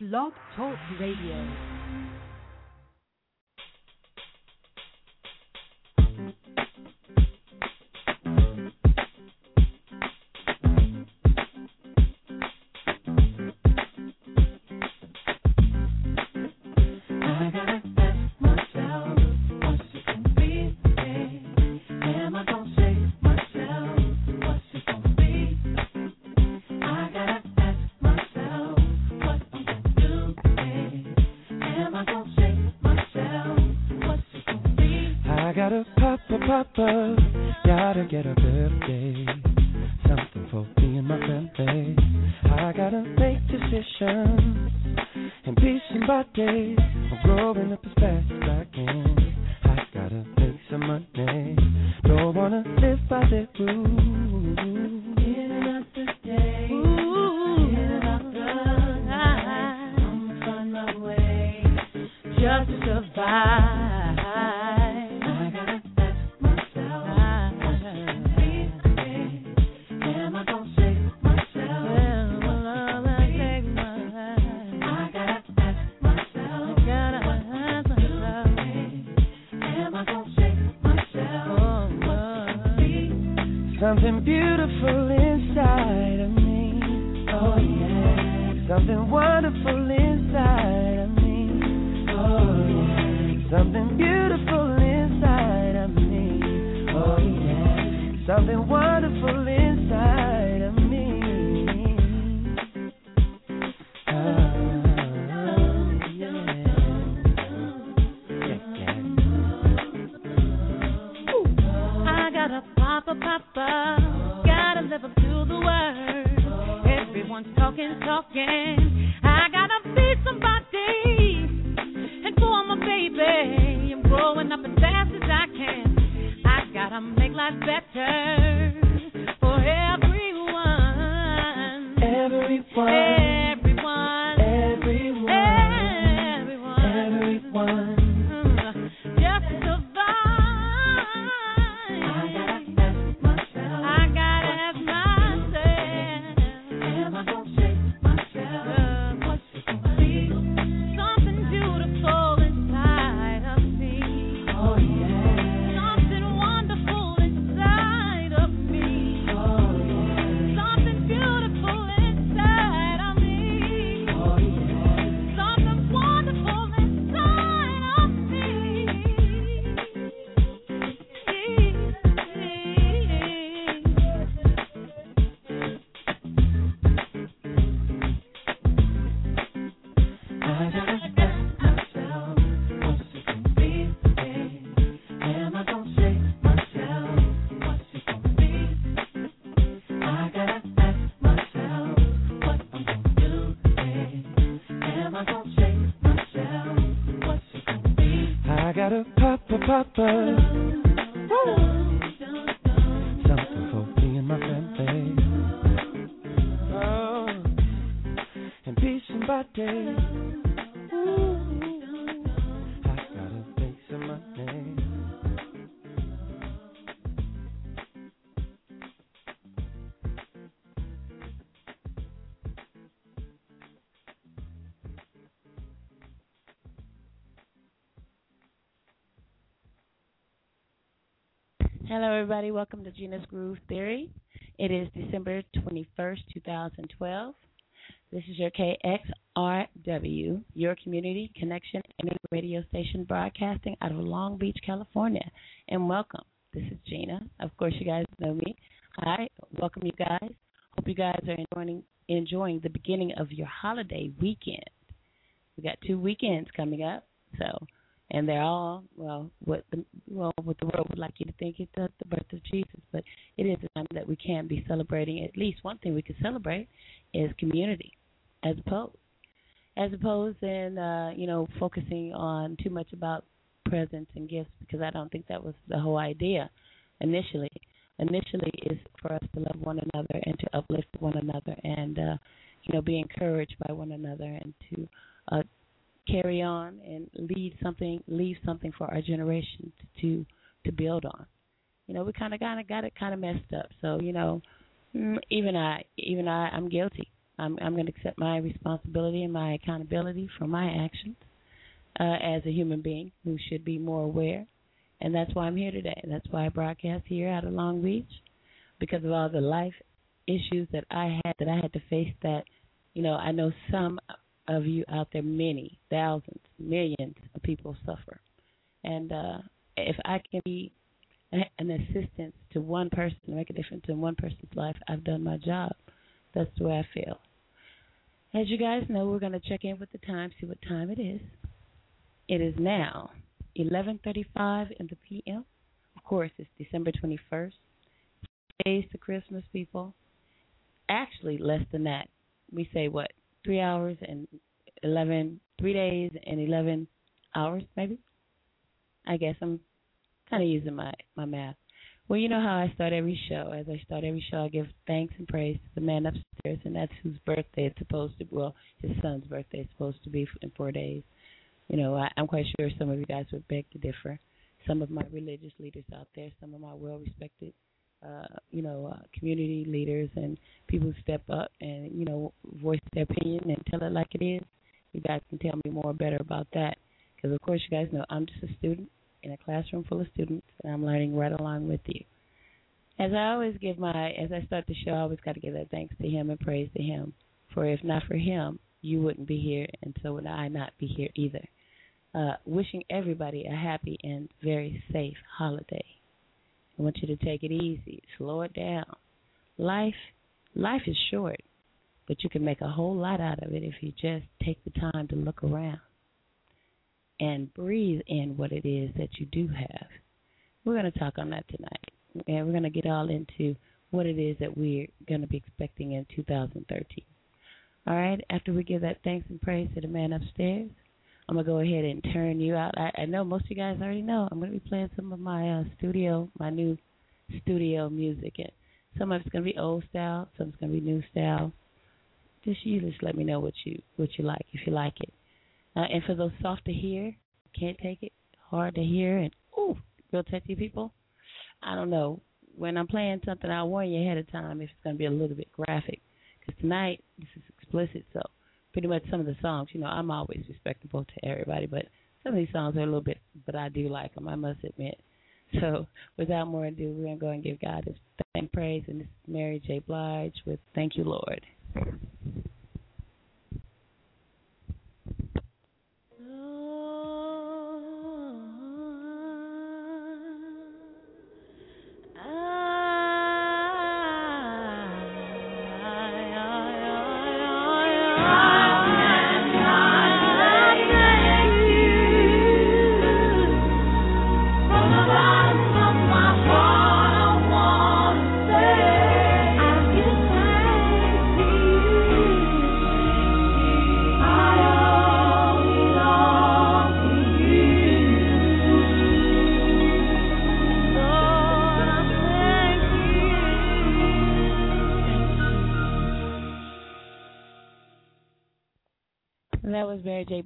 Blog Talk Radio. Gotta get a birthday, something for me and my family. I gotta make decisions, and peace and body. I'm growing up as fast as I can. I gotta make some money. Don't wanna live by the rules. In and out the day, in and out the night. I'ma find my way just to survive. Something beautiful inside of me. Oh yeah. Something wonderful inside of me. Oh yeah. Something beautiful inside of me. Oh yeah. Something wonderful inside of me. Oh yeah. I got a papa. Live up to the word. Everyone's talking. I gotta be somebody. And for my baby, I'm growing up as fast as I can. I gotta make life better for everyone. Hello, everybody. Welcome to Gina's Groove Theory. It is December 21st, 2012. This is your KXRW, your community connection and radio station broadcasting out of Long Beach, California. And welcome. This is Gina. Of course, you guys know me. Hi. Welcome, you guys. Hope you guys are enjoying the beginning of your holiday weekend. We got 2 weekends coming up, so... And they're all, what the world would like you to think it's the birth of Jesus. But it is a time that we can be celebrating. At least one thing we can celebrate is community as opposed and, focusing on too much about presents and gifts, because I don't think that was the whole idea initially. Initially is for us to love one another and to uplift one another and, be encouraged by one another and to carry on and leave something for our generation to build on. We kind of got it messed up. So, even I'm guilty. I'm going to accept my responsibility and my accountability for my actions as a human being who should be more aware. And that's why I'm here today. That's why I broadcast here out of Long Beach, because of all the life issues that I had to face that, you know, I know some of you out there, many, thousands, millions of people suffer. And if I can be an assistance to one person, make a difference in one person's life, I've done my job. That's the way I feel. As you guys know, we're going to check in with the time, see what time it is. It is now 11:35 in the p.m. Of course, it's December 21st. 2 days to Christmas, people. Actually, less than that. We say, what, 3 hours and 3 days and 11 hours, maybe? I guess I'm kind of using my math. Well, you know how I start every show. As I start every show, I give thanks and praise to the man upstairs, and that's whose birthday it's supposed to be. Well, his son's birthday is supposed to be in 4 days. You know, I'm quite sure some of you guys would beg to differ. Some of my religious leaders out there, some of my well-respected, community leaders and people who step up and, you know, voice their opinion and tell it like it is. You guys can tell me more better about that because, of course, you guys know I'm just a student in a classroom full of students, and I'm learning right along with you. As I start the show, I always got to give that thanks to him and praise to him. For if not for him, you wouldn't be here, and so would I not be here either. Wishing everybody a happy and very safe holiday. I want you to take it easy, slow it down. Life is short, but you can make a whole lot out of it if you just take the time to look around and breathe in what it is that you do have. We're going to talk on that tonight, and we're going to get all into what it is that we're going to be expecting in 2013. All right, after we give that thanks and praise to the man upstairs, I'm going to go ahead and turn you out. I know most of you guys already know I'm going to be playing some of my my new studio music. And some of it's going to be old style, some of it's going to be new style. You just let me know what you like, if you like it. And for those soft to hear, can't take it, hard to hear, and, ooh, real touchy people, I don't know. When I'm playing something, I'll warn you ahead of time if it's going to be a little bit graphic. Because tonight, this is explicit, so pretty much some of the songs, you know, I'm always respectful to everybody, but some of these songs are a little bit, but I do like them, I must admit. So without more ado, we're going to go and give God his thanks and praise, and this is Mary J. Blige with Thank You, Lord.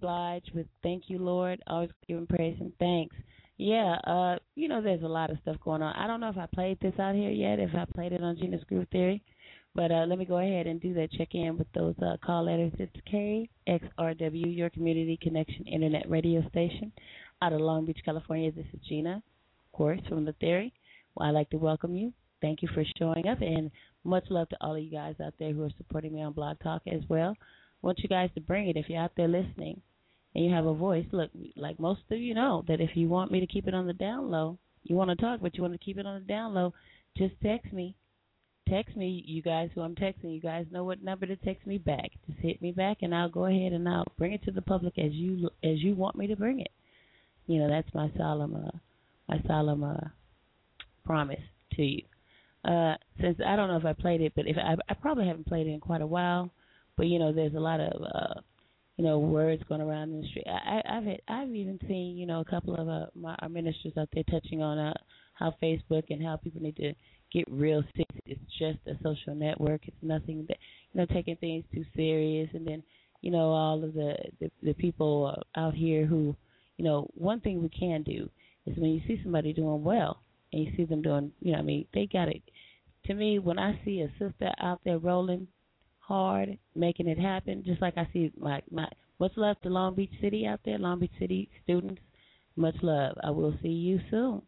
Blige with Thank You, Lord. Always giving praise and thanks. Yeah, there's a lot of stuff going on. I don't know if I played this out here yet, if I played it on Gina's Groove Theory, but let me go ahead and do that. Check in with those call letters. It's KXRW, your community connection internet radio station out of Long Beach, California. This is Gina, of course, from The Theory. Well, I'd like to welcome you. Thank you for showing up, and much love to all of you guys out there who are supporting me on Blog Talk as well. I want you guys to bring it. If you're out there listening and you have a voice, look, like most of you know that if you want me to keep it on the down low, you want to talk, but you want to keep it on the down low, just text me. Text me, you guys who I'm texting. You guys know what number to text me back. Just hit me back, and I'll go ahead and I'll bring it to the public as you want me to bring it. You know, that's my solemn promise to you. Since I don't know if I played it, but if I probably haven't played it in quite a while. But, you know, there's a lot of, words going around in the street. I've even seen, you know, a couple of our ministers out there touching on how Facebook and how people need to get real sick. It's just a social network. It's nothing that, you know, taking things too serious. And then, you know, all of the people out here who, you know, one thing we can do is when you see somebody doing well and you see them doing, you know, I mean, they got it. To me, when I see a sister out there rolling, hard, making it happen. Just like I see, like my much love to Long Beach City out there, Long Beach City students. Much love. I will see you soon.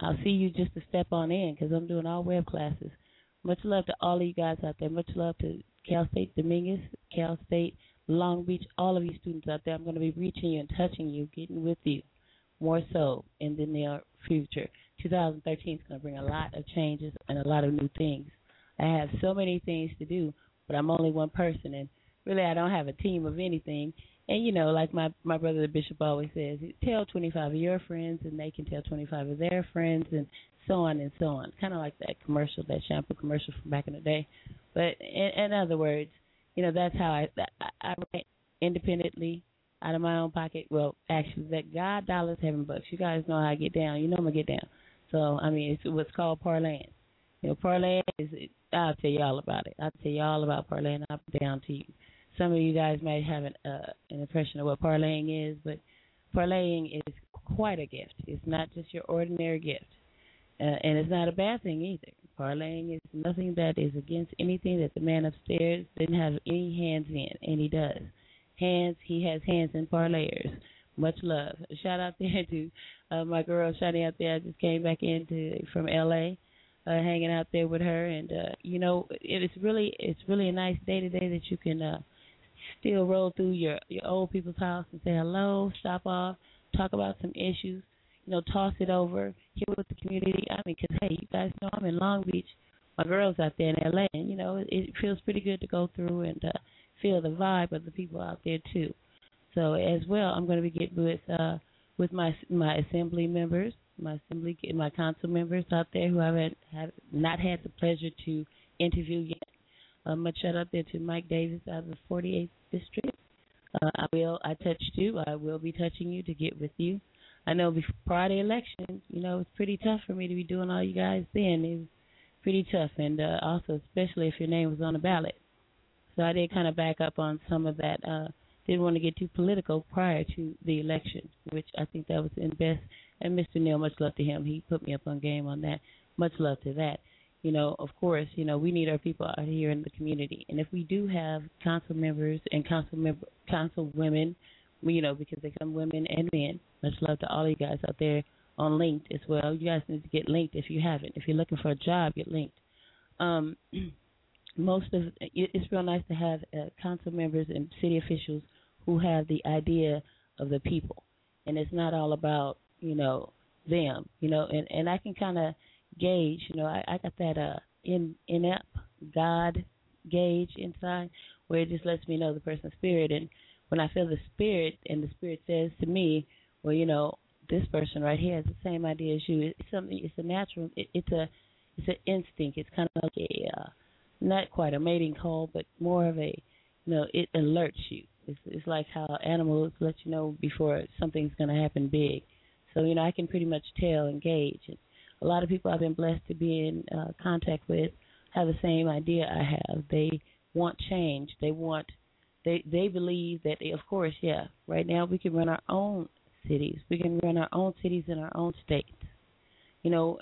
I'll see you just to step on in because I'm doing all web classes. Much love to all of you guys out there. Much love to Cal State Dominguez, Cal State Long Beach, all of you students out there. I'm going to be reaching you and touching you, getting with you more so in the near future. 2013 is going to bring a lot of changes and a lot of new things. I have so many things to do, but I'm only one person, and really I don't have a team of anything. And, you know, like my brother the bishop always says, tell 25 of your friends, and they can tell 25 of their friends, and so on and so on. Kind of like that commercial, that shampoo commercial from back in the day. But in other words, you know, that's how I write independently out of my own pocket. Well, actually, that God dollars, heaven bucks. You guys know how I get down. You know I'm going to get down. So, I mean, it's what's called parlaying. You know, parlaying is, I'll tell you all about it. I'll tell you all about parlaying. I'll be down to you. Some of you guys might have an impression of what parlaying is, but parlaying is quite a gift. It's not just your ordinary gift, and it's not a bad thing either. Parlaying is nothing that is against anything that the man upstairs didn't have any hands in, and he does. Hands, he has hands in parlayers. Much love. A shout out there to my girl Shani out there. I just came back in from L.A., hanging out there with her. And, you know, it's really a nice day today that you can still roll through your old people's house and say hello, stop off, talk about some issues, you know, toss it over, get with the community. I mean, because, hey, you guys know I'm in Long Beach. My girl's out there in L.A., and, you know, it feels pretty good to go through and feel the vibe of the people out there, too. So, as well, I'm going to be getting with my assembly members, my council members out there who I have not had the pleasure to interview yet. Much shout out there to Mike Davis out of the 48th District. I touched you. I will be touching you to get with you. I know before Friday election, you know, it's pretty tough for me to be doing all you guys then. It was pretty tough, and also especially if your name was on the ballot. So I did kind of back up on some of that. Didn't want to get too political prior to the election, which I think that was in best. And Mr. Neil, much love to him. He put me up on game on that. Much love to that. You know, of course, you know, we need our people out here in the community. And if we do have council members and council women, you know, because they come women and men, much love to all you guys out there on LinkedIn as well. You guys need to get linked if you haven't. If you're looking for a job, get linked. It's real nice to have council members and city officials who have the idea of the people. And it's not all about, you know, them, you know, and I can kind of gauge, you know, I got that in-app God gauge inside where it just lets me know the person's spirit. And when I feel the spirit and the spirit says to me, well, you know, this person right here has the same idea as you. It's something, it's a natural, it's an instinct. It's kind of like a, not quite a mating call, but more of a, you know, it alerts you. It's like how animals let you know before something's going to happen big. So, you know, I can pretty much tell and gauge. And a lot of people I've been blessed to be in contact with have the same idea I have. They want change. They believe that, they, of course, yeah, right now we can run our own cities. We can run our own cities in our own states. You know,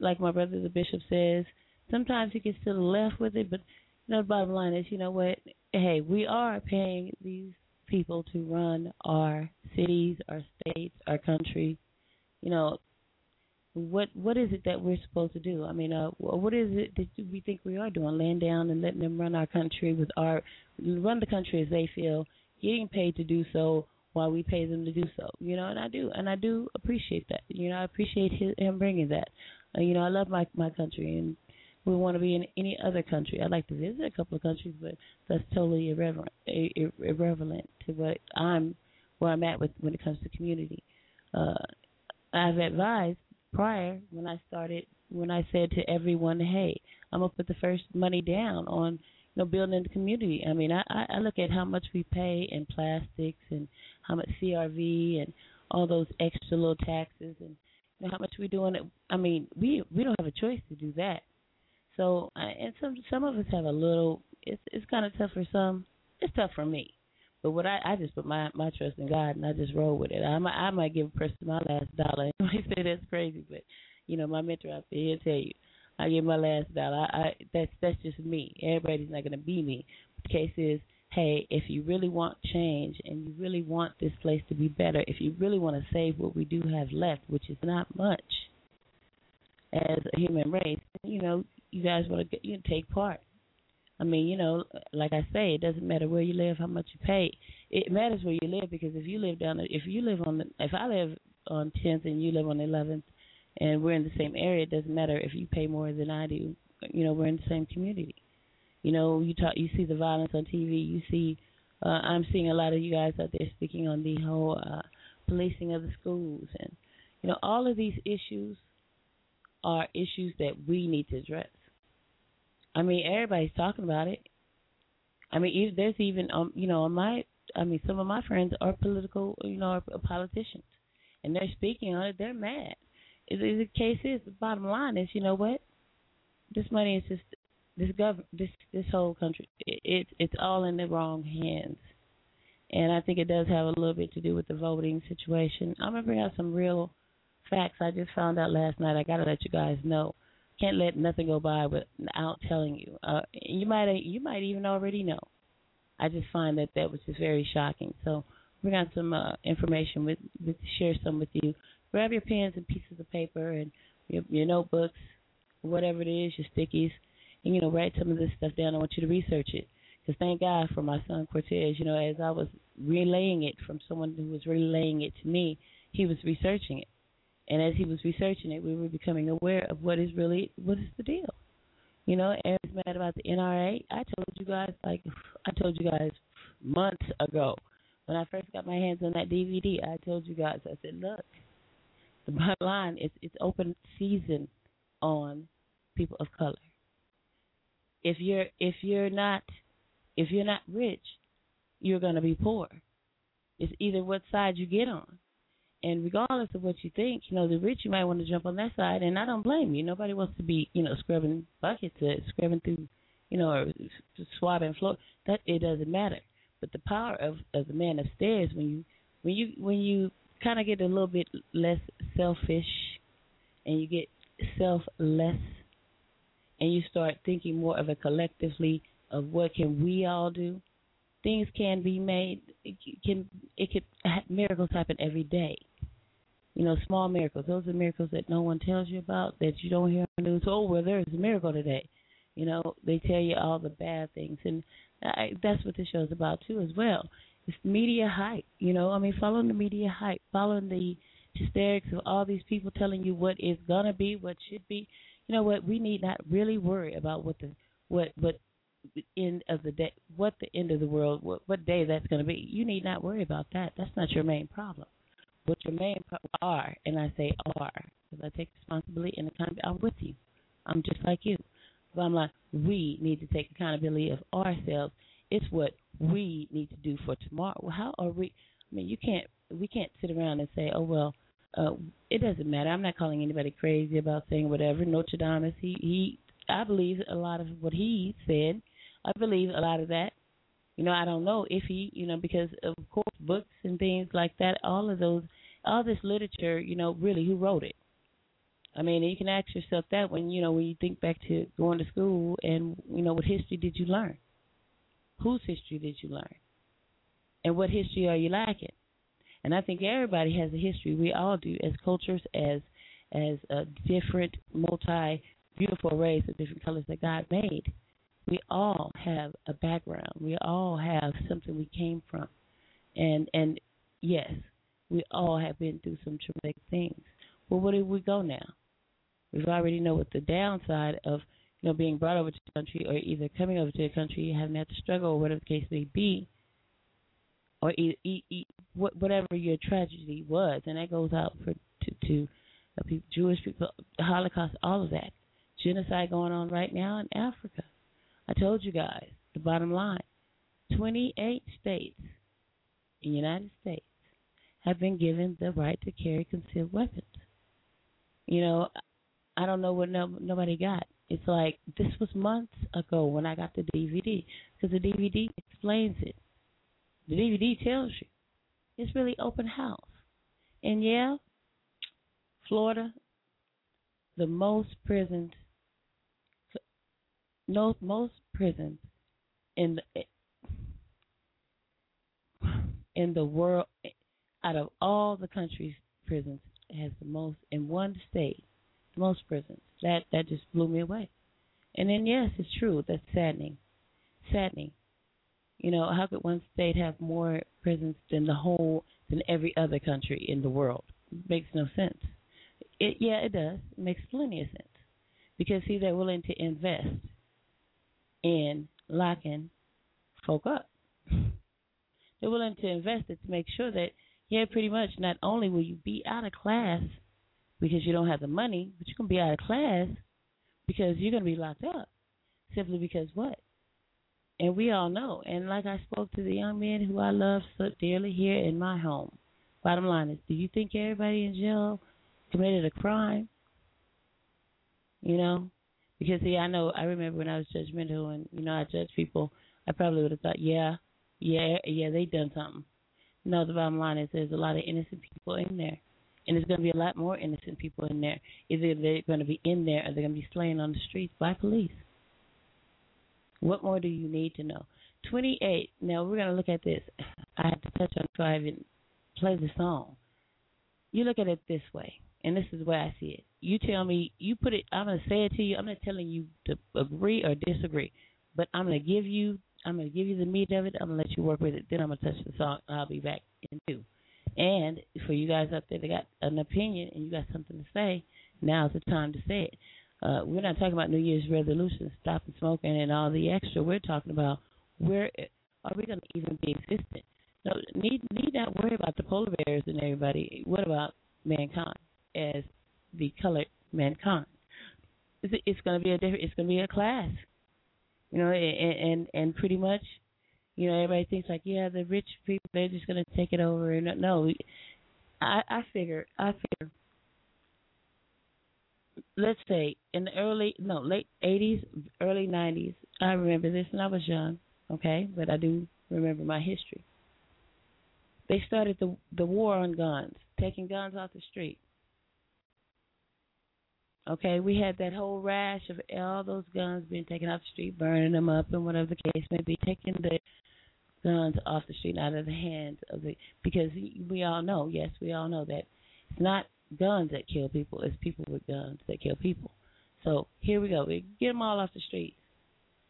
like my brother the bishop says, sometimes he gets to the left with it, but, you know, the bottom line is, you know what, hey, we are paying these people to run our cities, our states, our country. You know, what is it that we're supposed to do? I mean, what is it that we think we are doing, laying down and letting them run our country run the country as they feel, getting paid to do so while we pay them to do so, you know, and I do appreciate that. You know, I appreciate him bringing that. You know, I love my country, and we want to be in any other country. I'd like to visit a couple of countries, but that's totally irrelevant to where I'm at when it comes to community. I've advised prior when I started, when I said to everyone, hey, I'm going to put the first money down on, you know, building the community. I mean, I look at how much we pay in plastics and how much CRV and all those extra little taxes and, you know, how much we're doing. I mean, we don't have a choice to do that. So, and some of us have a little, it's kind of tough for some. It's tough for me. But what I just put my trust in God, and I just roll with it. I might give a person my last dollar. You might say that's crazy, but, you know, my mentor out there, he'll tell you, I give my last dollar. That's just me. Everybody's not going to be me. case is, hey, if you really want change and you really want this place to be better, if you really want to save what we do have left, which is not much as a human race, you know, you guys want to take part. I mean, you know, like I say, it doesn't matter where you live, how much you pay. It matters where you live, because if you live down, if I live on 10th and you live on 11th, and we're in the same area, it doesn't matter if you pay more than I do. You know, we're in the same community. You know, you see the violence on TV. You see, I'm seeing a lot of you guys out there speaking on the whole policing of the schools, and you know, all of these issues are issues that we need to address. I mean, everybody's talking about it. I mean, there's even, you know, some of my friends are political, you know, are politicians, and they're speaking on it. They're mad. The case is, the bottom line is, you know what? This money is just, this whole country, it's all in the wrong hands. And I think it does have a little bit to do with the voting situation. I'm going to bring out some real facts I just found out last night. I got to let you guys know. Can't let nothing go by without telling you. You might even already know. I just find that was just very shocking. So we got some information with share some with you. Grab your pens and pieces of paper and your notebooks, whatever it is, your stickies, and, you know, write some of this stuff down. I want you to research it, because thank God for my son Cortez. You know, as I was relaying it from someone who was relaying it to me, he was researching it. And as he was researching it, we were becoming aware of what is the deal. You know, Eric's mad about the NRA. I told you guys months ago when I first got my hands on that DVD. I told you guys. I said, look, the bottom line is it's open season on people of color. If you're not rich, you're going to be poor. It's either what side you get on. And regardless of what you think, you know, the rich, you might want to jump on that side, and I don't blame you. Nobody wants to be, you know, scrubbing buckets or scrubbing through, you know, or swabbing floor. That it doesn't matter. But the power of the man upstairs, when you kind of get a little bit less selfish, and you get selfless, and you start thinking more of a collectively of what can we all do. Things can be made. Miracles happen every day. You know, small miracles. Those are miracles that no one tells you about, that you don't hear on the news. Oh, well, there's a miracle today. You know, they tell you all the bad things. And that's what this show is about, too, as well. It's media hype. You know, I mean, following the media hype, following the hysterics of all these people telling you what is going to be, what should be. You know what? We need not really worry about the end of the world, what day that's going to be. You need not worry about that. That's not your main problem. What your main problem are, and I say are, because I take responsibility and accountability. I'm with you. I'm just like you. But I'm like, we need to take accountability of ourselves. It's what we need to do for tomorrow. How are we? I mean, we can't sit around and say, oh, well, it doesn't matter. I'm not calling anybody crazy about saying whatever. Notre Dame, I believe a lot of what he said. I believe a lot of that. You know, I don't know if he, you know, because, of course, books and things like that, all this literature, you know, really, who wrote it? I mean, you can ask yourself that when you think back to going to school and, you know, what history did you learn? Whose history did you learn? And what history are you lacking? And I think everybody has a history. We all do, as cultures, as a different beautiful race of different colors that God made. We all have a background. We all have something we came from. And yes, we all have been through some traumatic things. Well, where do we go now? We already know what the downside of, you know, being brought over to the country, or either coming over to the country, having had to struggle, or whatever the case may be, or whatever your tragedy was. And that goes out to Jewish people, the Holocaust, all of that. Genocide going on right now in Africa. I told you guys, the bottom line, 28 states in the United States have been given the right to carry concealed weapons. You know, I don't know what nobody got. It's like, this was months ago when I got the DVD, because the DVD explains it. The DVD tells you. It's really open house. And yeah, Florida, the most prisons in in the world, out of all the country's prisons, has the most, in one state, the most prisons. That just blew me away. And then, yes, it's true. That's saddening. Saddening. You know, how could one state have more prisons than every other country in the world? It makes no sense. Yeah, it does. It makes plenty of sense. Because, see, they're willing to invest in locking folk up. They're willing to invest it to make sure that, yeah, pretty much not only will you be out of class because you don't have the money, but you're going to be out of class because you're going to be locked up. Simply because what? And we all know. And like I spoke to the young men who I love so dearly here in my home, bottom line is, do you think everybody in jail committed a crime? You know? Because, see, I remember when I was judgmental and, you know, I judged people, I probably would have thought, yeah, they done something. No, the bottom line is there's a lot of innocent people in there. And there's going to be a lot more innocent people in there. Either they're going to be in there or they're going to be slain on the streets by police. What more do you need to know? 28. Now, we're going to look at this. I have to touch on it so I even play the song. You look at it this way, and this is the way I see it. You tell me, you put it, I'm going to say it to you. I'm not telling you to agree or disagree, but I'm going to give you the meat of it. I'm going to let you work with it. Then I'm going to touch the song, and I'll be back in two. And for you guys out there that got an opinion and you got something to say, now's the time to say it. We're not talking about New Year's resolutions, stopping smoking, and all the extra. We're talking about where are we going to even be existent? No, need not worry about the polar bears and everybody. What about mankind as the colored mankind? It's going to be it's going to be a class, you know, and pretty much, you know, everybody thinks like, yeah, the rich people, they're just going to take it over. And no, I figure. Let's say in the late 80s, early 90s, I remember this and I was young, okay, but I do remember my history. They started the war on guns, taking guns off the street. Okay, we had that whole rash of all those guns being taken off the street, burning them up and whatever the case may be, taking the guns off the street and out of the hands of the, because we all know that it's not guns that kill people, it's people with guns that kill people. So here we go. We get them all off the streets.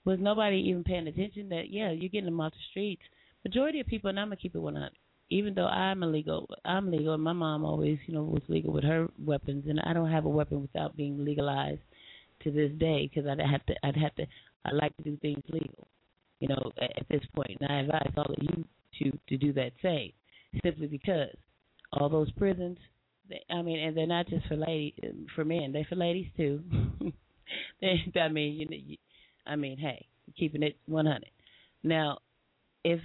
Was nobody even paying attention that, yeah, you're getting them off the streets? Majority of people, and I'm going to keep it 100, even though I'm legal, and my mom always, you know, was legal with her weapons, and I don't have a weapon without being legalized to this day because I like to do things legal, you know, at this point. And I advise all of you to do that same, simply because all those prisons, and they're not just for men. They're for ladies too. Hey, keeping it 100. Now, if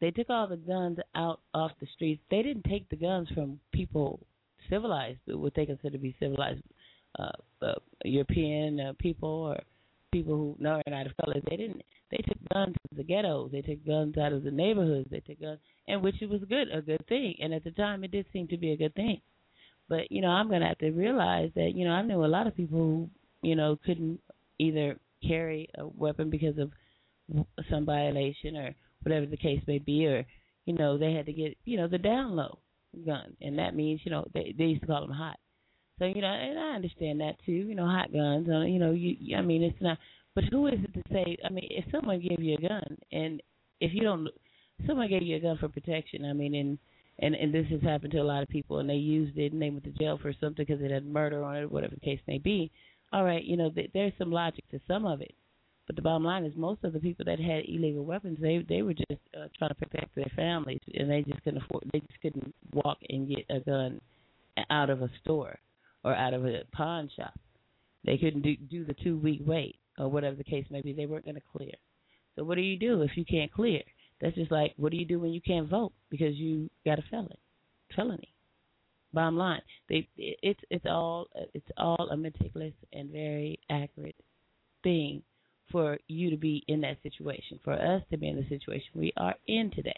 they took all the guns out off the streets, they didn't take the guns from people civilized, what they consider to be civilized European people or people who are not of color. They didn't. They took guns out of the ghettos. They took guns out of the neighborhoods. They took guns, and which was a good thing. And at the time, it did seem to be a good thing. But, you know, I'm going to have to realize that, you know, I knew a lot of people who, you know, couldn't either carry a weapon because of some violation or whatever the case may be, or, you know, they had to get, you know, the down low gun. And that means, you know, they used to call them hot. So, you know, and I understand that too, you know, hot guns, you know, it's not, but who is it to say, if someone gave you a gun and someone gave you a gun for protection, And this has happened to a lot of people, and they used it, and they went to jail for something because it had murder on it, whatever the case may be. All right, you know, there's some logic to some of it. But the bottom line is most of the people that had illegal weapons, they were just trying to protect their families, and they just couldn't walk and get a gun out of a store or out of a pawn shop. They couldn't do the 2-week wait or whatever the case may be. They weren't going to clear. So what do you do if you can't clear? That's just like, what do you do when you can't vote because you got a felony? Bottom line, it's all a meticulous and very accurate thing for you to be in that situation, for us to be in the situation we are in today.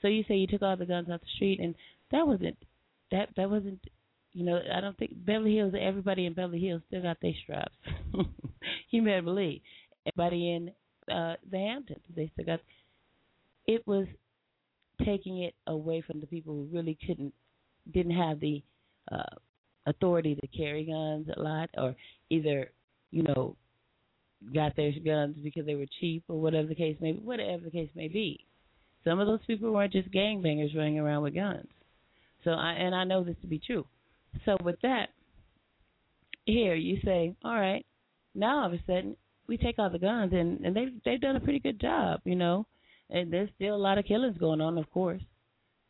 So you say you took all the guns off the street, and that wasn't, you know, I don't think Beverly Hills. Everybody in Beverly Hills still got their straps. You better believe. Everybody in the Hamptons, they still got. It was taking it away from the people who really didn't have the authority to carry guns a lot, or either, you know, got their guns because they were cheap or whatever the case may be. Some of those people weren't just gangbangers running around with guns. So I know this to be true. So with that, here you say, all right, now all of a sudden we take all the guns, and they've done a pretty good job, you know. And there's still a lot of killings going on, of course.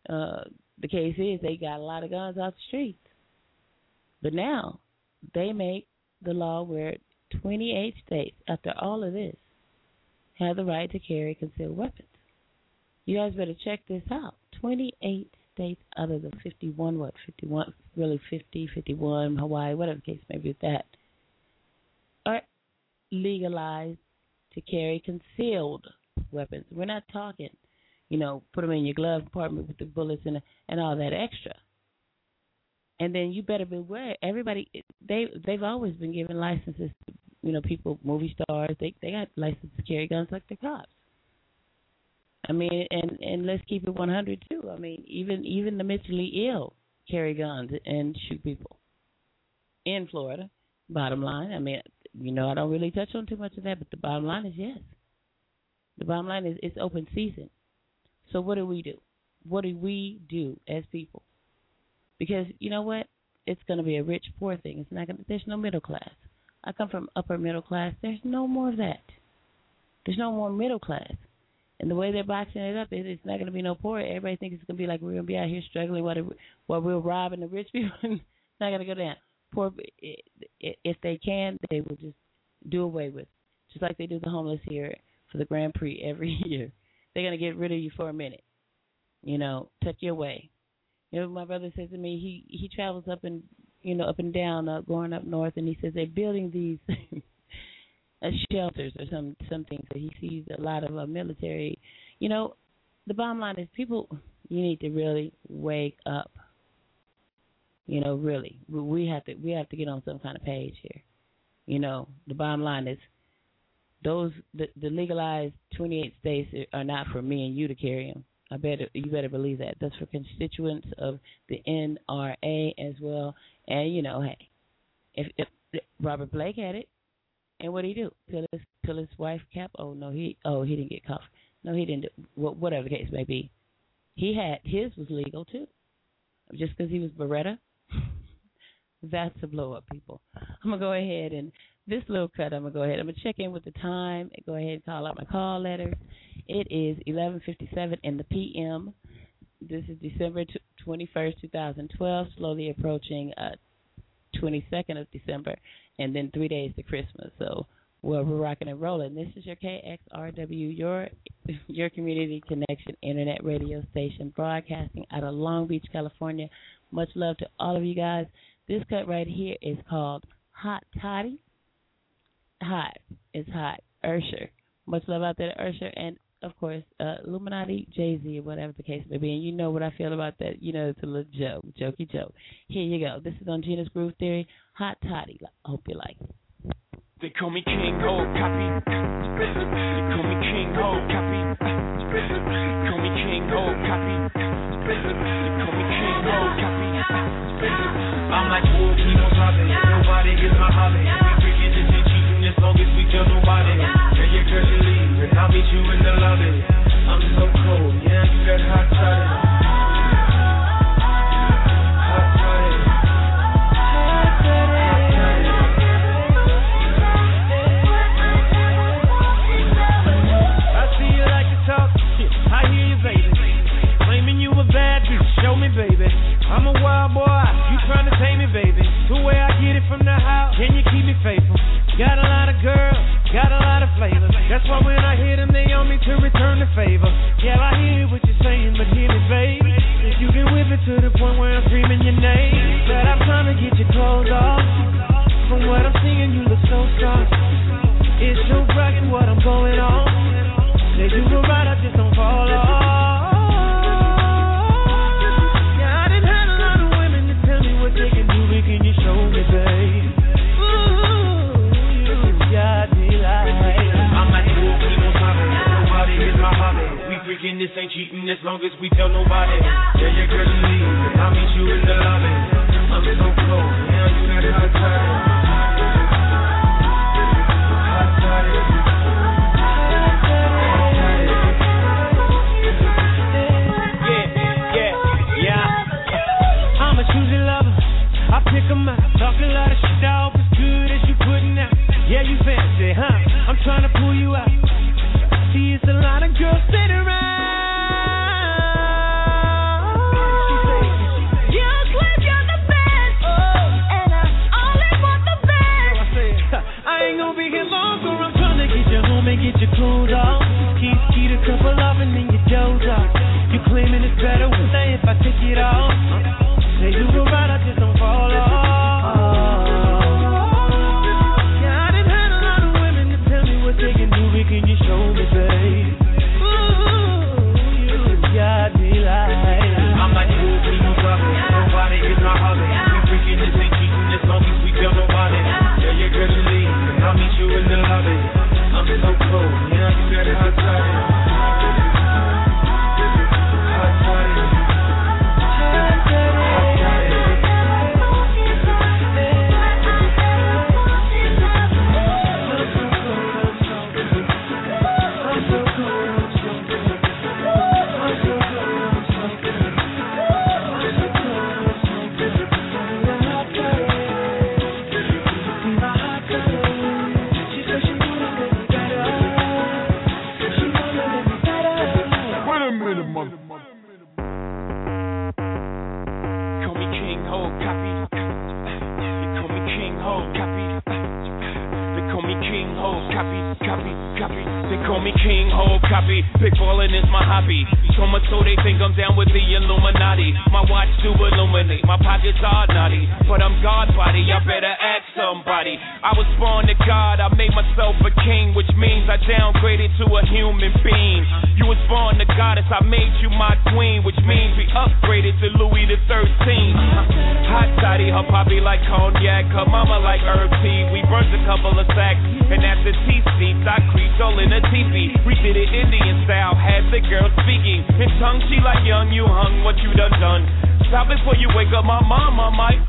The case is they got a lot of guns off the streets. But now they make the law where 28 states, after all of this, have the right to carry concealed weapons. You guys better check this out. 28 states out of the 51, Hawaii, whatever the case may be with that, are legalized to carry concealed weapons. We're not talking, you know, put them in your glove compartment with the bullets and all that extra. And then you better beware. Everybody, they've always been given licenses. You know, people, movie stars, they got licenses to carry guns like the cops. I mean, and let's keep it 100 too. I mean, even the mentally ill carry guns and shoot people in Florida. Bottom line, I mean, you know, I don't really touch on too much of that, but the bottom line is yes. The bottom line is it's open season. So what do we do? What do we do as people? Because you know what? It's going to be a rich, poor thing. It's not going to. There's no middle class. I come from upper middle class. There's no more of that. There's no more middle class. And the way they're boxing it up, it's not going to be no poor. Everybody thinks it's going to be like we're going to be out here struggling while we're robbing the rich people. It's not going to go down. Poor, if they can, they will just do away with it. Just like they do the homeless here for the Grand Prix every year. They're going to get rid of you for a minute. You know, tuck you away. You know, my brother says to me, he travels up and, you know, up and down, going up north, and he says they're building these shelters or some things that he sees a lot of military. You know, the bottom line is people, you need to really wake up. You know, really, we have to get on some kind of page here. You know, the bottom line is those the legalized 28 states are not for me and you to carry them. You better believe that. That's for constituents of the NRA as well. And, you know, hey, if Robert Blake had it, and what did he do? Kill his wife, Cap? Oh, he didn't get caught. No, he didn't. Whatever the case may be. His was legal, too. Just because he was Beretta? That's a blow-up, people. I'm going to go ahead and this little cut, I'm going to check in with the time and go ahead and call out my call letters. It is 11:57 in the p.m. This is December 21st, 2012, slowly approaching 22nd of December, and then 3 days to Christmas. So we're rocking and rolling. This is your KXRW, your Community Connection Internet Radio Station, broadcasting out of Long Beach, California. Much love to all of you guys. This cut right here is called Hot Toddy. Hot. It's hot. Usher. Much love out there to Usher and, of course, Illuminati, Jay-Z, whatever the case may be. And you know what I feel about that. You know, it's a little joke, jokey joke. Here you go. This is on Gina's Groove Theory, Hot Toddy. I hope you like it. They call me King Ho, copy. They call me King Ho, copy. They call me King Ho, copy. They call me King Ho, copy. I'm like, oh, keep on topping. Nobody gets my hobby. We freaking this and cheating as long as we kill nobody. Tell your girl to leave, and I'll meet you in the lobby. I'm so cold, yeah, I'm that hot toddy. Show me, baby, I'm a wild boy, you tryna tame me, baby. The way I get it from the house, can you keep me faithful? Got a lot of girls, got a lot of flavors. That's why when I hear them, they owe me to return the favor. as long as we tell nobody. Yeah, your girl is leaving. I'll meet you in the lobby. I'm in no clothes. Now you got hot toddy. Hot toddy. Yeah, yeah, yeah. I'm a choosy lover. I pick 'em up. Talk a lot of shit. I hope it's good as you putting out. Yeah, you fancy, huh? I'm trying to pull you out. See, it's a lot of girls sitting around. Get your clothes off, keep a couple off and then your doze off. You claiming it's better one day if I take it off. Say you were right, I just don't fall off. Yeah, I done had a lot of women to tell me what they can do, but can you show me, babe? Ooh, you got me like I'm not good to you, brother. Nobody is my husband. We're freaking this ain't cheating as long as we tell nobody. Yeah, your girl you leave, and I'll meet you in the lobby. I'm so cold, yeah, you got hot toddy. Hot toddy. Hot big ballin' is my hobby. So much so they think I'm down with the Illuminati. My watch do illuminate, my pockets are naughty. But I'm God body, y'all better ask somebody. I was born to God, I made myself a king, which means I downgraded to a human being. You was born to goddess, I made you my queen, which means we upgraded to Louis the 13th. Hot toddy, her poppy like cognac, her mama like herb tea. We burnt a couple of sacks, and after tea seats, I creeped all in a teepee. We did it Indian style, had the girl speaking in tongue, she like young, you hung, what you done. Stop before you wake up my mama, Mike.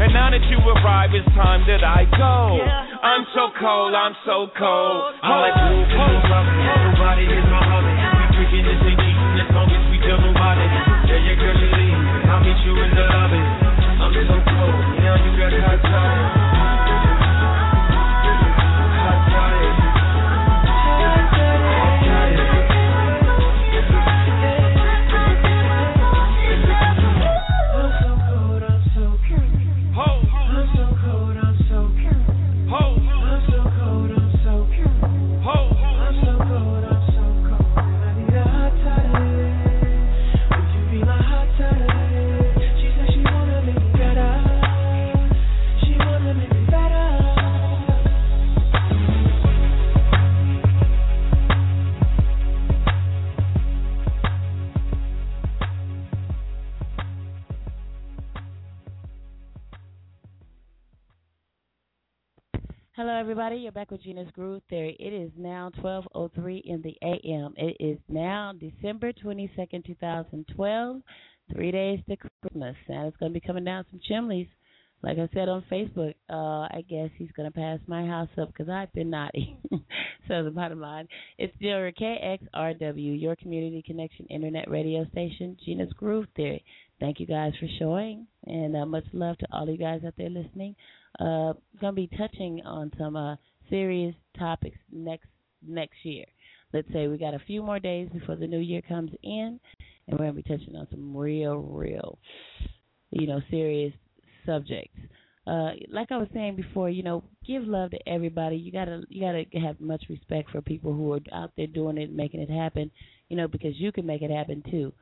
And now that you arrive, it's time that I go. Yeah. I'm so cold, I'm so cold. I like blue, blue, rubber. Nobody is my hubby. We freaking this ain't eating as long as we tell nobody. Yeah, your girl is leaving. I'll meet you in the lobby. I'm so cold. Now you got hot toddy. Hello, everybody. You're back with Gina's Groove Theory. It is now 12:03 in the a.m. It is now December 22nd, 2012, 3 days to Christmas. And it's going to be coming down some chimneys. Like I said on Facebook, I guess he's going to pass my house up because I've been naughty. So the bottom line, it's your KXRW, your community connection internet radio station, Gina's Groove Theory. Thank you guys for showing, and much love to all you guys out there listening. Going to be touching on some serious topics next year. Let's say we got a few more days before the new year comes in, and we're going to be touching on some real, serious subjects. Like I was saying before, give love to everybody. You gotta have much respect for people who are out there doing it and making it happen, because you can make it happen too.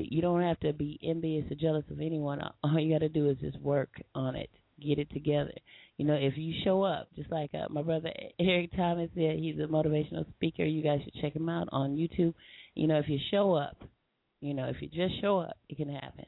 You don't have to be envious or jealous of anyone. All you got to do is just work on it. Get it together. If you show up, just like my brother Eric Thomas said, he's a motivational speaker. You guys should check him out on YouTube. If you show up, if you just show up, it can happen.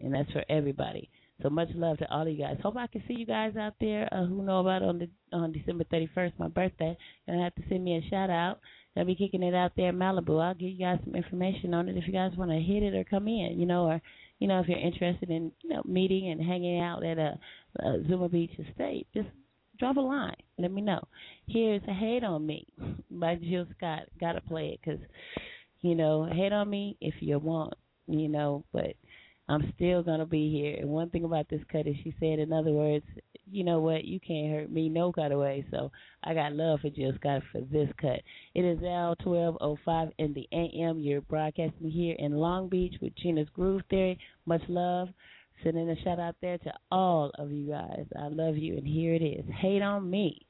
And that's for everybody. So much love to all of you guys. Hope I can see you guys out there who know about on December 31st, my birthday. You're going to have to send me a shout out. They'll be kicking it out there in Malibu. I'll give you guys some information on it if you guys want to hit it or come in, you know, or, you know, if you're interested in, you know, meeting and hanging out at a Zuma Beach estate, just drop a line. Let me know. Here's Hate on Me by Jill Scott. Got to play it because, you know, hate on me if you want, you know, but I'm still going to be here. And one thing about this cut is she said, in other words, you know what, you can't hurt me no kind of way. So I got love for Jill Scott for this cut. It is now 12:05 in the a.m. You're broadcasting here in Long Beach with Gina's Groove Theory. Much love. Sending a shout out there to all of you guys. I love you, and here it is. Hate on Me.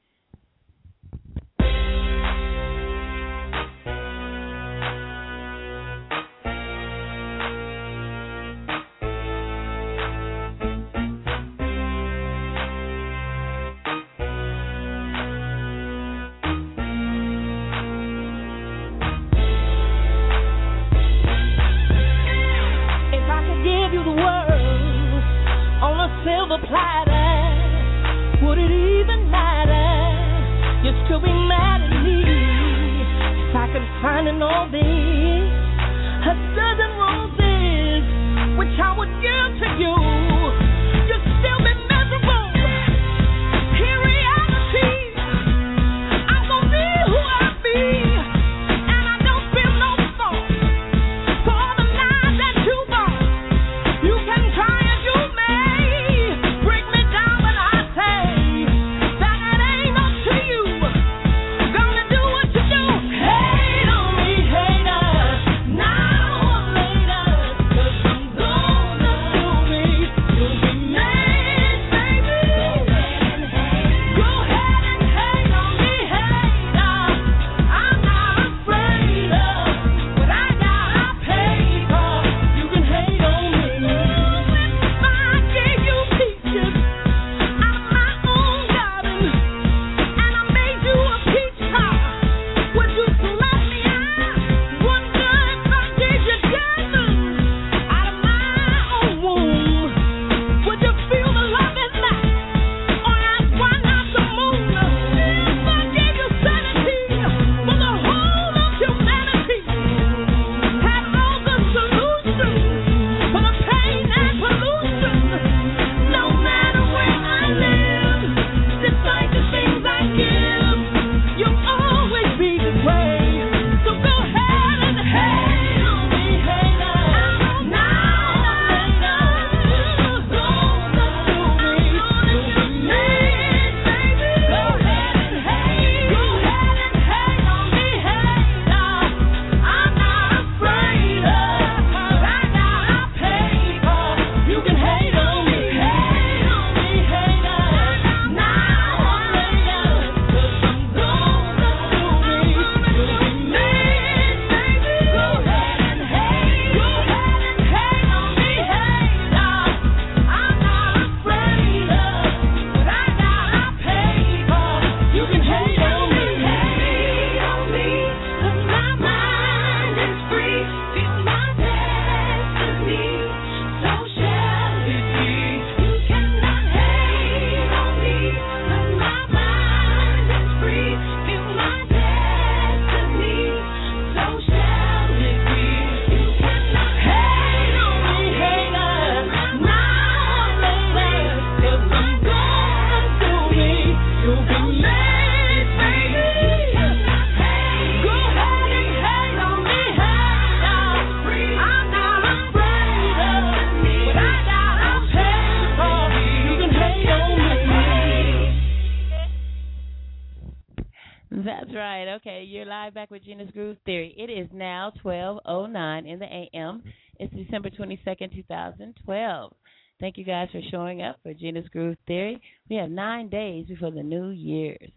Back with Gina's Groove Theory. It is now 12:09 in the a.m. It's December 22nd, 2012. Thank you guys for showing up for Gina's Groove Theory. We have 9 days before the New Year's.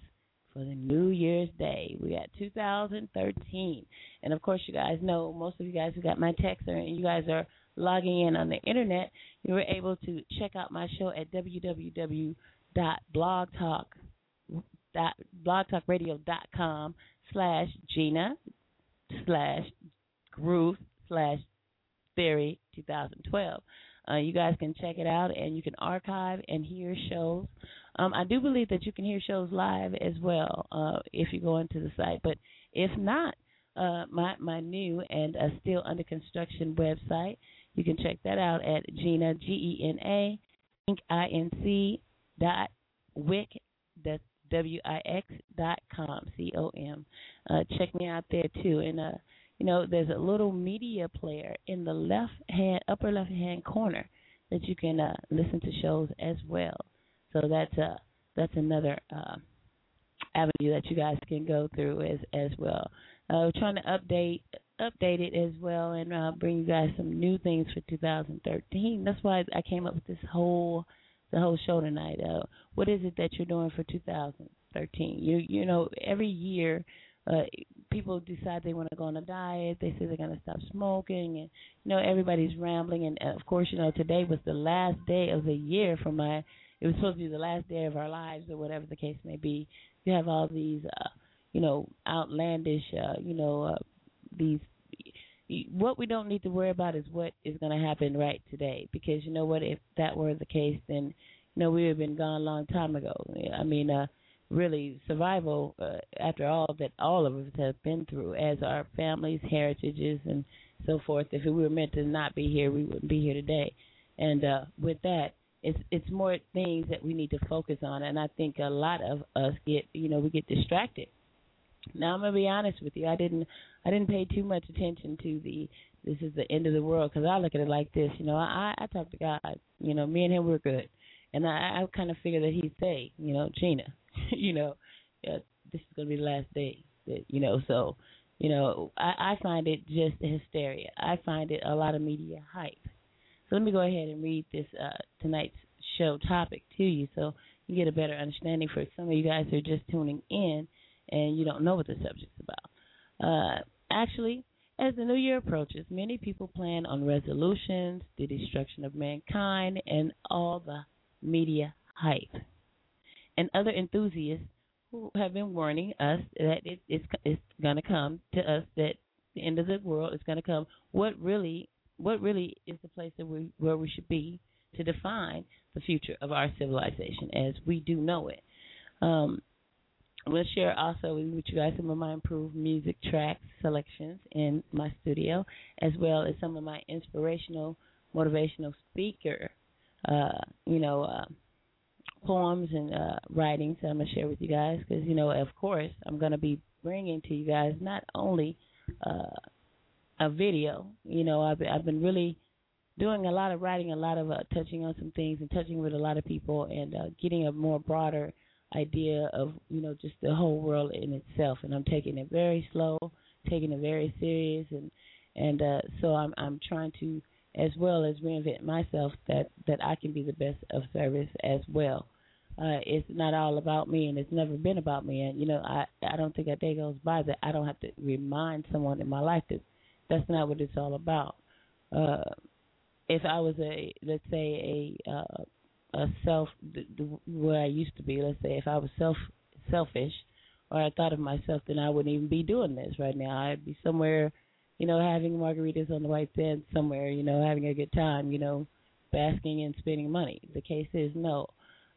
For the New Year's Day, we got 2013. And of course, you guys know, most of you guys who got my text and you guys are logging in on the internet, you were able to check out my show at www.blogtalkradio.com. /Gina/Groove/Theory 2012. You guys can check it out and you can archive and hear shows I do believe that you can hear shows live as well if you go into the site. But if not, my new and still under construction website, you can check that out at Gina, G-E-N-A, inc.wix.com, C-O-M. Check me out there, too. And, you know, there's a little media player in the upper left-hand corner that you can listen to shows as well. So that's another avenue that you guys can go through as well. We're trying to update it as well and bring you guys some new things for 2013. That's why I came up with this whole show tonight. What is it that you're doing for 2013? You know, every year people decide they want to go on a diet. They say they're going to stop smoking, and you know everybody's rambling. And of course, you know today was the last day of the year for my. It was supposed to be the last day of our lives or whatever the case may be. You have all these, you know, outlandish, you know, these. What we don't need to worry about is what is going to happen right today. Because, you know what, if that were the case, then, you know, we would have been gone a long time ago. I mean, really, survival, after all that all of us have been through as our families, heritages, and so forth. If we were meant to not be here, we wouldn't be here today. And with that, It's more things that we need to focus on, and I think a lot of us get distracted. Now I'm gonna be honest with you, I didn't pay too much attention to this is the end of the world, because I look at it like this, you know, I talk to God, you know, me and him we're good, and I kind of figure that he'd say, you know, Gina, you know, this is gonna be the last day, that, you know, so you know I find it just hysteria. I find it a lot of media hype. So let me go ahead and read this tonight's show topic to you so you get a better understanding for some of you guys who are just tuning in and you don't know what the subject's about. Actually, as the new year approaches, many people plan on resolutions, the destruction of mankind, and all the media hype. And other enthusiasts who have been warning us that it's going to come to us, that the end of the world is going to come. What really is the place that where we should be to define the future of our civilization as we do know it? I'm going to share also with you guys some of my improved music track selections in my studio, as well as some of my inspirational, motivational speaker, poems and writings that I'm going to share with you guys because, you know, of course, I'm going to be bringing to you guys not only a video, you know, I've been really doing a lot of writing, a lot of touching on some things and touching with a lot of people and getting a more broader idea of, you know, just the whole world in itself. And I'm taking it very slow, taking it very serious, and so I'm trying to, as well as reinvent myself, that I can be the best of service as well. It's not all about me, and it's never been about me. And, you know, I don't think a day goes by that I don't have to remind someone in my life that that's not what it's all about. If I was a self, where I used to be, let's say, if I was selfish, or I thought of myself, then I wouldn't even be doing this right now. I'd be somewhere, you know, having margaritas on the white sand somewhere, you know, having a good time, you know, basking and spending money. The case is no.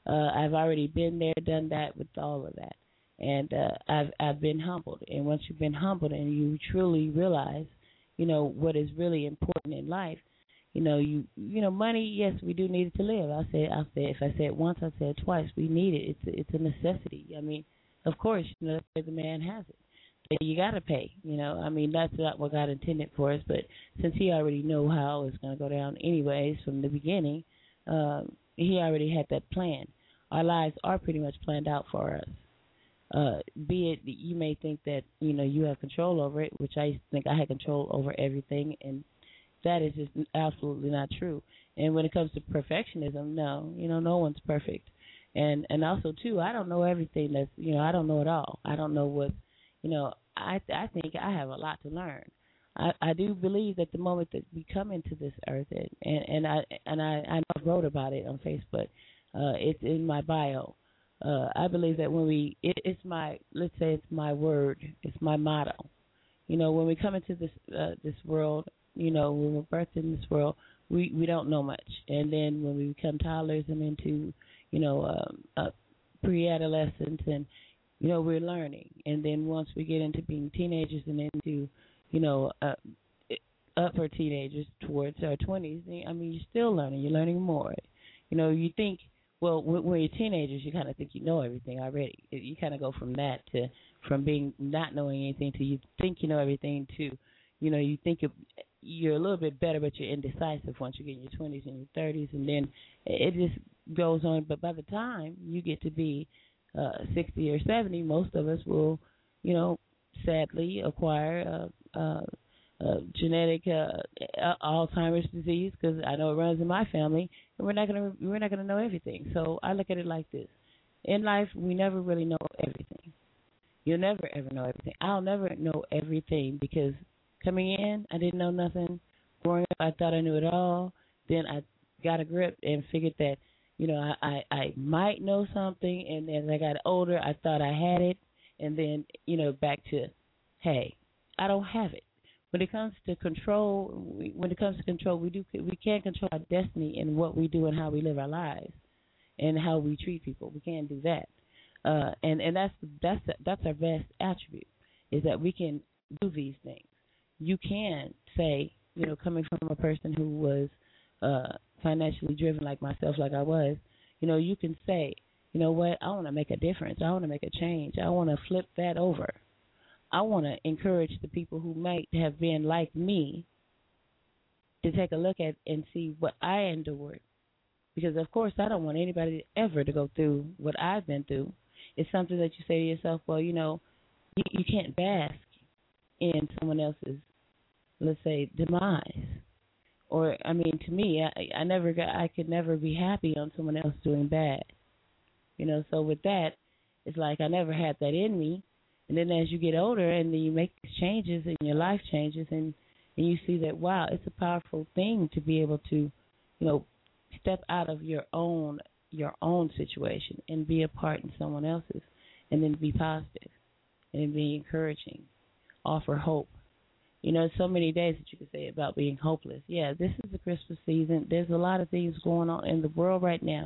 I've already been there, done that with all of that, and I've been humbled. And once you've been humbled and you truly realize, you know, what is really important in life, you know, you know, money, yes, we do need it to live. I said, if I said it once, I said it twice, we need it. It's a necessity. I mean, of course, you know, that's where the man has it. You got to pay, you know. I mean, that's not what God intended for us, but since he already knew how it's going to go down anyways from the beginning, he already had that plan. Our lives are pretty much planned out for us. Be it you may think that, you know, you have control over it, which I used to think I had control over everything, and that is just absolutely not true. And when it comes to perfectionism, no, you know, no one's perfect. And also, too, I don't know everything that's, you know, I don't know it all. I don't know what, you know, I think I have a lot to learn. I do believe that the moment that we come into this earth, and I wrote about it on Facebook, it's in my bio. I believe that when it's my motto. You know, when we come into this world, you know, when we're birthed in this world, we don't know much. And then when we become toddlers and into, you know, pre-adolescent, and, you know, we're learning. And then once we get into being teenagers and into, you know, upper teenagers towards our 20s, I mean, you're still learning. You're learning more. You know, you think, well, when you're teenagers, you kind of think you know everything already. You kind of go from that to from being not knowing anything to you think you know everything to, you know, you think you're a little bit better, but you're indecisive once you get in your 20s and your 30s, and then it just goes on. But by the time you get to be 60 or 70, most of us will, you know, sadly acquire genetic Alzheimer's disease, because I know it runs in my family, and we're not gonna know everything. So I look at it like this: in life, we never really know everything. You'll never ever know everything. I'll never know everything, because coming in, I didn't know nothing. Growing up, I thought I knew it all. Then I got a grip and figured that, you know, I might know something. And as I got older, I thought I had it. And then, you know, back to, hey, I don't have it. When it comes to control, we can't control our destiny and what we do and how we live our lives and how we treat people. We can't do that. And that's our best attribute, is that we can do these things. You can say, you know, coming from a person who was financially driven like myself, like I was, you know, you can say, you know what, I want to make a difference. I want to make a change. I want to flip that over. I want to encourage the people who might have been like me to take a look at and see what I endured. Because, of course, I don't want anybody ever to go through what I've been through. It's something that you say to yourself, well, you know, you can't bask in someone else's, let's say, demise. Or, I mean, to me, I could never be happy on someone else doing bad. You know, so with that, it's like I never had that in me. And then as you get older and then you make these changes and your life changes and you see that, wow, it's a powerful thing to be able to, you know, step out of your own situation and be a part in someone else's, and then be positive and be encouraging, offer hope. You know, so many days that you could say about being hopeless. Yeah, this is the Christmas season. There's a lot of things going on in the world right now.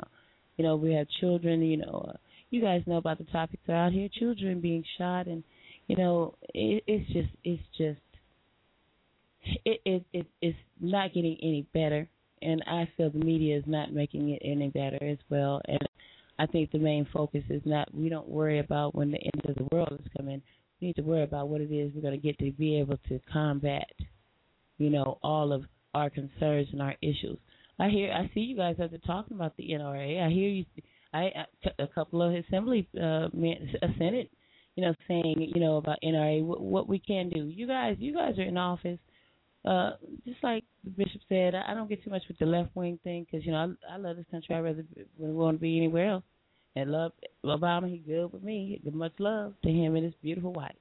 You know, we have children, you know, you guys know about the topics that are out here, children being shot, and, you know, it's not getting any better. And I feel the media is not making it any better as well. And I think the main focus is not, we don't worry about when the end of the world is coming. We need to worry about what it is we're going to get to be able to combat, you know, all of our concerns and our issues. I see you guys out there talking about the NRA. I hear you. A couple of assembly Senate, you know, saying, you know, about NRA, what we can do. You guys are in office. Just like the bishop said, I don't get too much with the left-wing thing, because, you know, I love this country. I'd rather want to be anywhere else. And love Obama. He's good with me. Much love to him and his beautiful wife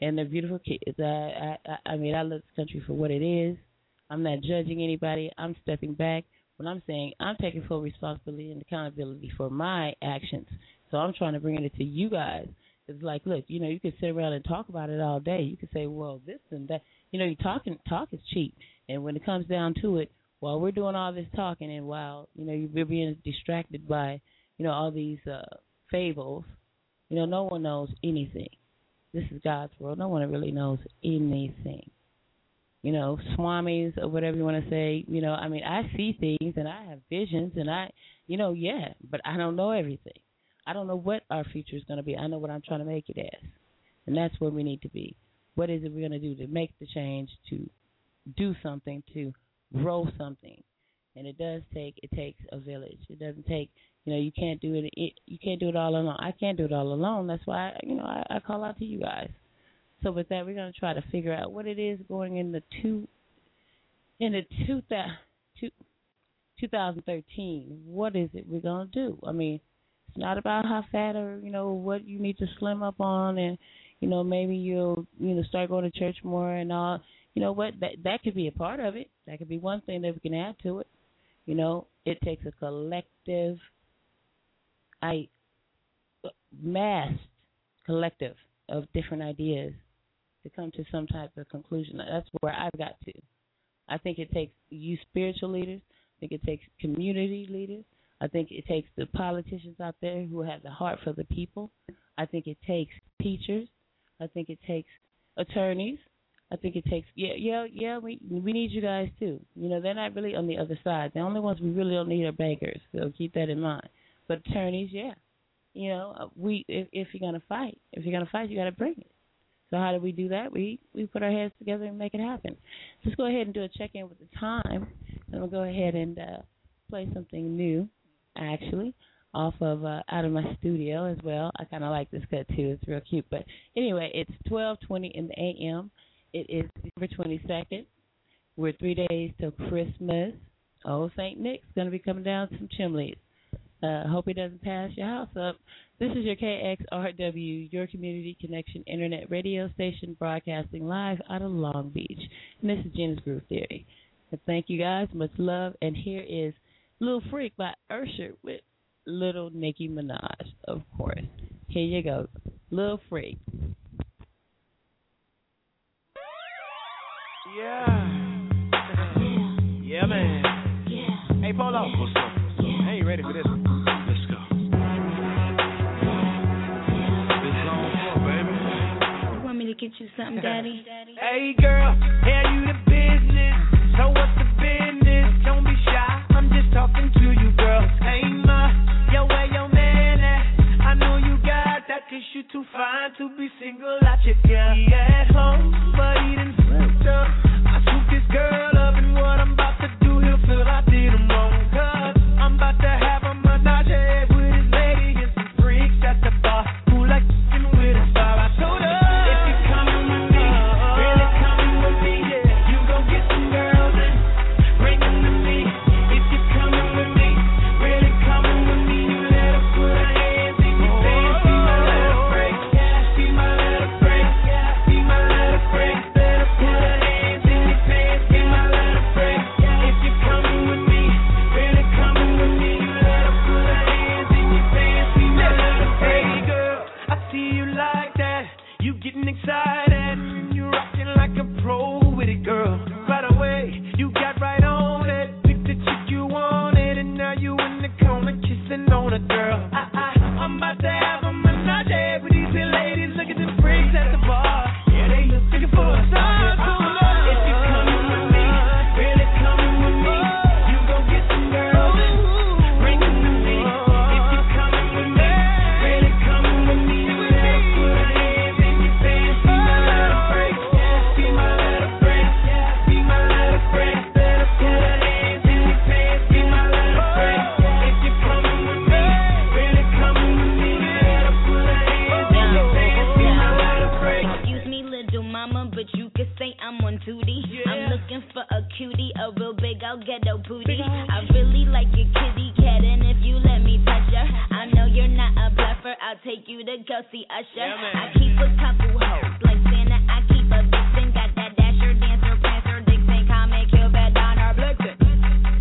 and their beautiful kids. I mean, I love this country for what it is. I'm not judging anybody. I'm stepping back. When I'm saying, I'm taking full responsibility and accountability for my actions. So I'm trying to bring it to you guys. It's like, look, you know, you can sit around and talk about it all day. You can say, well, this and that. You know, talk is cheap. And when it comes down to it, while we're doing all this talking and while, you know, you're being distracted by, you know, all these fables, you know, no one knows anything. This is God's world. No one really knows anything. You know, swamis or whatever you want to say, you know, I mean, I see things and I have visions and I, you know, yeah, but I don't know everything. I don't know what our future is going to be. I know what I'm trying to make it as. And that's where we need to be. What is it we're going to do to make the change, to do something, to grow something? And it takes a village. It doesn't take, you know, you can't do it all alone. I can't do it all alone. That's why, you know, I call out to you guys. So with that, we're going to try to figure out what it is going into 2013. What is it we're going to do? I mean, it's not about how fat or, you know, what you need to slim up on, and, you know, maybe you'll, you know, start going to church more and all. You know what? That could be a part of it. That could be one thing that we can add to it. You know, it takes a collective, massed collective of different ideas to come to some type of conclusion. That's where I've got to. I think it takes you spiritual leaders. I think it takes community leaders. I think it takes the politicians out there who have the heart for the people. I think it takes teachers. I think it takes attorneys. I think it takes, we need you guys too. You know, they're not really on the other side. The only ones we really don't need are beggars, so keep that in mind. But attorneys, yeah. You know, if you're going to fight, you got to bring it. So how do we do that? We put our heads together and make it happen. Let's go ahead and do a check-in with the time. And we'll go ahead and play something new, actually, off of out of my studio as well. I kind of like this cut, too. It's real cute. But anyway, it's 12:20 in the a.m. It is December 22nd. We're 3 days till Christmas. Old St. Nick's going to be coming down some chimneys. Hope he doesn't pass your house up. This is your KXRW, your Community Connection Internet radio station, broadcasting live out of Long Beach. And this is Gina's Groove Theory. And thank you guys. Much love. And here is Little Freak by Usher with Little Nicki Minaj, of course. Here you go. Little Freak. Yeah, man. Yeah. Hey, Polo. What's up? I ain't ready for this. Let's go. It's on for, baby. You want me to get you something, Daddy? Hey, girl. Tell you the business. So what's the business? Don't be shy. I'm just talking to you, girl. Hey, ma. Yo, where your man at? I know you got that, cause you too fine to be single out your girl. He at home, but he done slipped up. I took this girl up, and what I'm about to do, he'll feel I did him wrong. About to have a menage with his lady and some freaks at the bar who like f***ing with a star. I told her, if you're coming with me, really coming with me, yeah. You gon' get some girls and bring them to me. If you're coming with me, really coming with me, you let her put her hands in your pants. See my let her break, yeah. See my let her break, yeah. See my let her break, let her put her hands in your pants. See my let her break, yeah. If you're coming with me, really coming. Getting excited, you rocking like a pro with it, girl. Right away, you got right on it. Picked the chick you wanted, and now you in the corner kissing on a girl. I'm about to have a menage with these little ladies. Look at them freaks at the bar. Yeah, they looking for a star. I'm on duty, yeah. I'm looking for a cutie, a real big old ghetto booty. I really like your kitty cat, and if you let me touch her, I know you're not a bluffer, I'll take you to go see Usher, yeah. I keep a couple hoes, like Santa, I keep a vixen, got that dasher, dancer, prancer, Dixon, comic, Hilbert, Donner, Blitzen.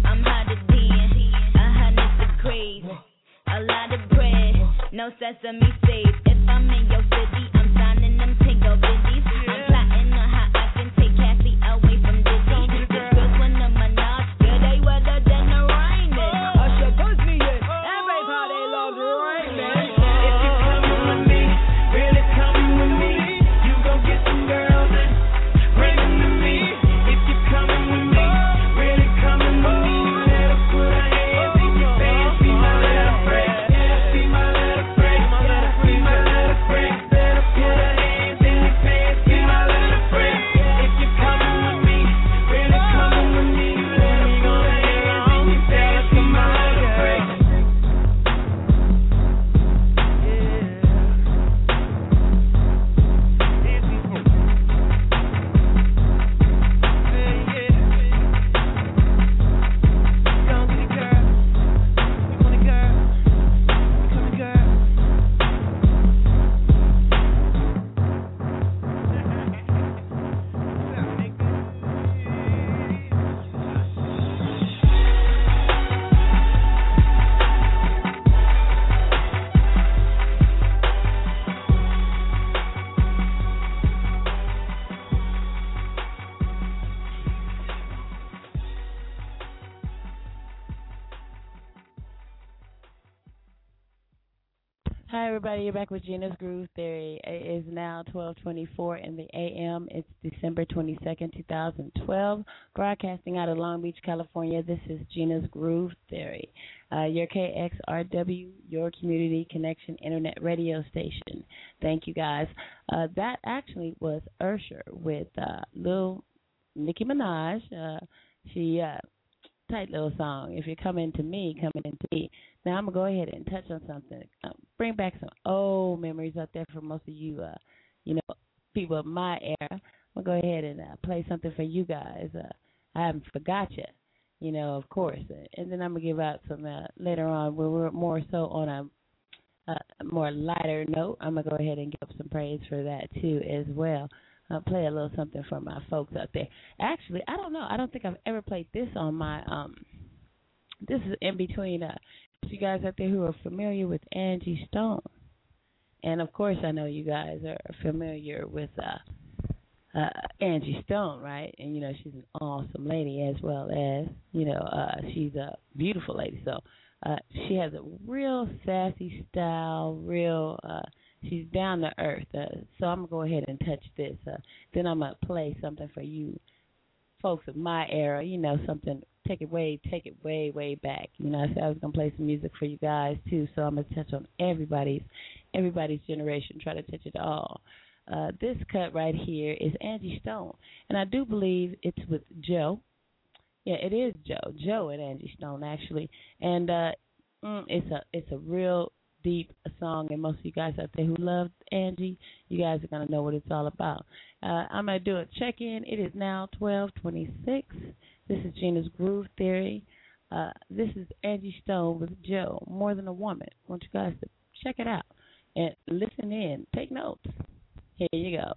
I'm hot to 100 degrees, a lot of bread, no sesame seeds. If I'm in your city, I'm signing them tingle biddies, yeah. I'm plotting on how I can take Cassie away from Disney. These girls want a menage, girl, they weather than the rain. Usher does me in. Everybody loves rain, man. If you coming with me, really coming with me, you gon' get some girls and bring them to me. If you coming with me, really coming with me, you let her put her hands in your pants. See my let her break, yeah. See my let her break, yeah. Hi, everybody. You're back with Gina's Groove Theory. It is now 12:24 in the a.m. It's December 22nd, 2012, broadcasting out of Long Beach, California. This is Gina's Groove Theory, your KXRW, your Community Connection Internet radio station. Thank you, guys. That actually was Usher with Lil Nicki Minaj. She tight little song, "If You're Coming to Me, Coming Into Me." Now, I'm going to go ahead and touch on something. Bring back some old memories out there for most of you, you know, people of my era. I'm going to go ahead and play something for you guys. I haven't forgot you, you know, of course. And then I'm going to give out some later on where we're more so on a more lighter note. I'm going to go ahead and give up some praise for that, too, as well. I'll play a little something for my folks out there. Actually, I don't know. I don't think I've ever played this on my this is in between you guys out there who are familiar with Angie Stone. And, of course, I know you guys are familiar with Angie Stone, right? And, you know, she's an awesome lady as well as, you know, she's a beautiful lady. So she has a real sassy style, real she's down to earth, so I'm going to go ahead and touch this. Then I'm going to play something for you folks of my era, you know, something, take it way, way back. You know, I said I was going to play some music for you guys, too, so I'm going to touch on everybody's generation, try to touch it all. This cut right here is Angie Stone, and I do believe it's with Joe. Yeah, it is Joe and Angie Stone, actually, and it's a real deep song, and most of you guys out there who love Angie, you guys are going to know what it's all about. I'm going to do a check-in. It is now 12:26. This is Gina's Groove Theory. This is Angie Stone with Joe, More Than a Woman. I want you guys to check it out and listen in. Take notes. Here you go.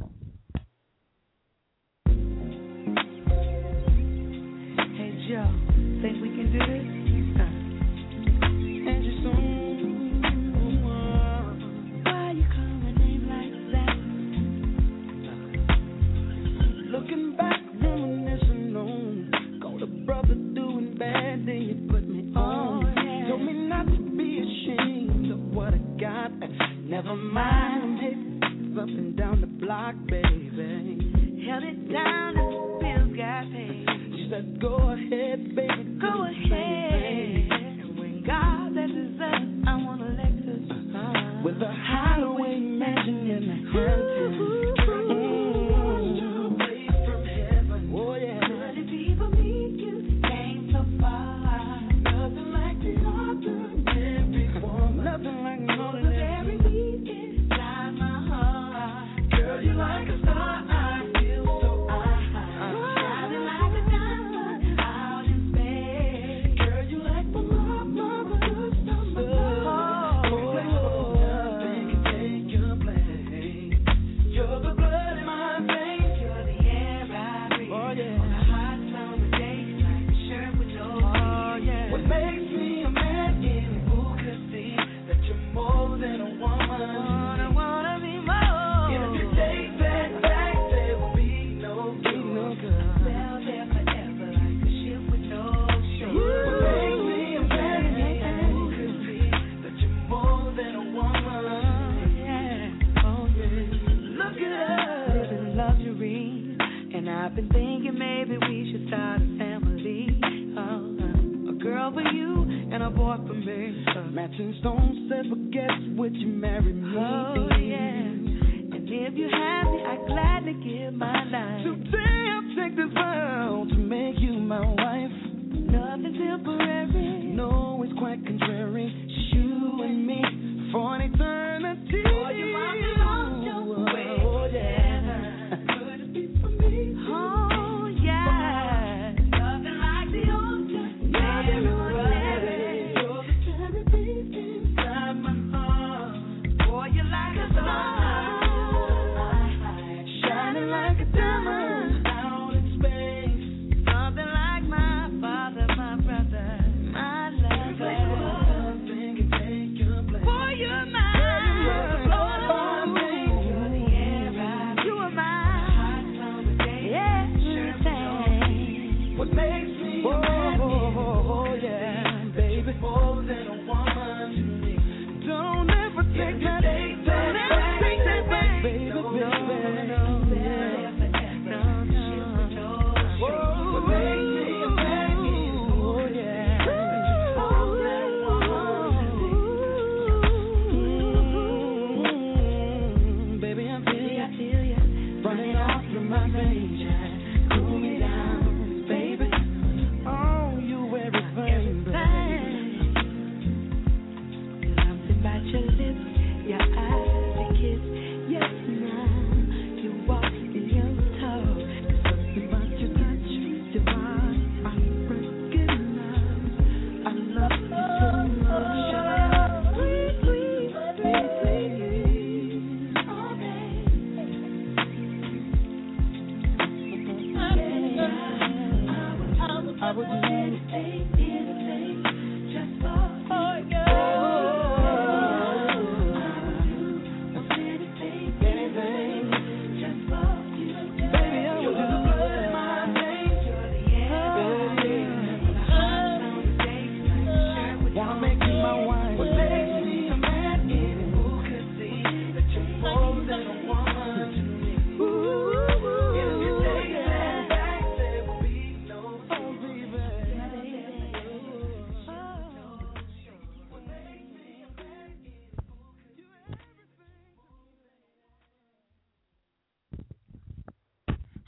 Hey, Joe, think we can do this? Angie Stone. Looking back, reminiscing on, called a brother doing bad, then you put me on. Yeah. Told me not to be ashamed of what I got. Never mind, I'm up and down the block, baby. Held it down until the bills got paid. She said, go ahead, baby, go ahead. And when God blesses us, I want to Lexus. With a highway mansion in the mountains. Matching stones said, but guess what, you marry me. Oh, yeah. And if you have me, I'd gladly give my life. Today I'll take this vow to make you my wife. Nothing temporary. No, it's quite contrary. It's you and me for an eternity. Oh, you want to walk your way. Oh, yeah. Could it be for me? Oh, yeah. Nothing like the old time. Nothing my brother, my love.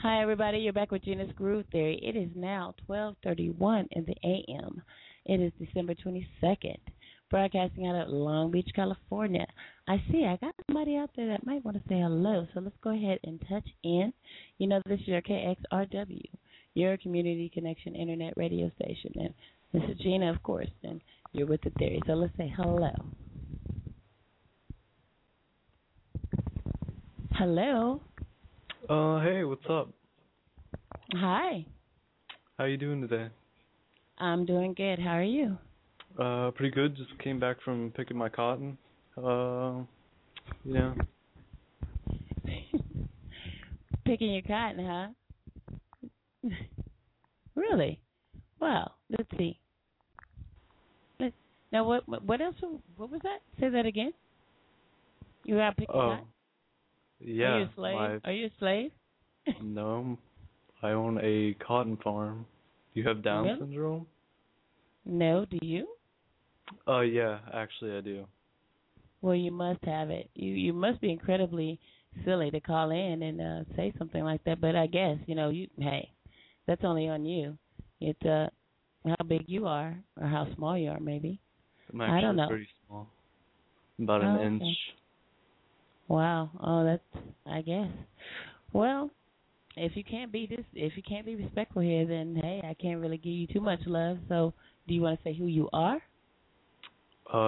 Hi, everybody. You're back with Gina's Groove Theory. It is now 12:31 in the a.m. It is December 22nd, broadcasting out of Long Beach, California. I see I got somebody out there that might want to say hello, so let's go ahead and touch in. You know, this is your KXRW, your Community Connection Internet radio station. And this is Gina, of course, and you're with the theory. So let's say hello. Hello. Hey, what's up? Hi. How you doing today? I'm doing good. How are you? Pretty good. Just came back from picking my cotton. Yeah. Picking your cotton, huh? Really? Wow. Let's see. Now, what else? What was that? Say that again. You got picking cotton? Yeah. Are you a slave? Are you a slave? No. I own a cotton farm. Do you have Down syndrome? No. Do you? Yeah. Actually, I do. Well, you must have it. You must be incredibly silly to call in and say something like that. But I guess, you know, hey, that's only on you. It's how big you are or how small you are, maybe. I don't know. I'm pretty small. About an inch. Okay. Wow. Oh, that's, I guess. Well, if you can't be respectful here, then, hey, I can't really give you too much love. So do you want to say who you are?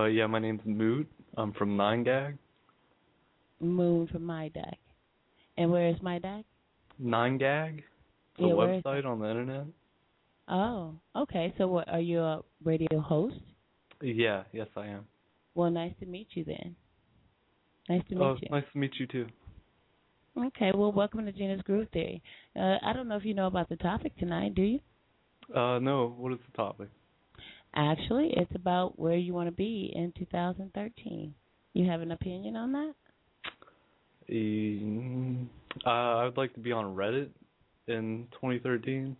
Yeah, my name's Moot. I'm from 9GAG. Moon from MyDAG. And where is MyDAG? 9GAG. It's a website on the internet. Oh, okay. So what, are you a radio host? Yeah, yes, I am. Well, nice to meet you then. Nice to meet you. Nice to meet you, too. Okay, well, welcome to Gina's Groove Theory. I don't know if you know about the topic tonight, do you? No. What is the topic? Actually, it's about where you want to be in 2013. You have an opinion on that? I would like to be on Reddit in 2013.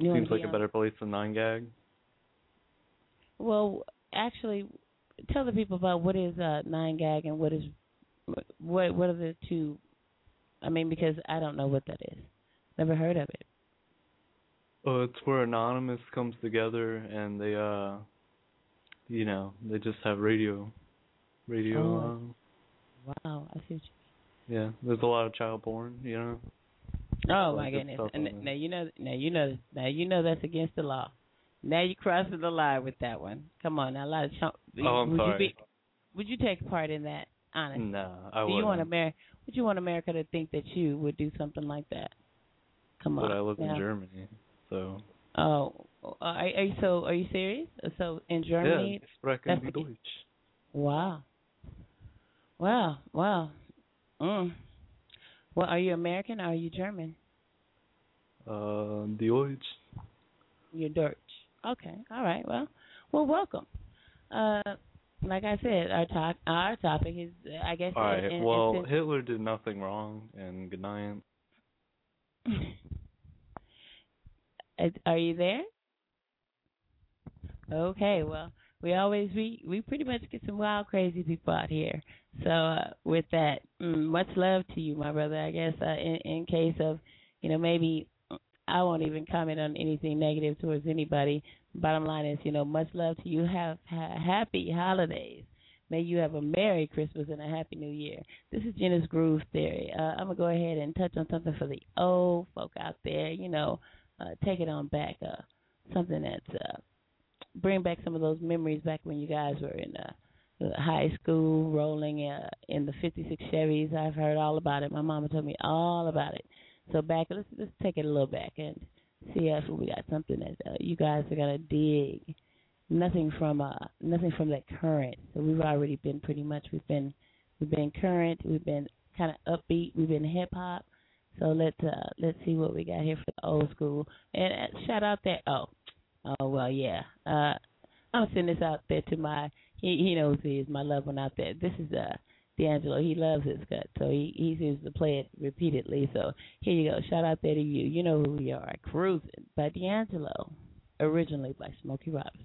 Seems like a better place than 9GAG. Well, actually, tell the people about what is 9GAG and what are the two? I mean, because I don't know what that is. Never heard of it. It's where Anonymous comes together and they, you know, they just have radio. Wow, I see what you mean. Yeah, there's a lot of child porn, you know. Oh my goodness! And now you know that's against the law. Now you're crossing the line with that one. Come on, now, a lot of would you take part in that? Honestly, no, I wouldn't. Would you want America to think that you would do something like that? Come on. But I live in Germany, so. Oh, are you serious? So in Germany. Yeah, I speak Deutsch. Wow. Well, are you American or are you German? Deutsch. You're Deutsch. Okay. All right. Well, welcome. Like I said, our topic is, I guess. All right. Hitler did nothing wrong, and good night. Are you there? Okay. Well, we pretty much get some wild, crazy people out here. So with that, much love to you, my brother. I guess in case of, you know, maybe I won't even comment on anything negative towards anybody. Bottom line is, you know, much love to you. Have happy holidays. May you have a Merry Christmas and a Happy New Year. This is Gina's Groove Theory. I'm going to go ahead and touch on something for the old folk out there. You know, take it on back. Something that's bring back some of those memories back when you guys were in high school, rolling in the 56 Chevys. I've heard all about it. My mama told me all about it. So back, let's take it a little back and see if we got something that you guys are gonna dig. Nothing from that current. So we've already been pretty much we've been current. We've been kind of upbeat. We've been hip hop. So let's see what we got here for the old school. And shout out that I'm sending this out there to my he knows he is my loved one out there. This is D'Angelo, he loves his cut, so he seems to play it repeatedly. So here you go. Shout out there to you. You know who we are. Cruising by D'Angelo, originally by Smokey Robinson.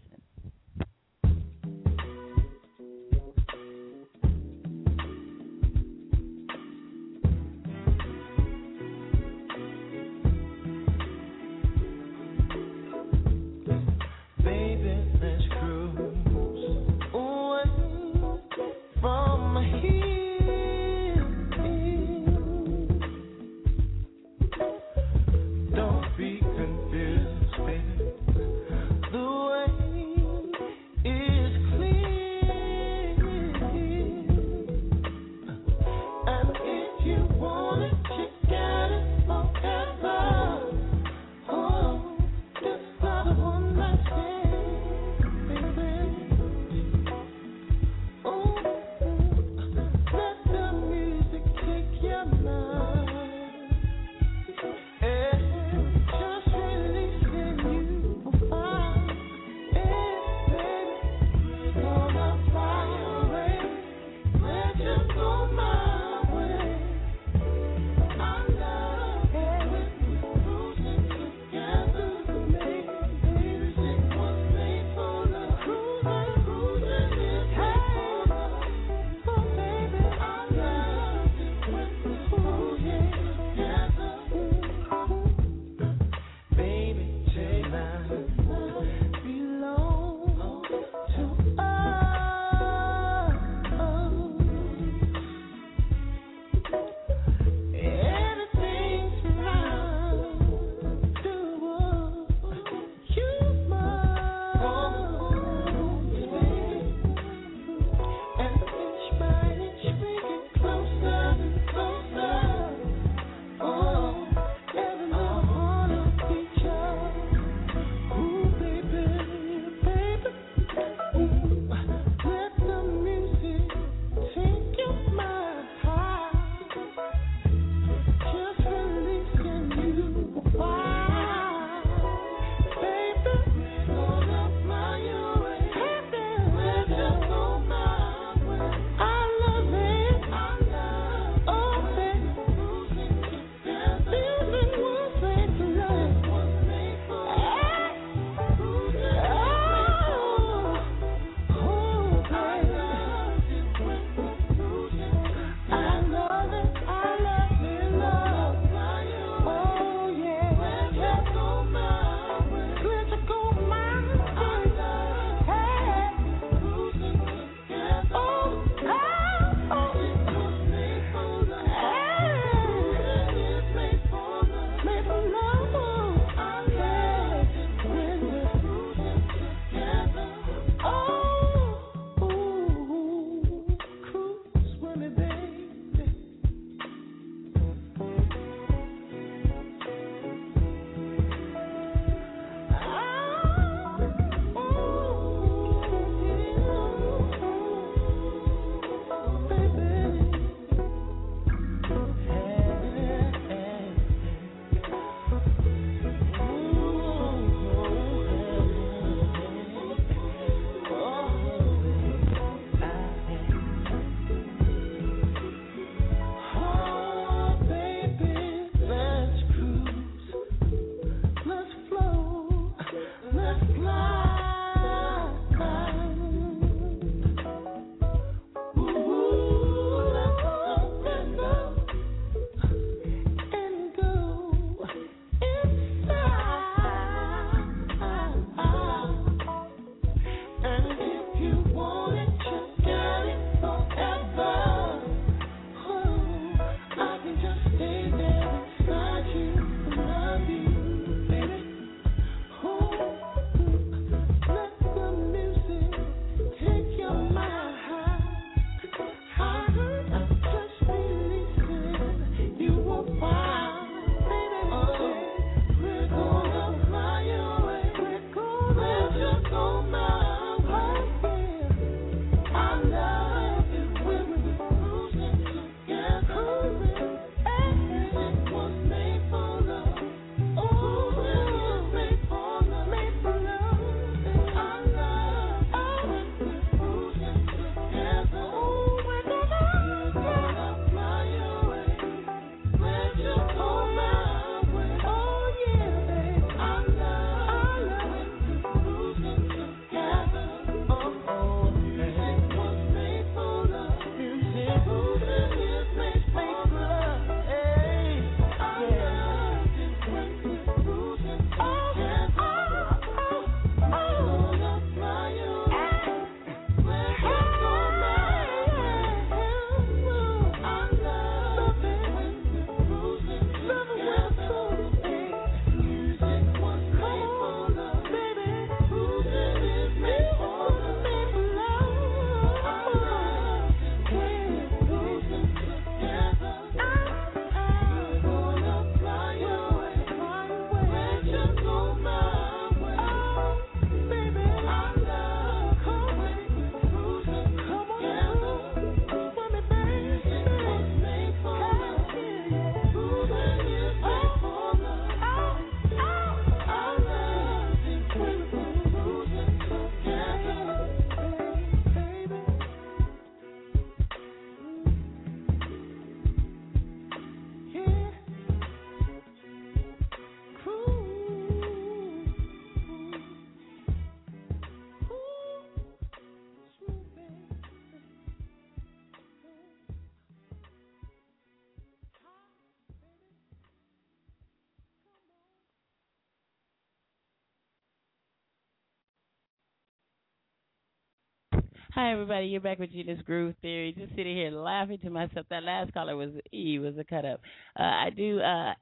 Hi, everybody. You're back with Gina's Groove Theory. Just sitting here laughing to myself. That last caller was a cut-up. I do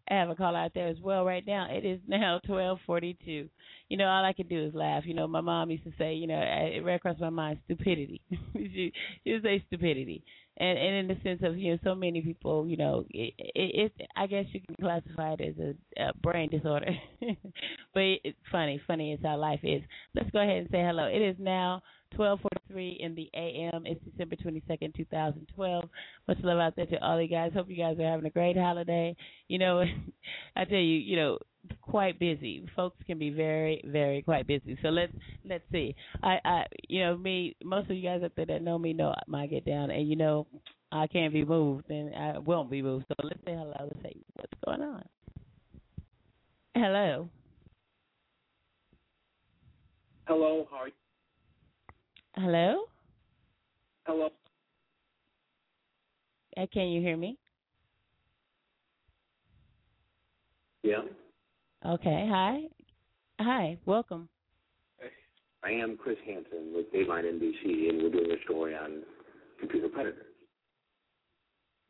have a caller out there as well right now. It is now 12:42. You know, all I can do is laugh. You know, my mom used to say, you know, it ran across my mind, stupidity. She would say stupidity. And in the sense of, you know, so many people, you know, it I guess you can classify it as a brain disorder. But it's funny is how life is. Let's go ahead and say hello. It is now 12:43 in the a.m. It's December 22nd, 2012. Much love out there to all you guys. Hope you guys are having a great holiday. You know, I tell you, you know, quite busy. Folks can be very, very quite busy. So let's see. I you know, me, most of you guys up there that know me know my get down, and you know I can't be moved and I won't be moved. So let's say hello. Let's say what's going on. Hello. Hello. How are you? Hello? Hello. Can you hear me? Yeah. Okay. Hi. Hi. Welcome. I am Chris Hansen with Dateline NBC, and we're doing a story on computer predators.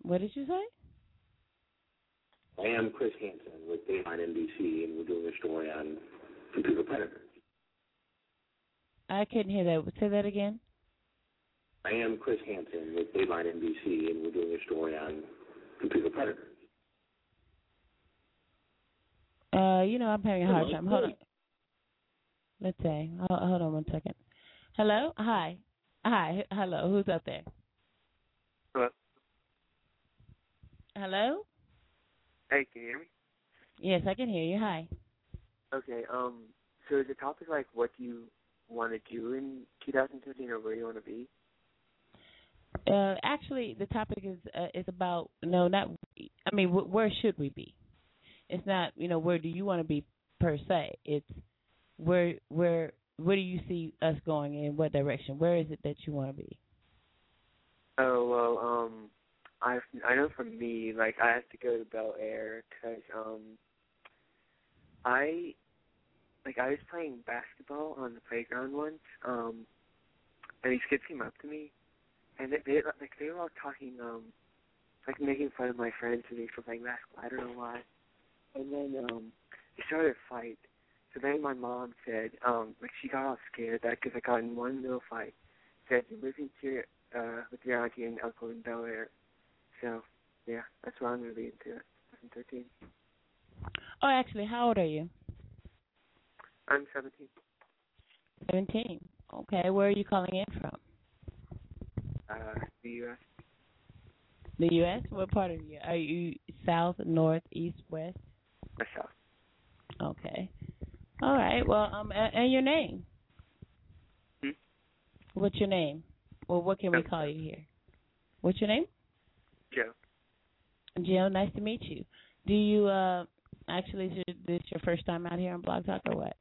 What did you say? I am Chris Hansen with Dateline NBC, and we're doing a story on computer predators. I couldn't hear that. Say that again. I am Chris Hansen with Dateline NBC, and we're doing a story on computer predators. You know, I'm having a hard time. Hold on. Let's see. Hold on one second. Hello? Hi. Hello. Who's up there? Hello? Hello? Hey, can you hear me? Yes, I can hear you. Hi. Okay. So is the topic like what do you want to do in 2015 or where you want to be? Actually, the topic is about, no, not, I mean, where should we be? It's not, you know, where do you want to be per se. It's where do you see us going in what direction? Where is it that you want to be? Oh, well, I know for me, like, I have to go to Bel Air because I was playing basketball on the playground once, and these kids came up to me, and they were all talking, like making fun of my friends and me for playing basketball. I don't know why. And then they started a fight. So then my mom said, like she got all scared that because I got in one little fight. Said you're living here with your auntie and uncle in Bel Air. So yeah, that's what I'm gonna be into 2013. Oh, actually, how old are you? I'm 17. 17. Okay, where are you calling in from? The U.S. The U.S. What part of you? Are you south, north, east, west? Myself. Okay. All right. Well, and your name? Hmm? What's your name? Well, what can we call you here? What's your name? Joe. Joe, nice to meet you. Do you actually, is this your first time out here on Blog Talk or what?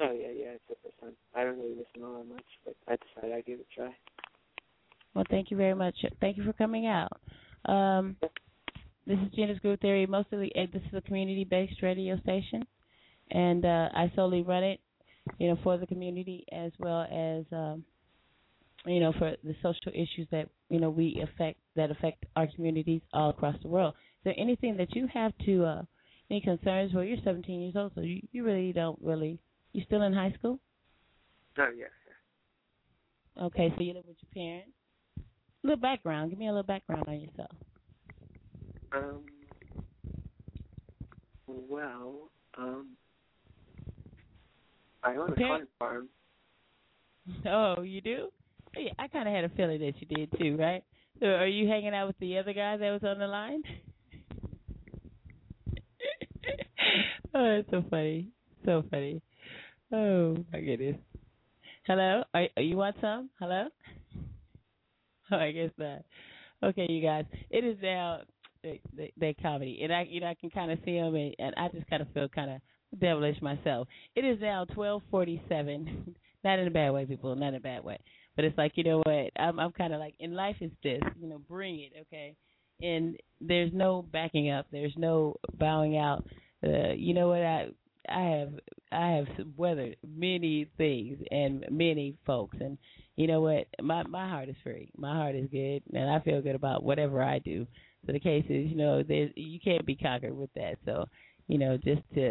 Oh, yeah, it's the first time. I don't really listen all that much, but I decided I'd give it a try. Well, thank you very much. Thank you for coming out. This is Gina's Groove Theory. Mostly, this is a community-based radio station, and I solely run it, you know, for the community as well as, you know, for the social issues that, you know, affect our communities all across the world. Is there anything that you have to any concerns? Well, you're 17 years old, so you really don't really. You still in high school? Oh, yes. Yeah. Okay, so you live with your parents. A little background. Give me a little background on yourself. Well, I own a cotton farm. Oh, you do? Yeah, I kind of had a feeling that you did too, right? So are you hanging out with the other guy that was on the line? Oh, that's so funny. So funny. Oh, my goodness. Hello? You want some? Hello? Oh, I guess not. Okay, you guys. It is now the comedy, and I, you know, I can kind of see them, and I just kind of feel kind of devilish myself. It is now 12:47. Not in a bad way, people. Not in a bad way. But it's like, you know what? I'm kind of like, in life is this. You know, bring it, okay? And there's no backing up. There's no bowing out. You know what? I have weathered many things and many folks, and you know what, my heart is free. My heart is good, and I feel good about whatever I do. So the case is, you know, you can't be conquered with that. So, you know, just to,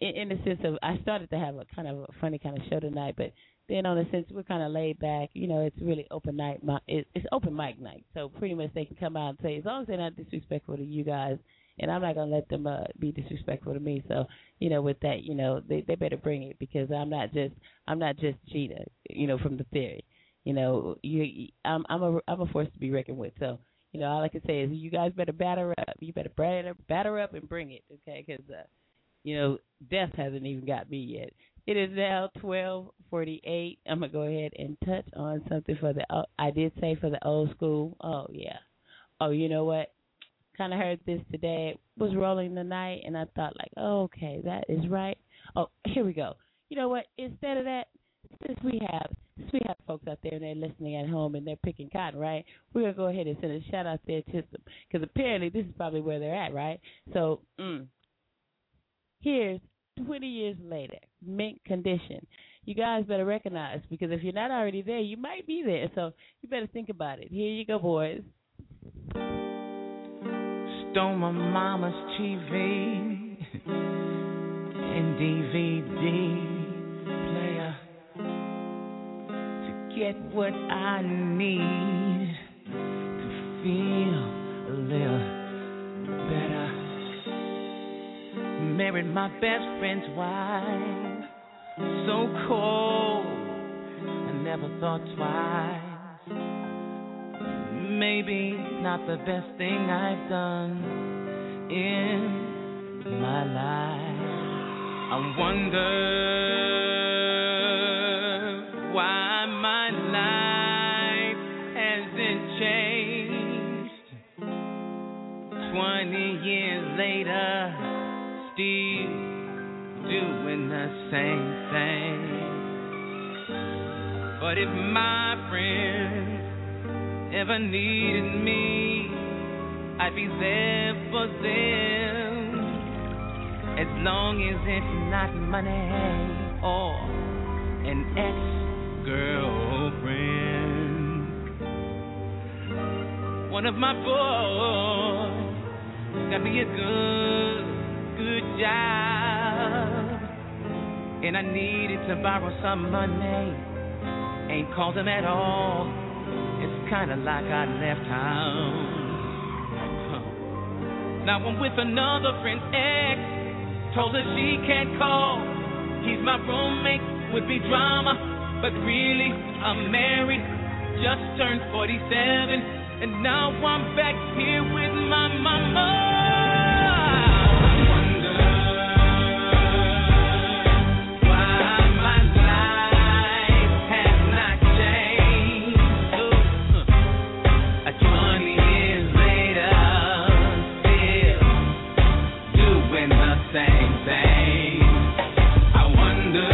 in the sense of, I started to have a kind of a funny kind of show tonight, but then on the sense we're kind of laid back, you know, it's really open night. It's open mic night. So pretty much they can come out and say, as long as they're not disrespectful to you guys, and I'm not going to let them be disrespectful to me. So, you know, with that, you know, they better bring it, because I'm not just Gina, you know, from the theory. You know, I'm a force to be reckoned with. So, you know, all I can say is you guys better batter up. You better batter up and bring it, okay? Because, you know, death hasn't even got me yet. It is now 12:48. I'm going to go ahead and touch on something I did say for the old school. Oh, yeah. Oh, you know what? Kind of heard this today. Was rolling the night, and I thought, like, oh, okay, that is right. Oh, here we go. You know what? Instead of that, since we have folks out there and they're listening at home and they're picking cotton, right? We're going to go ahead and send a shout out there to them, because apparently this is probably where they're at, right? So here's 20 years later, Mint Condition. You guys better recognize, because if you're not already there, you might be there. So you better think about it. Here you go, boys. Stole my mama's TV and DVD player. Get what I need to feel a little better. Married my best friend's wife, so cold, I never thought twice. Maybe not the best thing I've done in my life. I wonder why my life hasn't changed. 20 years later, still doing the same thing. But if my friends ever needed me, I'd be there for them. As long as it's not money or an ex-girlfriend. One of my boys got me a good job, and I needed to borrow some money. Ain't called him at all. It's kinda like I left town. Now I'm with another friend's ex. Told her she can't call. He's my roommate, would be drama, but really, I'm married, just turned 47, and now I'm back here with my mama. I wonder why my life has not changed. 20 years later, still doing the same thing. I wonder.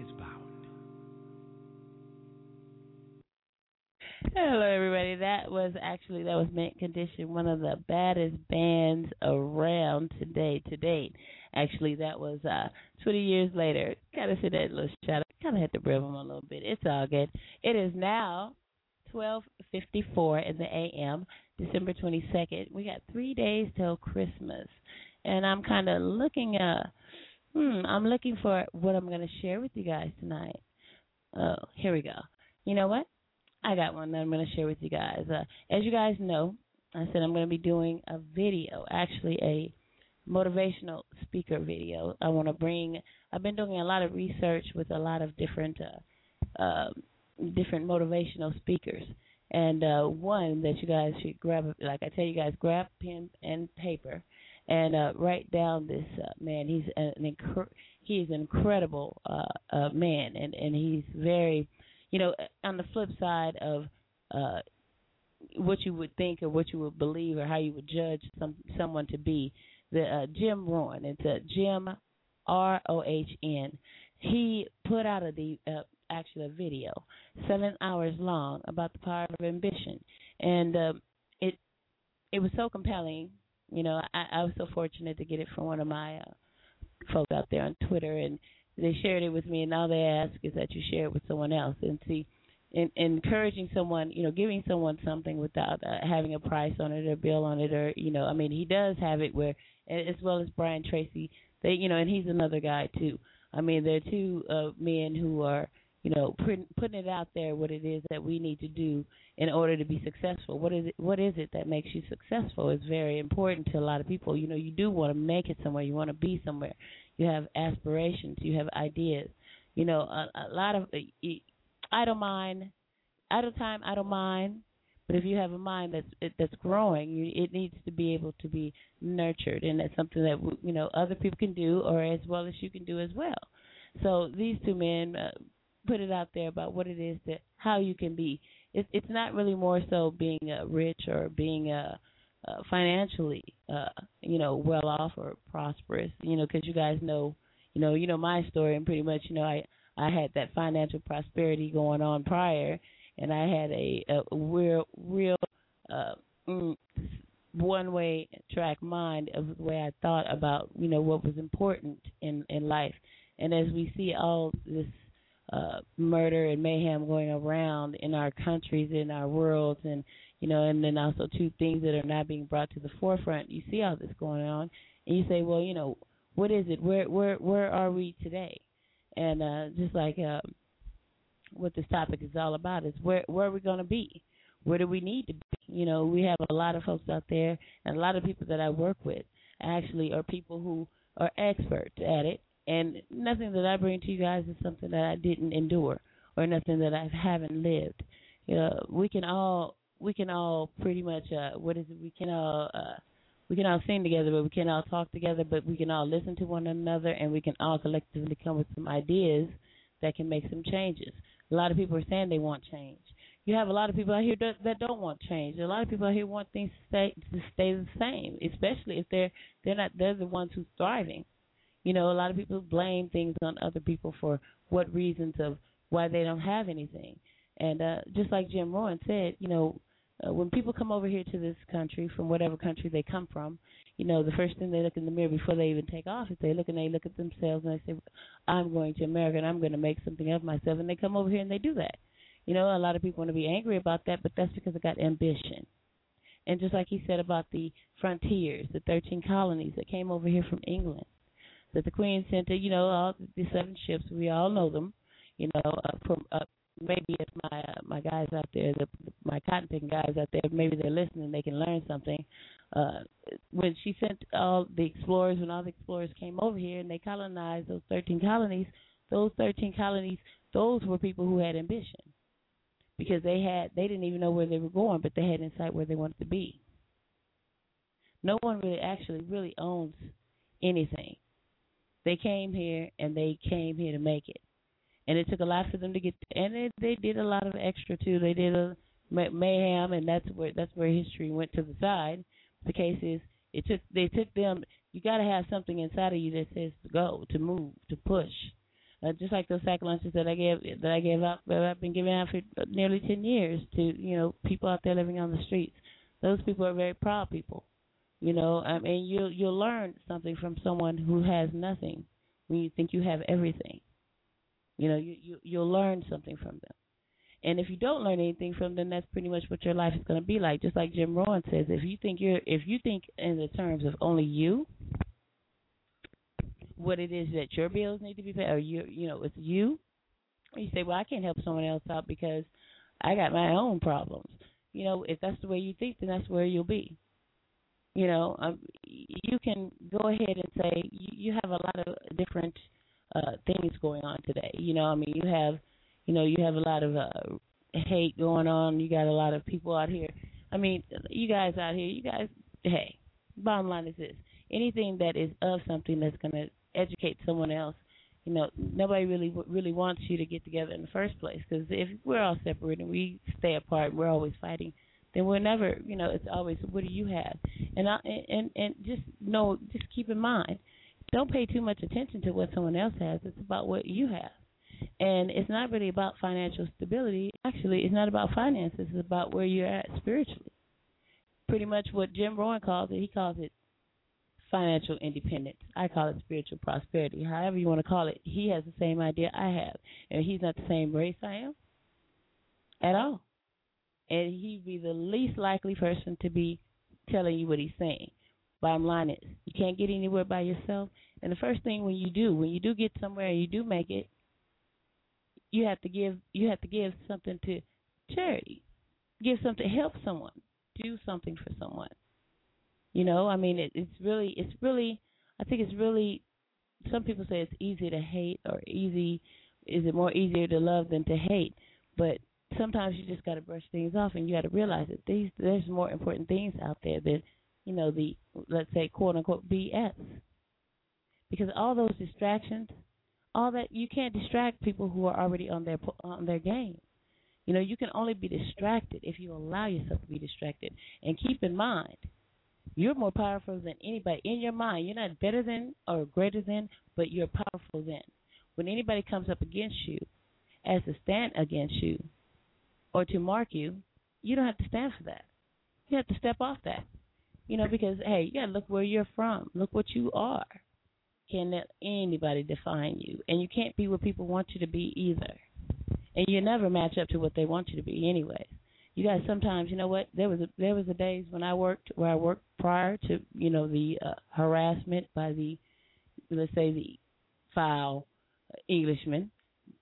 is bound. Hello, everybody. That was Mint Condition, one of the baddest bands around today to date. Actually, that was 20 years later. Got to say that little shout out. Kind of had to rev them a little bit. It's all good. It is now 12:54 in the a.m., December 22nd. We got 3 days till Christmas, and I'm kind of looking I'm looking for what I'm going to share with you guys tonight. Oh, here we go. You know what? I got one that I'm going to share with you guys. As you guys know, I said I'm going to be doing a video, actually a motivational speaker video. I want to bring, I've been doing a lot of research with a lot of different motivational speakers, and one that you guys should grab, like I tell you guys, grab pen and paper and write down this man. He's an incredible man, and he's very, you know, on the flip side of what you would think or what you would believe or how you would judge someone to be, the Jim Rohn. It's Jim Rohn. He put out a video, 7 hours long, about the power of ambition, and it was so compelling. You know, I was so fortunate to get it from one of my folks out there on Twitter, and they shared it with me. And all they ask is that you share it with someone else. And see, encouraging someone, you know, giving someone something without having a price on it or a bill on it, or, you know, I mean, he does have it where, as well as Brian Tracy, they, you know, and he's another guy too. I mean, there are two men who are, you know, putting it out there what it is that we need to do in order to be successful. What is it that makes you successful is very important to a lot of people. You know, you do want to make it somewhere. You want to be somewhere. You have aspirations. You have ideas. You know, a lot of idle time, but if you have a mind that's growing, it needs to be able to be nurtured, and that's something that, you know, other people can do, or as well as you can do as well. So these two men put it out there about what it is that, how you can be. It's not really more so being rich or being financially, you know, well off or prosperous. You know, because you guys know, you know my story, and pretty much, you know, I had that financial prosperity going on prior, and I had a real one-way track mind of the way I thought about, you know, what was important in life. And as we see all this murder and mayhem going around in our countries, in our worlds, and, you know, and then also two things that are not being brought to the forefront. You see all this going on, and you say, well, you know, what is it? Where are we today? And just like what this topic is all about is where are we going to be? Where do we need to be? You know, we have a lot of folks out there, and a lot of people that I work with actually are people who are experts at it. And nothing that I bring to you guys is something that I didn't endure, or nothing that I haven't lived. You know, we can all pretty much we can all sing together, but we can all talk together, but we can all listen to one another, and we can all collectively come with some ideas that can make some changes. A lot of people are saying they want change. You have a lot of people out here that don't want change. A lot of people out here want things to stay the same, especially if they're the ones who's thriving. You know, a lot of people blame things on other people for what reasons of why they don't have anything. And just like Jim Rohn said, you know, when people come over here to this country from whatever country they come from, you know, the first thing they look in the mirror before they even take off is they look at themselves and they say, I'm going to America and I'm going to make something of myself. And they come over here and they do that. You know, a lot of people want to be angry about that, but that's because they got ambition. And just like he said about the frontiers, the 13 colonies that came over here from England, that the Queen Center, you know, all the 7 ships, we all know them, you know, maybe if my guys out there, my cotton picking guys out there, maybe they're listening, they can learn something. When she sent all the explorers, when all the explorers came over here and they colonized those 13 colonies, those were people who had ambition, because they didn't even know where they were going, but they had insight where they wanted to be. No one really actually really owns anything. They came here, and they came here to make it. And it took a lot for them to get there. And they did a lot of extra, too. They did a mayhem, and that's where history went to the side. The case is, they took them, you got to have something inside of you that says to go, to move, to push. just like those sack lunches that I gave out that I've been giving out for nearly 10 years to, you know, people out there living on the streets. Those people are very proud people, you know. I mean, you'll learn something from someone who has nothing when you think you have everything. You know, you'll learn something from them. And if you don't learn anything from them, that's pretty much what your life is going to be like. Just like Jim Rohn says, if you think in the terms of only you, what it is that your bills need to be paid, or you say, well, I can't help someone else out because I got my own problems. You know, if that's the way you think, then that's where you'll be. You know, you can go ahead and say you have a lot of different things going on today. You know, I mean, you have a lot of hate going on. You got a lot of people out here. I mean, you guys out here, hey, bottom line is this. Anything that is of something that's going to educate someone else, you know, nobody really wants you to get together in the first place, because if we're all separate and we stay apart, we're always fighting, then we'll never, you know, it's always, what do you have? And just know, just keep in mind, don't pay too much attention to what someone else has. It's about what you have. And it's not really about financial stability. Actually, it's not about finances. It's about where you're at spiritually. Pretty much what Jim Rohn calls it, he calls it financial independence. I call it spiritual prosperity. However you want to call it, he has the same idea I have. And he's not the same race I am at all. And he'd be the least likely person to be telling you what he's saying. Bottom line is, you can't get anywhere by yourself. And the first thing when you do get somewhere and you do make it, you have to give something to charity. Give something, help someone. Do something for someone. You know, I mean, it's really, I think it's really, some people say it's easy to hate, or is it easier to love than to hate? But sometimes you just got to brush things off, and you got to realize that there's more important things out there than, you know, the, let's say, quote unquote BS. Because all those distractions, all that, you can't distract people who are already on their game. You know, you can only be distracted if you allow yourself to be distracted. And keep in mind, you're more powerful than anybody. In your mind, you're not better than or greater than, but you're powerful than. When anybody comes up against you as a stand against you or to mark you, you don't have to stand for that. You have to step off that, you know, because, hey, you got to look where you're from. Look what you are. Can't let anybody define you. And you can't be what people want you to be either. And you never match up to what they want you to be anyway. You guys, sometimes, you know what, there was a days when I worked prior to, you know, the harassment by the, let's say, the foul Englishman.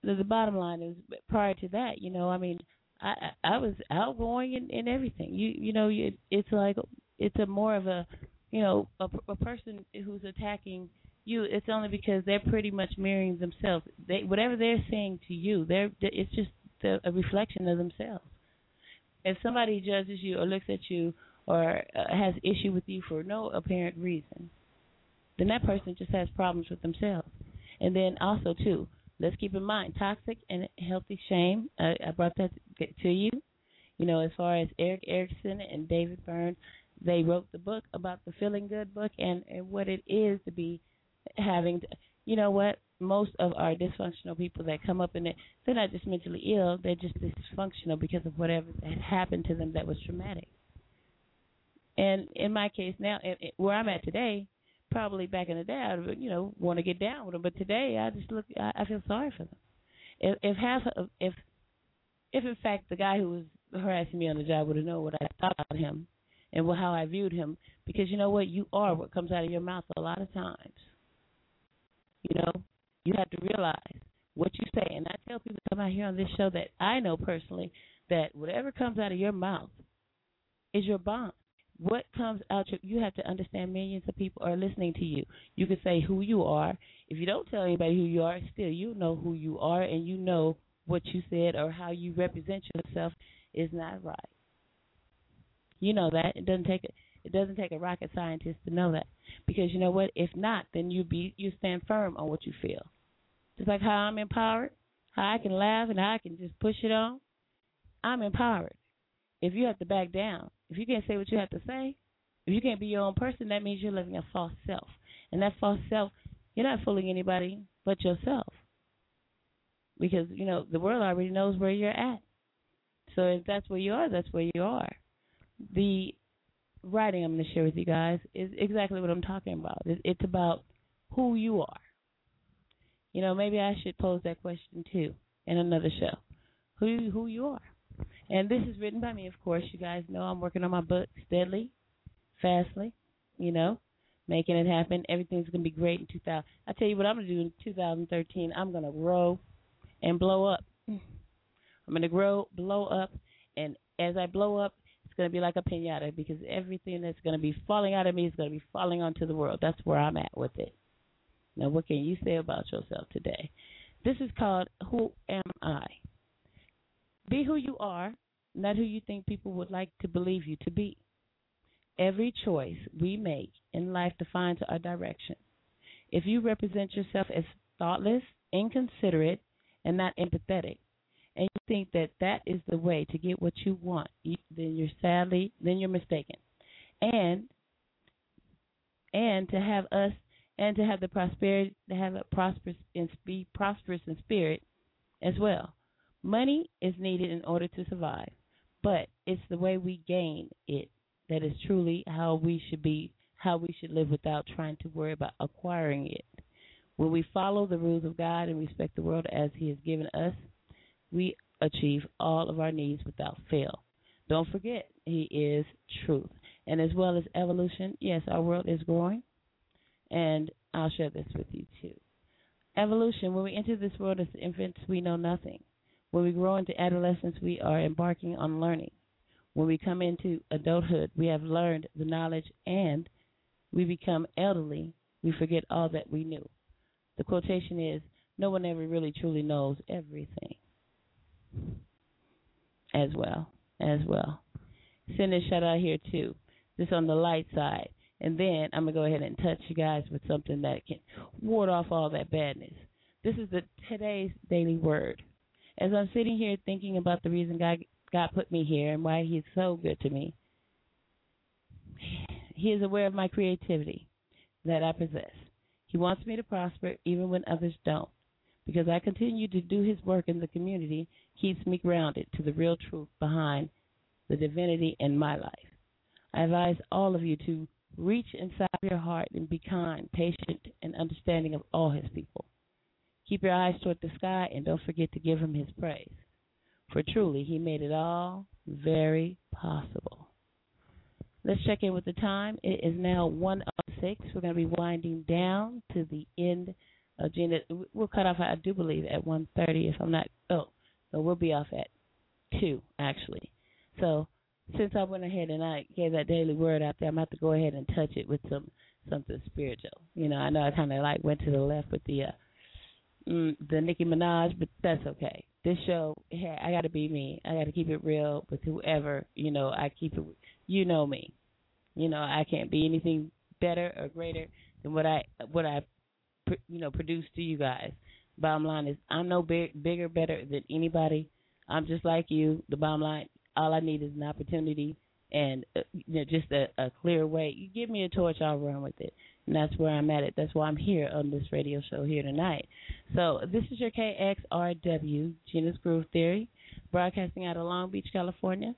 The bottom line is, prior to that, you know, I mean, I was outgoing and everything. You know, it's like, it's a more of a, you know, a person who's attacking you. It's only because they're pretty much mirroring themselves. Whatever they're saying to you, it's just a reflection of themselves. If somebody judges you or looks at you or has issue with you for no apparent reason, then that person just has problems with themselves. And then also, too, let's keep in mind, toxic and healthy shame. I brought that to you. You know, as far as Erik Erikson and David Burns, they wrote the book about the feeling good book and what it is to be having, you know what, most of our dysfunctional people that come up in it, they're not just mentally ill, they're just dysfunctional because of whatever that happened to them that was traumatic. And in my case now, where I'm at today, probably back in the day, I would, you know, want to get down with them, but today I feel sorry for them. If in fact the guy who was harassing me on the job would have known what I thought about him and how I viewed him, because you know what, you are what comes out of your mouth a lot of times. You know, you have to realize what you say. And I tell people to come out here on this show that I know personally that whatever comes out of your mouth is your bomb. What comes out, you have to understand millions of people are listening to you. You can say who you are. If you don't tell anybody who you are, still you know who you are and you know what you said or how you represent yourself is not right. You know that. It doesn't take a rocket scientist to know that. Because you know what? If not, then you stand firm on what you feel. Just like how I'm empowered, how I can laugh and how I can just push it on, I'm empowered. If you have to back down, if you can't say what you have to say, if you can't be your own person, that means you're living a false self. And that false self, you're not fooling anybody but yourself. because, you know, the world already knows where you're at. So if that's where you are, that's where you are. The writing I'm going to share with you guys is exactly what I'm talking about. It's about who you are. You know, maybe I should pose that question, too, in another show, who you are. And this is written by me, of course. You guys know I'm working on my book steadily, fastly, you know, making it happen. Everything's going to be great in 2000. I tell you what I'm going to do in 2013. I'm going to grow and blow up. I'm going to grow, blow up, and as I blow up, it's going to be like a piñata because everything that's going to be falling out of me is going to be falling onto the world. That's where I'm at with it. Now, what can you say about yourself today? This is called Who Am I? Be who you are, not who you think people would like to believe you to be. Every choice we make in life defines our direction. If you represent yourself as thoughtless, inconsiderate, and not empathetic, and you think that that is the way to get what you want, then you're mistaken. And to have us, and to have the prosperity, to have a prosperous and be prosperous in spirit as well. Money is needed in order to survive, but it's the way we gain it that is truly how we should be, how we should live without trying to worry about acquiring it. When we follow the rules of God and respect the world as He has given us, we achieve all of our needs without fail. Don't forget, He is truth. And as well as evolution, yes, our world is growing, and I'll share this with you too. Evolution, when we enter this world as infants, we know nothing. When we grow into adolescence, we are embarking on learning. When we come into adulthood, we have learned the knowledge, and we become elderly. We forget all that we knew. The quotation is, no one ever really truly knows everything. As well. Send a shout out here too. This on the light side. And then I'm going to go ahead and touch you guys with something that can ward off all that badness. This is today's daily word. As I'm sitting here thinking about the reason God put me here and why He's so good to me, He is aware of my creativity that I possess. He wants me to prosper even when others don't. Because I continue to do His work in the community keeps me grounded to the real truth behind the divinity in my life. I advise all of you to reach inside your heart and be kind, patient, and understanding of all His people. Keep your eyes toward the sky and don't forget to give Him His praise. For truly, He made it all very possible. Let's check in with the time. It is now 1:06. We're going to be winding down to the end of Gina. We'll cut off, I do believe, at 1:30 if I'm not. Oh, so we'll be off at 2, actually. So since I went ahead and I gave that daily word out there, I'm going to have to go ahead and touch it with something spiritual. You know I kind of like went to the left with the Nicki Minaj, but that's okay. This show, hey, I got to be me. I got to keep it real with whoever, you know, I keep it. You know me. You know, I can't be anything better or greater than what I you know, produced to you guys. Bottom line is I'm no bigger, better than anybody. I'm just like you. The bottom line, all I need is an opportunity and just a clear way. You give me a torch, I'll run with it. And that's where I'm at it. That's why I'm here on this radio show here tonight. So this is your KXRW, Gina's Groove Theory, broadcasting out of Long Beach, California.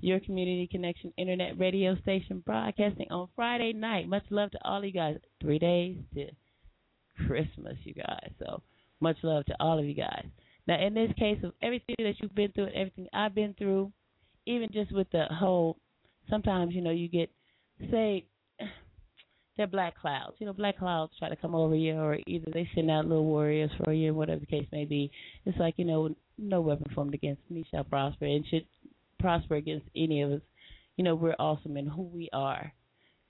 Your Community Connection Internet radio station broadcasting on Friday night. Much love to all you guys. 3 days to Christmas, you guys. So much love to all of you guys. Now, in this case of everything that you've been through and everything I've been through, even just with the whole, sometimes, you know, you get, say, they're black clouds. You know, black clouds try to come over you, or either they send out little warriors for you, whatever the case may be. It's like, you know, no weapon formed against me shall prosper, and should prosper against any of us. You know, we're awesome in who we are.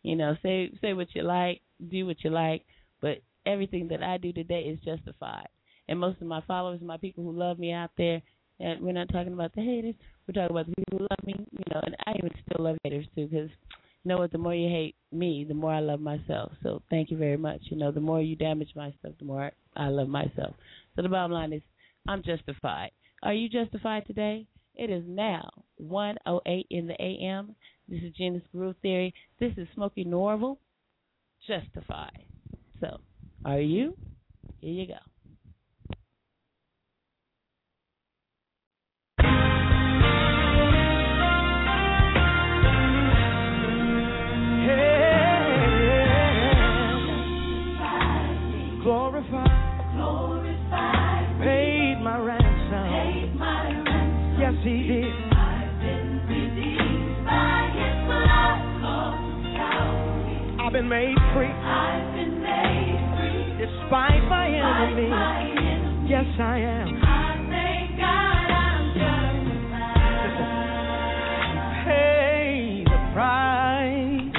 You know, say what you like, do what you like, but everything that I do today is justified. And most of my followers, my people who love me out there, and we're not talking about the haters, we're talking about the people who love me, you know, and I even still love haters too, because you know what, the more you hate me, the more I love myself. So thank you very much. You know, the more you damage myself, the more I love myself. So the bottom line is I'm justified. Are you justified today? It is now 1:08 in the a.m. This is Gina's Groove Theory. This is Smokey Norful, Justified. So are you? Here you go. I've been made free. I've been made free. Despite my enemy. Yes, I am. I thank God I'm justified. Pay the price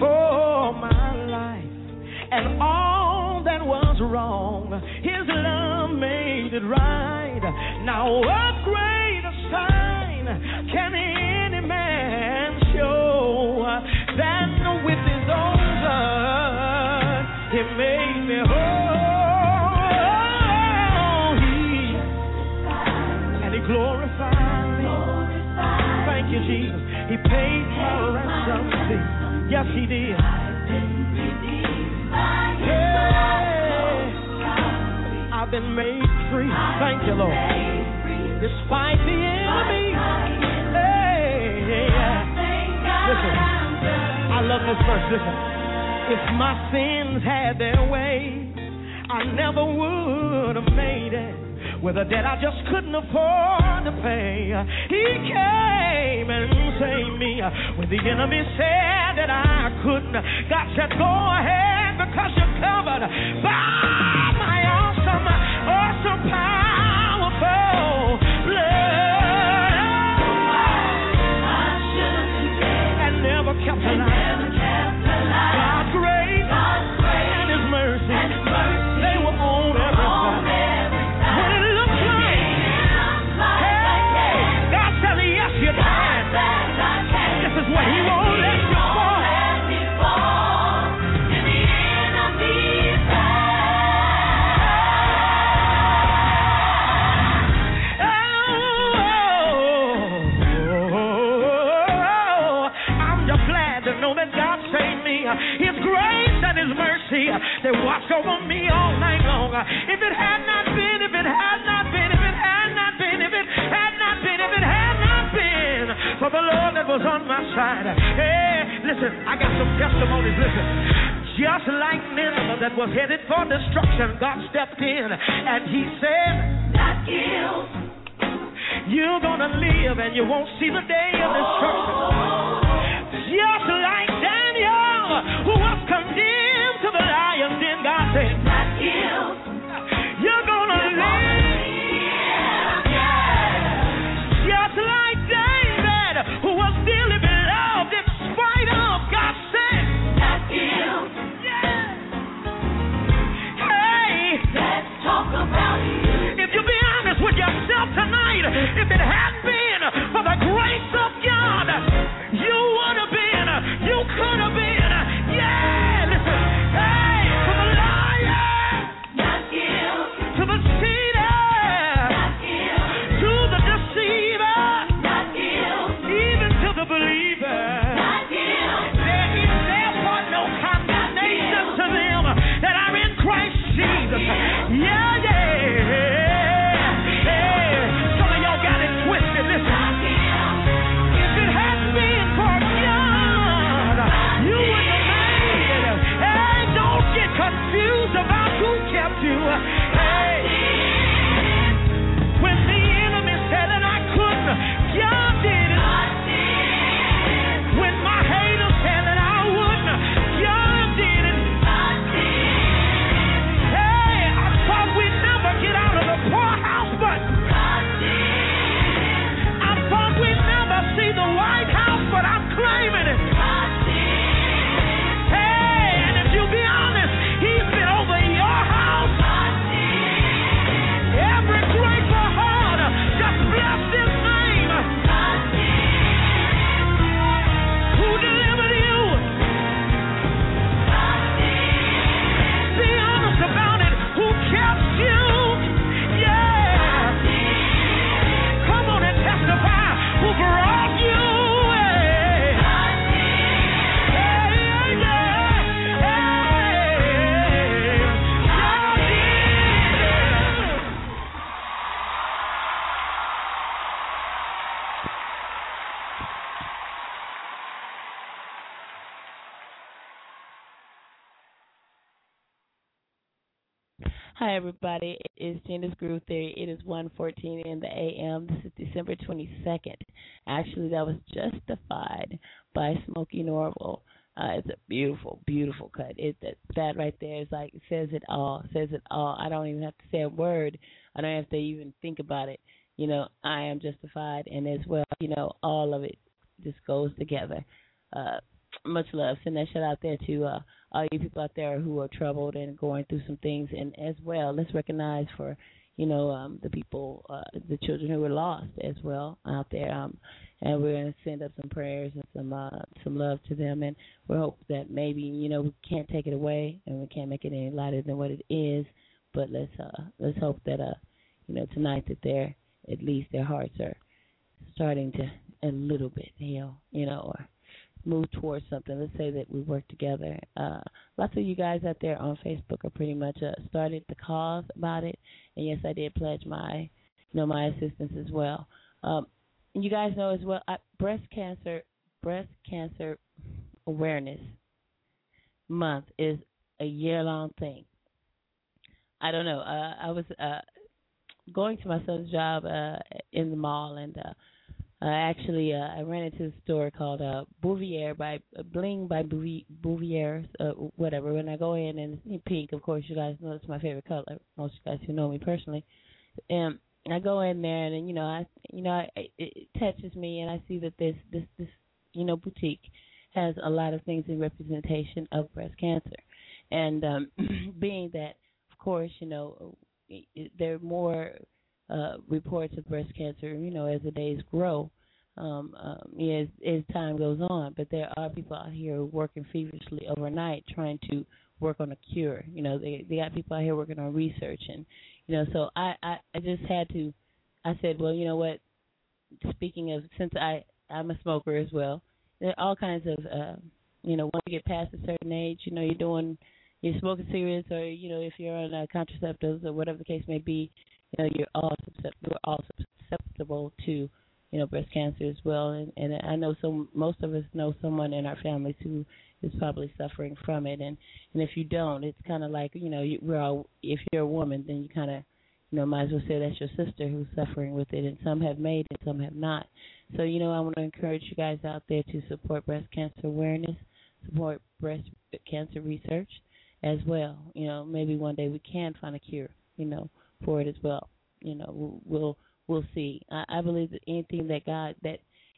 for my life and all that was wrong. His love made it right. Now what greater sign can any man show than with his own blood he made me whole? He glorified me. Thank you, Jesus. He paid my ransom. Yes, he did. I've been redeemed by his I've been made free. Thank you, Lord. Despite the enemy. Listen. I love this verse, listen. If my sins had their way, I never would have made it. With a debt I just couldn't afford to pay, he came and saved me. When the enemy said that I couldn't, God said, go ahead, because you're covered by my awesome, awesome, powerful blood. Kept alive. Never kept alive. God's grace, God's grace and his mercy. And his mercy. They were on every side. When it looked like, hey, God said, yes, you died. This is what he won't let you fall. And the enemy died. His grace and his mercy, they watch over me all night long. If it had not been, if it had not been, if it had not been, if it had not been, if it had not been for the Lord that was on my side. Hey, listen, I got some testimonies, listen. Just like Nineveh that was headed for destruction, God stepped in and he said, not you. You're gonna live and you won't see the day of destruction. Just like who was condemned to the lions, then God said, not you. You're gonna live. Yeah. Just like David, who was dearly beloved in spite of, God said, not you. Yeah. Hey, let's talk about you. If you be honest with yourself tonight, if it hadn't been for the grace of God, you would have been, you could have been. Hi, everybody. It is Gina's Groove Theory. It is 1:14 in the a.m. This is December 22nd. Actually, that was Justified by Smokey Norful. It's a beautiful, beautiful cut. That right there is like, it says it all. I don't even have to say a word. I don't have to even think about it. You know, I am justified, and as well, you know, all of it just goes together. Much love. Send that shout out there to all you people out there who are troubled and going through some things. And as well, let's recognize for, you know, the people, the children who were lost as well out there. And we're going to send up some prayers and some love to them. And we hope that maybe, you know, we can't take it away and we can't make it any lighter than what it is. But let's hope that, you know, tonight that they're, at least their hearts are starting to a little bit heal, you know, or move towards something. Let's say that we work together. Lots of you guys out there on Facebook are pretty much started the cause about it. And yes, I did pledge my, you know, my assistance as well. And you guys know as well, breast cancer awareness month is a year-long thing. I don't know. I was going to my son's job in the mall, and actually I ran into a store called Bouvier by Bling by Bouvier, whatever. When I go in, and it's pink, of course, you guys know it's my favorite color. Most of you guys who know me personally, and I go in there, and you know, it touches me, and I see that this you know, boutique has a lot of things in representation of breast cancer, and being that, of course, you know, there are more reports of breast cancer, you know, as the days grow, as time goes on. But there are people out here working feverishly overnight trying to work on a cure. You know, they got people out here working on research. And, you know, so I just had to, I said, well, you know what, speaking of, since I'm a smoker as well, there are all kinds of, you know, once you get past a certain age, you know, you're smoking cigarettes, or, you know, if you're on contraceptives or whatever the case may be, you know, we're all susceptible to, you know, breast cancer as well. And I know most of us know someone in our families who is probably suffering from it. And if you don't, it's kind of like, you know, if you're a woman, then you kind of, you know, might as well say that's your sister who's suffering with it. And some have made it, some have not. So, you know, I want to encourage you guys out there to support breast cancer awareness, support breast cancer research as well. You know, maybe one day we can find a cure, you know, for it as well. You know, we'll see. I believe that anything that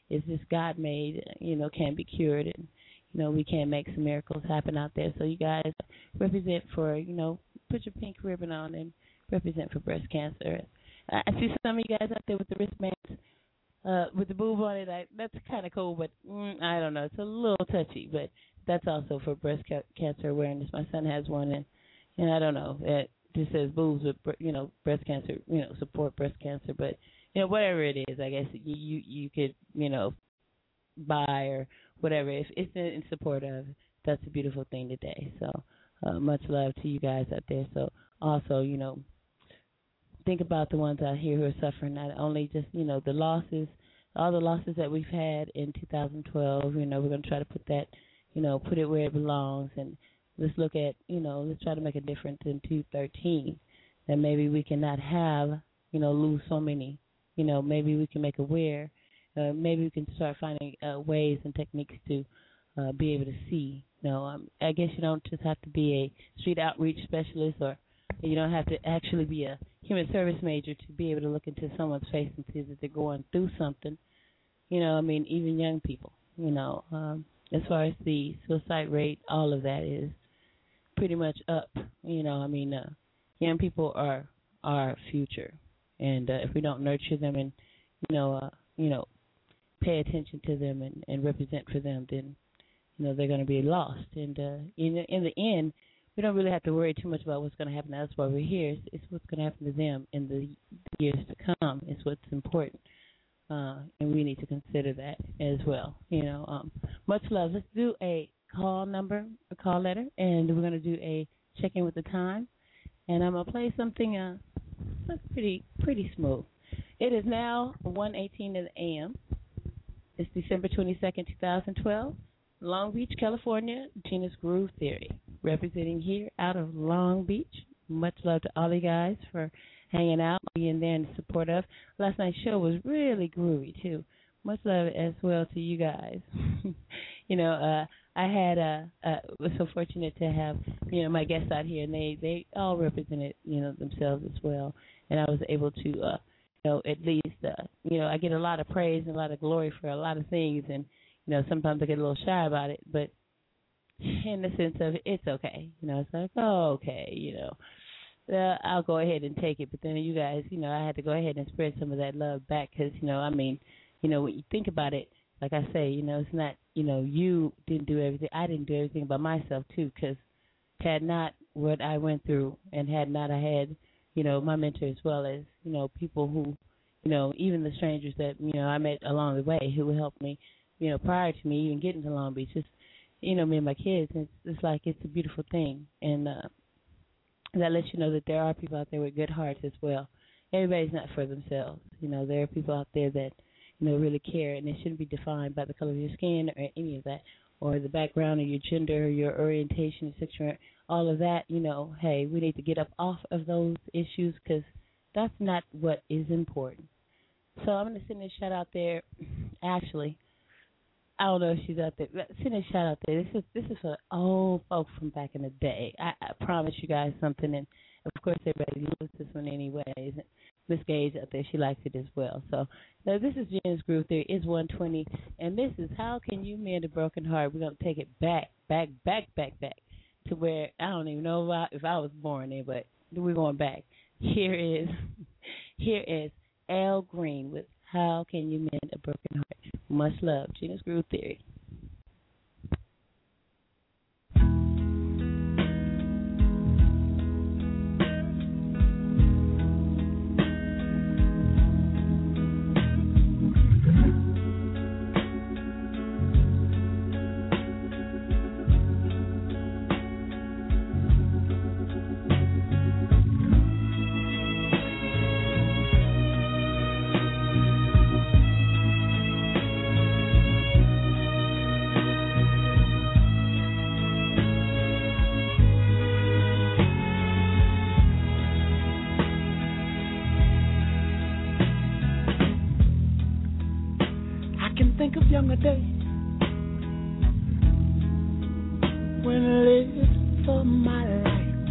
is just God made, you know, can be cured, and you know, we can make some miracles happen out there. So you guys represent for, you know, put your pink ribbon on and represent for breast cancer. I see some of you guys out there with the wristbands, with the boob on it. That's kind of cool, but I don't know. It's a little touchy, but that's also for breast cancer awareness. My son has one, and I don't know. It says boobs with, you know, breast cancer, you know, support breast cancer. But, you know, whatever it is, I guess you could, you know, buy or whatever. If it's in support of, that's a beautiful thing today. So much love to you guys out there. So also, you know, think about the ones out here who are suffering, not only just, you know, the losses, all the losses that we've had in 2012. You know, we're going to try to put that, you know, put it where it belongs, and let's look at, you know, let's try to make a difference in 2013, that maybe we cannot have, you know, lose so many. You know, maybe we can make aware. Maybe we can start finding ways and techniques to be able to see. You know, I guess you don't just have to be a street outreach specialist, or you don't have to actually be a human service major to be able to look into someone's face and see that they're going through something. You know, I mean, even young people, you know, as far as the suicide rate, all of that is pretty much up. You know, I mean, young people are our future, and if we don't nurture them and, you know, pay attention to them and represent for them, then, you know, they're going to be lost. And in the end, we don't really have to worry too much about what's going to happen. That's why we're here. It's what's going to happen to them in the years to come is what's important. And we need to consider that as well. You know, much love. Let's do a call number, a call letter, and we're going to do a check-in with the time. And I'm going to play something that's pretty smooth. It is now 1:18 in the a.m. It's December 22nd, 2012, Long Beach, California, Gina's Groove Theory, representing here out of Long Beach. Much love to all you guys for hanging out, being there in support of. Last night's show was really groovy, too. Much love as well to you guys. You know, I had was so fortunate to have, you know, my guests out here, and they all represented, you know, themselves as well. And I was able to, you know, at least, you know, I get a lot of praise and a lot of glory for a lot of things. And, you know, sometimes I get a little shy about it, but in the sense of it's okay. You know, it's like, oh, okay, you know. Well, I'll go ahead and take it. But then you guys, you know, I had to go ahead and spread some of that love back because, you know, I mean, you know, when you think about it, like I say, you know, it's not, you know, you didn't do everything. I didn't do everything by myself, too, because had not what I went through and had not I had, you know, my mentor as well as, you know, people who, you know, even the strangers that, you know, I met along the way who helped me, you know, prior to me even getting to Long Beach, just, you know, me and my kids. It's like it's a beautiful thing. And, that lets you know that there are people out there with good hearts as well. Everybody's not for themselves. You know, there are people out there that, you know, really care, and it shouldn't be defined by the color of your skin or any of that, or the background or your gender, your orientation, etc. All of that, you know, hey, we need to get up off of those issues because that's not what is important. So I'm going to send this shout out there. Actually, I don't know if she's out there. Send a shout out there. This is for old folks from back in the day. I promise you guys something, and of course everybody loves this one anyways. Miss Gage out there, she likes it as well. So now this is Gina's Groove Theory. It's 1:20, and this is How Can You Mend a Broken Heart. We're gonna take it back to where I don't even know if I was born there, but we're going back. Here is Al Green with How Can You Mend a Broken Heart. Much love. Gina's Groove Theory. Younger days when I lived for my life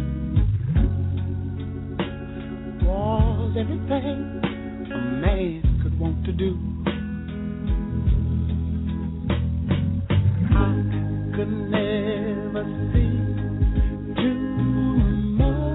was everything a man could want to do. I could never see tomorrow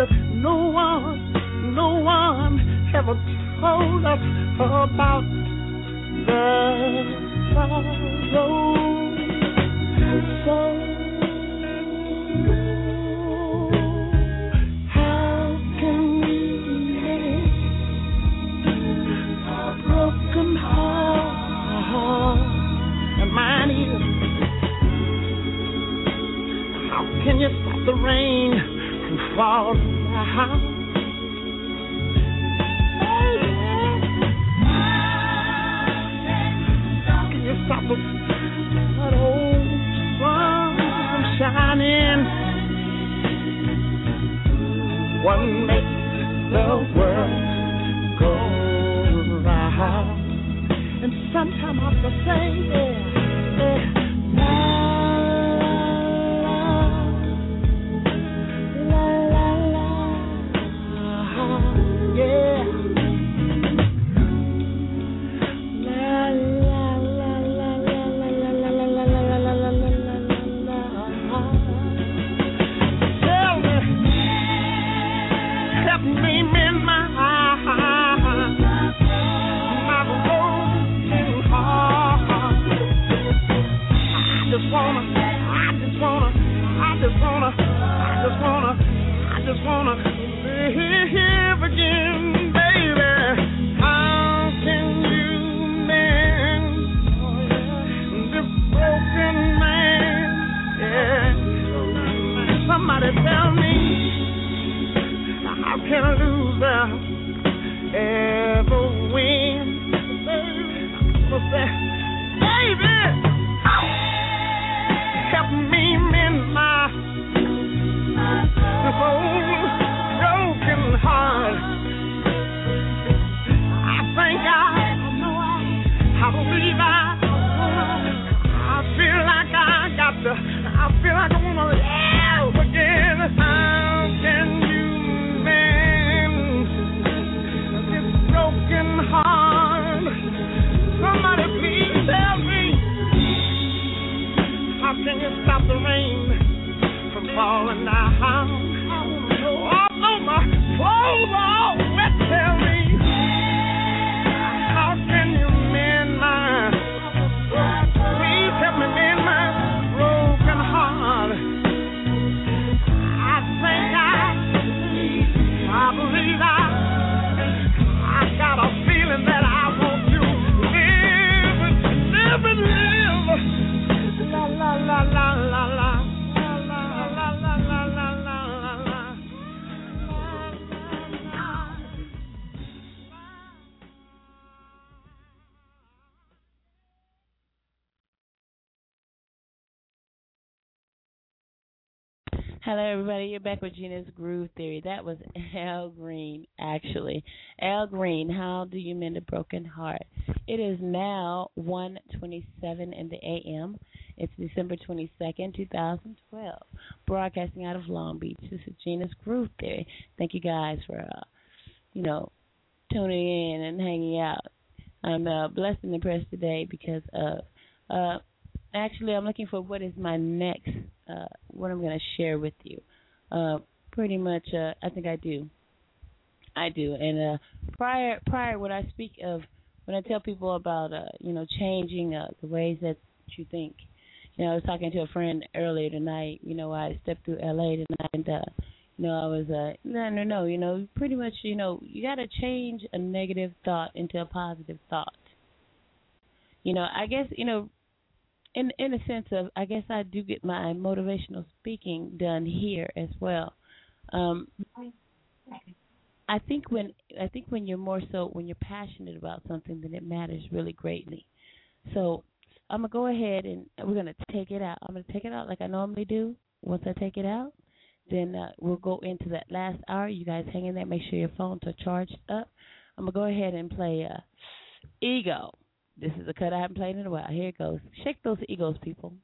that no one ever told us about the sorrow. So can you stop the rain from falling on my house? Can you stop that old sun from shining? What makes the world go round? And sometimes I have to say, hello, everybody. You're back with Gina's Groove Theory. That was Al Green, actually. Al Green, How Do You Mend a Broken Heart? It is now 1:27 in the a.m. It's December 22nd, 2012. Broadcasting out of Long Beach. This is Gina's Groove Theory. Thank you guys for, tuning in and hanging out. I'm blessed and impressed today because of, actually, I'm looking for what is my next, what I'm going to share with you. Pretty much, I think I do. I do. And prior, when I speak of, when I tell people about, changing the ways that you think. I was talking to a friend earlier tonight. I stepped through L.A. tonight, and, I was, pretty much, you got to change a negative thought into a positive thought. I guess, In a sense of, I guess I do get my motivational speaking done here as well. I think when you're more so when you're passionate about something, then it matters really greatly. So I'm gonna go ahead and we're gonna take it out. I'm gonna take it out like I normally do. Once I take it out, then we'll go into that last hour. You guys hang in there. Make sure your phones are charged up. I'm gonna go ahead and play Ego. This is a cut I haven't played in a while. Here it goes. Shake those egos, people.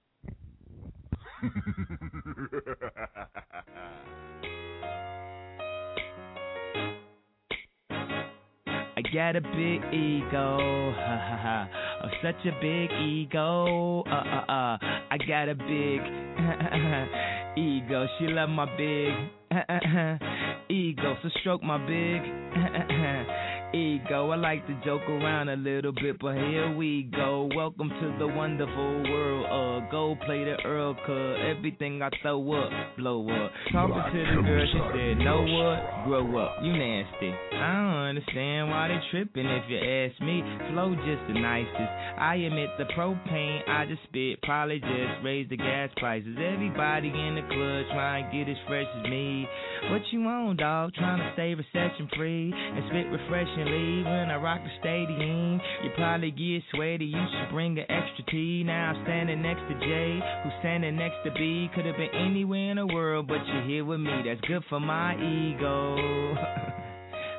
I got a big ego. Ha ha ha. Oh, such a big ego. I got a big ego. She love my big ego, so stroke my big ego. I like to joke around a little bit, but here we go. Welcome to the wonderful world. Go play the Earl, cause everything I throw up, blow up. Talking to the girl, she said, know what? Grow up, you nasty. I don't understand why they tripping if you ask me. Flow just the nicest. I admit the propane I just spit probably just raised the gas prices. Everybody in the club trying to get as fresh as me. What you on, dog? Trying to stay recession free and spit refreshingly when I rock the stadium. You probably get sweaty, you should bring an extra tea. Now I'm standing next to J, who's standing next to B. Could have been anywhere in the world, but you're here with me. That's good for my ego.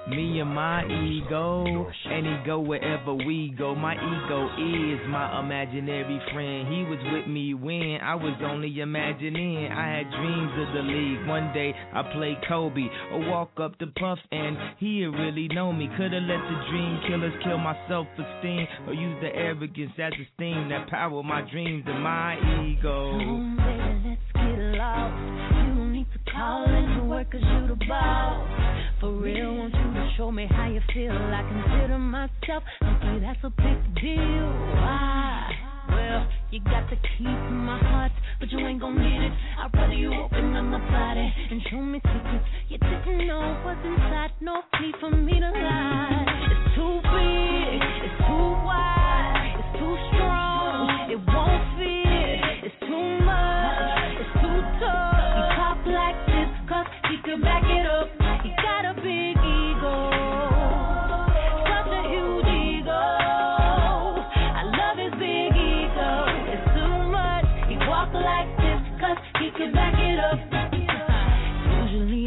Me and my ego, and he go wherever we go. My ego is my imaginary friend. He was with me when I was only imagining. I had dreams of the league. One day I played Kobe or walk up the Puff, and he really know me. Coulda let the dream killers kill my self-esteem, or use the arrogance as a steam that powered my dreams and my ego. Come on, baby, let's get lost. You need to call in to work, cause you the boss. For real, won't you show me how you feel? I consider myself lucky, that's a big deal. Why? Well, you got the key to my heart, but you ain't gon' get it. I'd rather you open up my body and show me secrets. You didn't know what's inside, no plea for me to lie. It's too big, it's too wide, it's too strong, it won't fit. It's too much, it's too tough. You pop like this, cause he can back it up.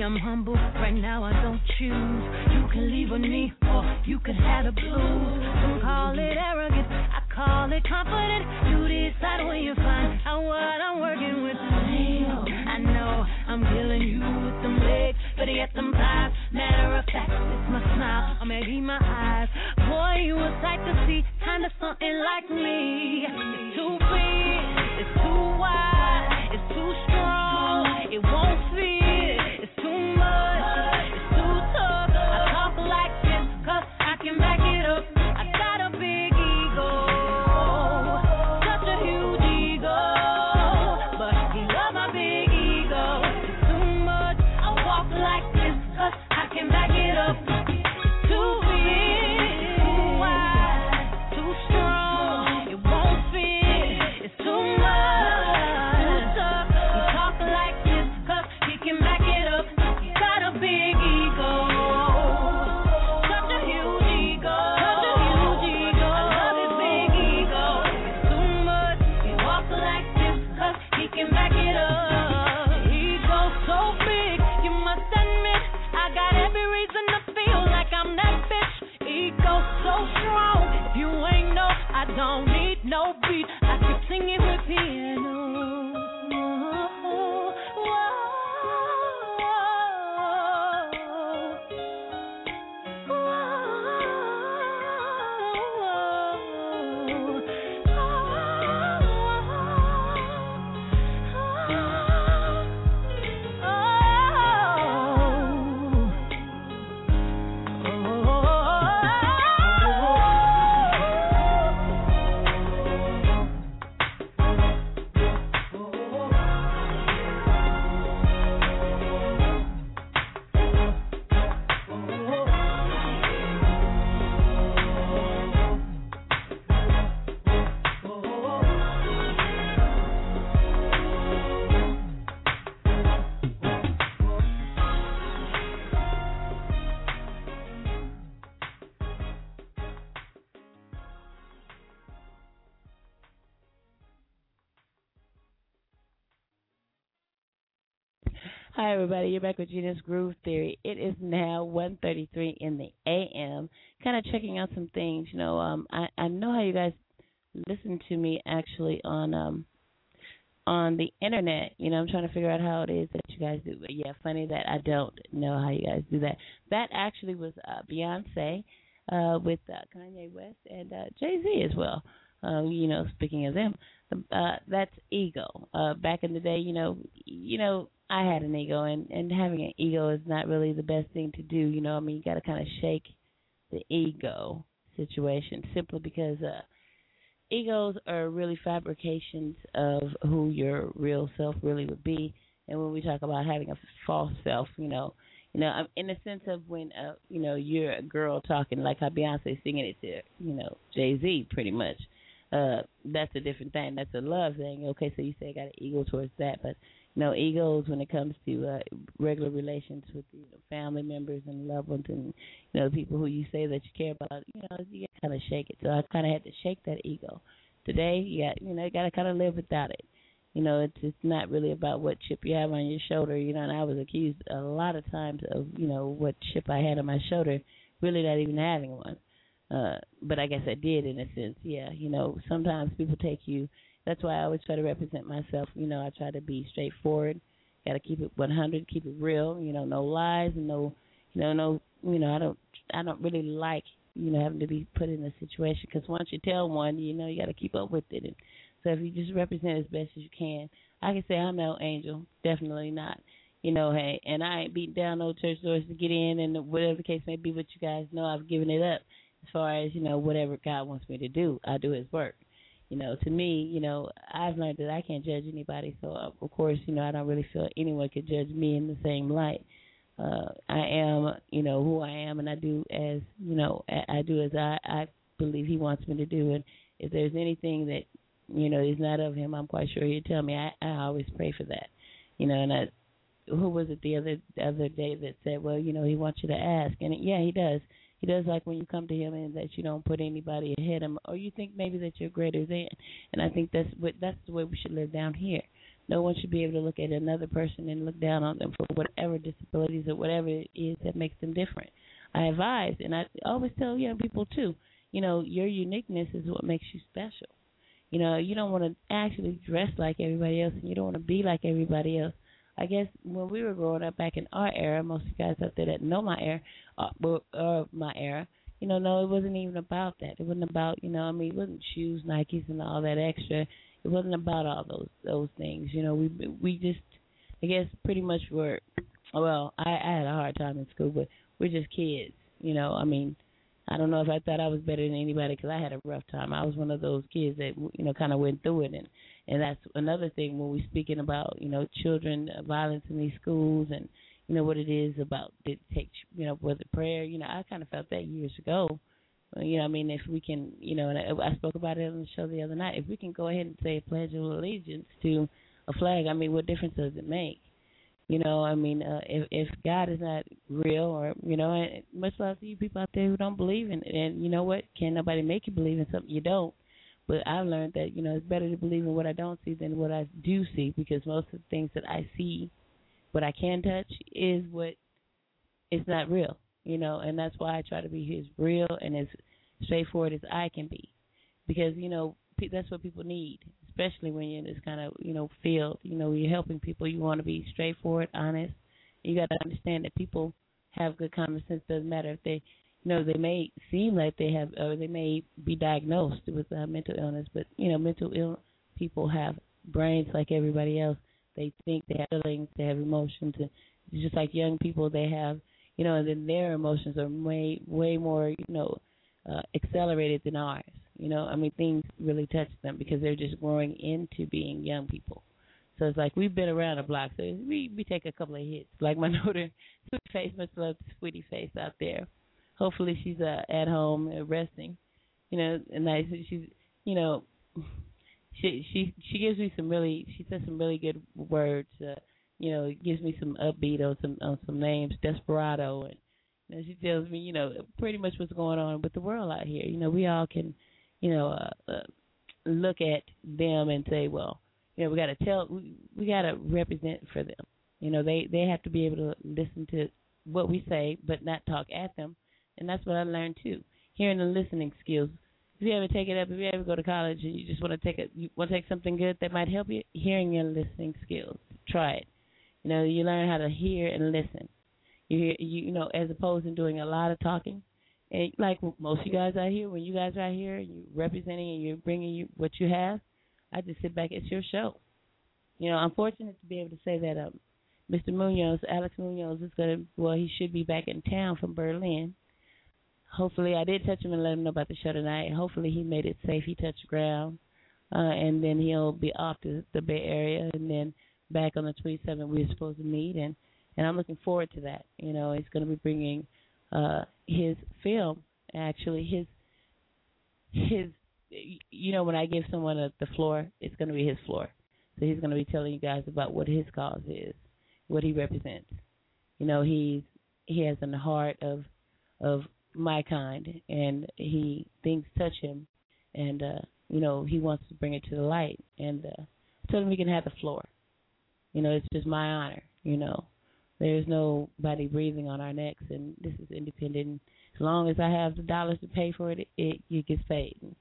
I'm humble, right now I don't choose. You can leave with me, or you can have the blues. Don't call it arrogant, I call it confident. You decide when you find out what I'm working with. I know I'm killing you with them legs, but yet them thighs. Matter of fact, it's my smile, or maybe my eyes. Boy, you would like to see kind of something like me. It's too big, it's too wide, it's too strong, it won't fit. Hi, everybody. You're back with Gina's Groove Theory. It is now 1:33 in the a.m., kind of checking out some things. You know, I know how you guys listen to me actually on the Internet. You know, I'm trying to figure out how it is that you guys do. But, yeah, funny that I don't know how you guys do that. That actually was Beyonce with Kanye West and Jay-Z as well, you know, speaking of them. That's ego. Back in the day, you know, I had an ego, and having an ego is not really the best thing to do. You know, I mean, you got to kind of shake the ego situation simply because egos are really fabrications of who your real self really would be. And when we talk about having a false self, you know, in the sense of when, you know, you're a girl talking like how Beyonce singing it to, you know, Jay-Z pretty much. That's a different thing. That's a love thing. Okay, so you say I got an ego towards that, but no egos when it comes to regular relations with family members and loved ones and, you know, people who you say that you care about, you know, you got to kind of shake it. So I kind of had to shake that ego. Today, you got to kind of live without it. You know, it's not really about what chip you have on your shoulder, you know, and I was accused a lot of times of, you know, what chip I had on my shoulder, really not even having one. But I guess I did in a sense, yeah. You know, sometimes people take you. That's why I always try to represent myself. You know, I try to be straightforward. Got to keep it 100, keep it real. You know, no lies and no. You know, I don't really like, you know, having to be put in a situation because once you tell one, you know, you got to keep up with it. And so if you just represent as best as you can, I can say I'm no angel, definitely not. You know, hey, and I ain't beating down no church doors to get in, and whatever the case may be. But you guys know I've given it up. As far as, you know, whatever God wants me to do, I do his work. You know, to me, you know, I've learned that I can't judge anybody. So, of course, you know, I don't really feel anyone could judge me in the same light. I am, you know, who I am, and I do as, you know, I do as I believe he wants me to do. And if there's anything that, you know, is not of him, I'm quite sure he'll tell me. I always pray for that. You know, and who was it the other day that said, well, you know, he wants you to ask. And, yeah, he does. He does like when you come to him and that you don't put anybody ahead of him, or you think maybe that you're greater than. And I think that's the way we should live down here. No one should be able to look at another person and look down on them for whatever disabilities or whatever it is that makes them different. I advise, and I always tell young people too, you know, your uniqueness is what makes you special. You know, you don't want to actually dress like everybody else, and you don't want to be like everybody else. I guess when we were growing up back in our era, most of you guys out there that know my era, you know, no, it wasn't even about that. It wasn't about, you know, I mean, it wasn't shoes, Nikes, and all that extra. It wasn't about all those things. You know, we just, I guess, pretty much were. Well, I had a hard time in school, but we're just kids. You know, I mean, I don't know if I thought I was better than anybody because I had a rough time. I was one of those kids that, you know, kind of went through it. And that's another thing when we're speaking about, you know, children, violence in these schools and, you know, what it is about, did it take, you know, was it prayer? You know, I kind of felt that years ago. You know, I mean, if we can, you know, and I spoke about it on the show the other night, if we can go ahead and say a pledge of allegiance to a flag, I mean, what difference does it make? You know, I mean, if God is not real, or, you know, much love to you people out there who don't believe in it. And you know what? Can't nobody make you believe in something you don't. But I've learned that, you know, it's better to believe in what I don't see than what I do see, because most of the things that I see, what I can touch, is what is not real, you know. And that's why I try to be as real and as straightforward as I can be, because, you know, that's what people need, especially when you're in this kind of, you know, field. You know, you're helping people. You want to be straightforward, honest. You got to understand that people have good common sense. Doesn't matter if they... No, they may seem like they have, or they may be diagnosed with mental illness, but, you know, mental ill people have brains like everybody else. They think, they have feelings, they have emotions, and just like young people, they have, you know, and then their emotions are way, way more, you know, accelerated than ours. You know, I mean, things really touch them because they're just growing into being young people. So it's like we've been around the block, so we take a couple of hits. Like my daughter, Sweetie Face, much love to Sweetie Face out there. Hopefully she's at home resting, you know. And she's, you know, she gives me some really, she says some really good words. You know, gives me some upbeat on some names, Desperado, and, you know, she tells me, you know, pretty much what's going on with the world out here. You know, we all can, you know, look at them and say, well, you know, we gotta represent for them. You know, they have to be able to listen to what we say, but not talk at them. And that's what I learned, too, hearing and listening skills. If you ever take it up, if you ever go to college and you just want to take something good that might help you, hearing and listening skills. Try it. You know, you learn how to hear and listen. You know, as opposed to doing a lot of talking. And like most of you guys out here, when you guys are out here and you're representing and you're bringing you what you have, I just sit back. It's your show. You know, I'm fortunate to be able to say that Mr. Munoz, Alex Munoz, is going to, well, he should be back in town from Berlin. Hopefully, I did touch him and let him know about the show tonight. Hopefully, he made it safe. He touched ground. And then he'll be off to the Bay Area. And then back on the 27th, we were supposed to meet. And I'm looking forward to that. You know, he's going to be bringing his film, actually. His, you know, when I give someone the floor, it's going to be his floor. So he's going to be telling you guys about what his cause is, what he represents. You know, he has a heart of my kind, and things touch him, and you know, he wants to bring it to the light. And I told him he can have the floor. You know, it's just my honor. You know, there's nobody breathing on our necks, and this is independent. And as long as I have the dollars to pay for it, it gets paid. And,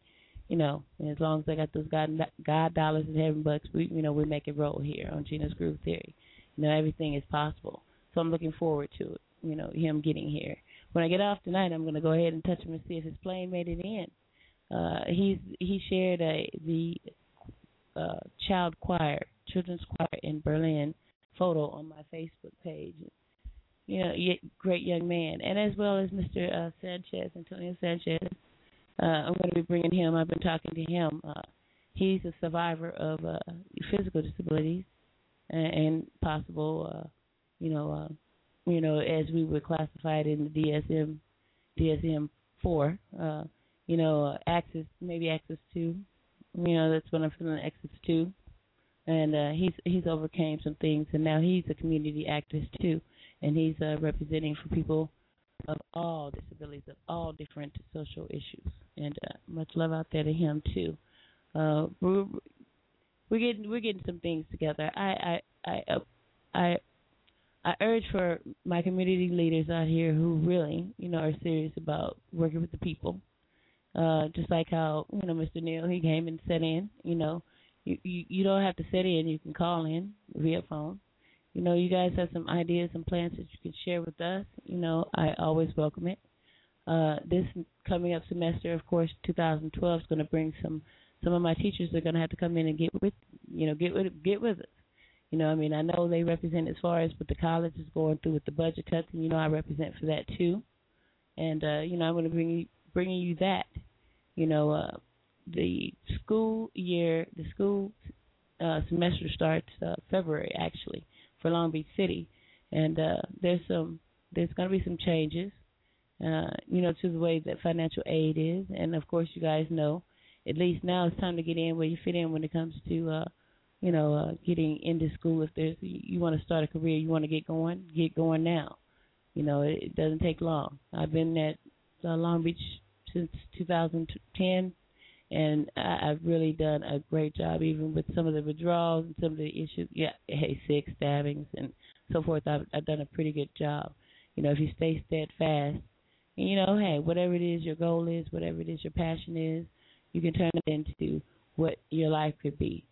you know, and as long as I got those God dollars and heaven bucks, we make it roll here on Gina's Groove Theory. You know, everything is possible. So I'm looking forward to it. You know, him getting here. When I get off tonight, I'm going to go ahead and touch him and see if his plane made it in. He shared the children's choir in Berlin photo on my Facebook page. You know, great young man. And as well as Mr. Antonio Sanchez, I'm going to be bringing him. I've been talking to him. He's a survivor of physical disabilities and possible, as we were classified in the DSM-4, access to, that's what I'm feeling, access to. And he's overcame some things, and now he's a community activist too, and he's representing for people of all disabilities, of all different social issues. And much love out there to him too. We're getting some things together. I urge for my community leaders out here who really, are serious about working with the people. Just like how, Mr. Neil, he came and set in. You don't have to set in. You can call in via phone. You guys have some ideas and plans that you can share with us. I always welcome it. This coming up semester, of course, 2012 is going to bring some of my teachers are going to have to come in and get with us. I know they represent as far as what the college is going through with the budget cuts, and I represent for that too. And I'm going to bringing you that. The school year, semester starts February actually for Long Beach City, and there's going to be some changes, to the way that financial aid is, and of course you guys know, at least now it's time to get in where you fit in when it comes to. Getting into school, if you want to start a career, you want to get going now. It doesn't take long. I've been at Long Beach since 2010, and I've really done a great job, even with some of the withdrawals and some of the issues, sick, stabbings, and so forth. I've done a pretty good job. If you stay steadfast, and whatever it is your goal is, whatever it is your passion is, you can turn it into what your life could be.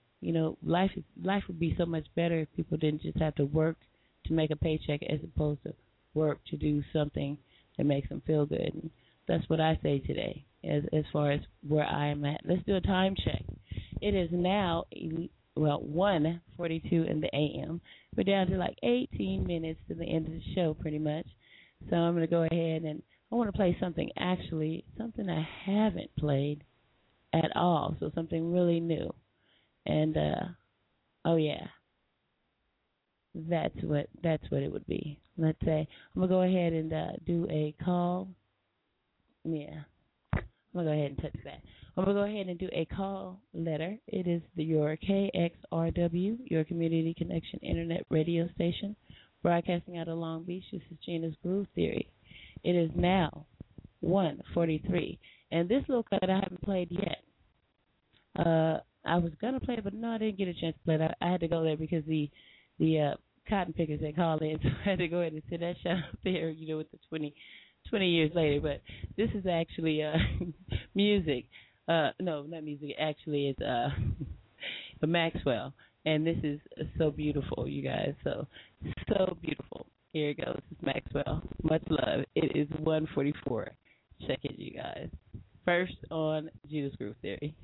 Life would be so much better if people didn't just have to work to make a paycheck as opposed to work to do something that makes them feel good. And that's what I say today as far as where I am at. Let's do a time check. It is now, 1:42 in the a.m. We're down to 18 minutes to the end of the show pretty much. So I'm going to go ahead and I want to play something I haven't played at all, so something really new. And, that's what it would be. Let's say I'm going to go ahead and do a call. Yeah, I'm going to go ahead and touch that. I'm going to go ahead and do a call letter. It is your KXRW, your Community Connection Internet Radio Station, broadcasting out of Long Beach. This is Gina's Groove Theory. It is now 1:43. And this little cut I haven't played yet. I was going to play it, but no, I didn't get a chance to play it. I had to go there because the cotton pickers, they call in, so I had to go ahead and sit that shot up there, with the 20 years later. But this is actually music. No, not music. Actually, it's Maxwell, and this is so beautiful, you guys. So beautiful. Here it goes. It's Maxwell. Much love. It is 1:44. Check it, you guys. First on Gina's Groove Theory.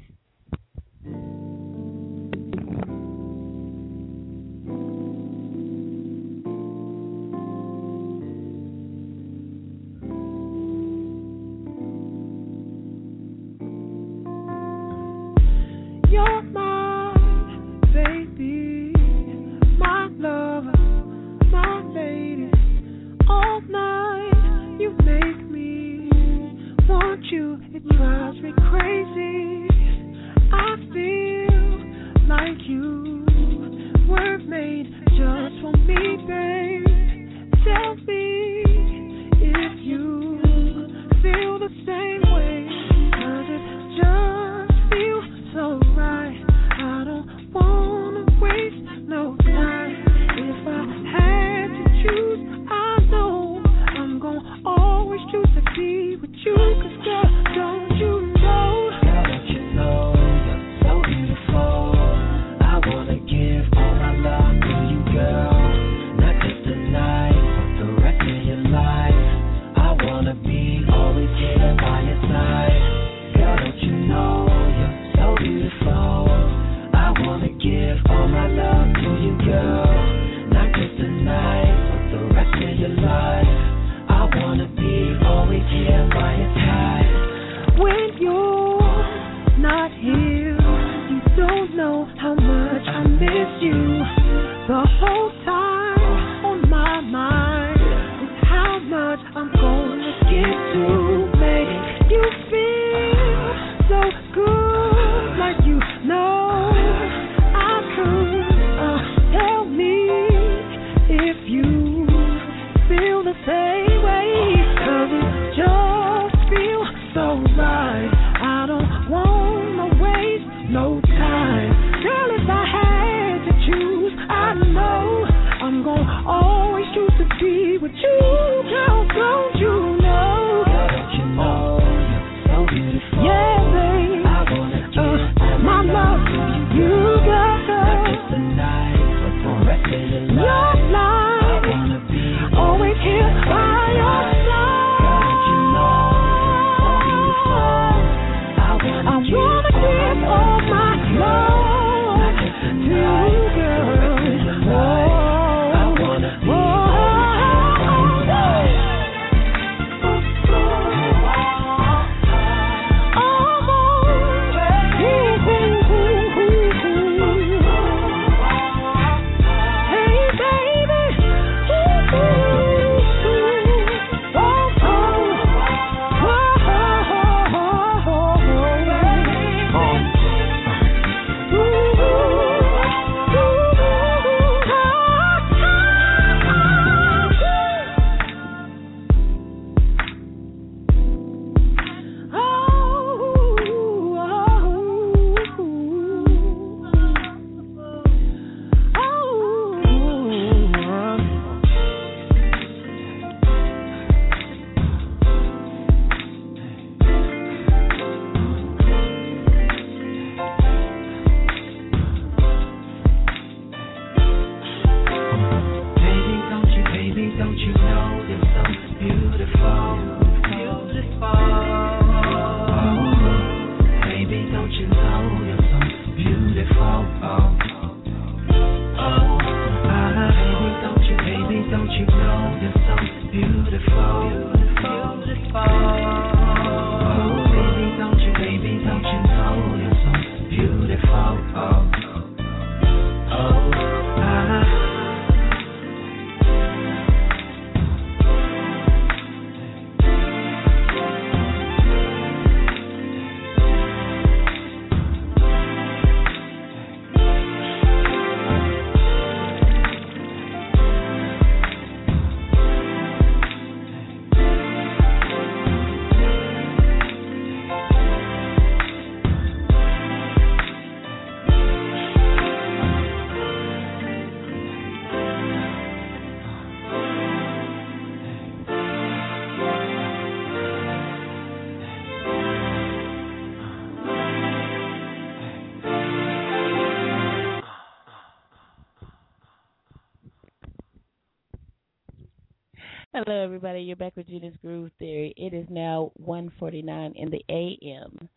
Hello, everybody. You're back with Gina's Groove Theory. It is now 1:49 in the a.m.,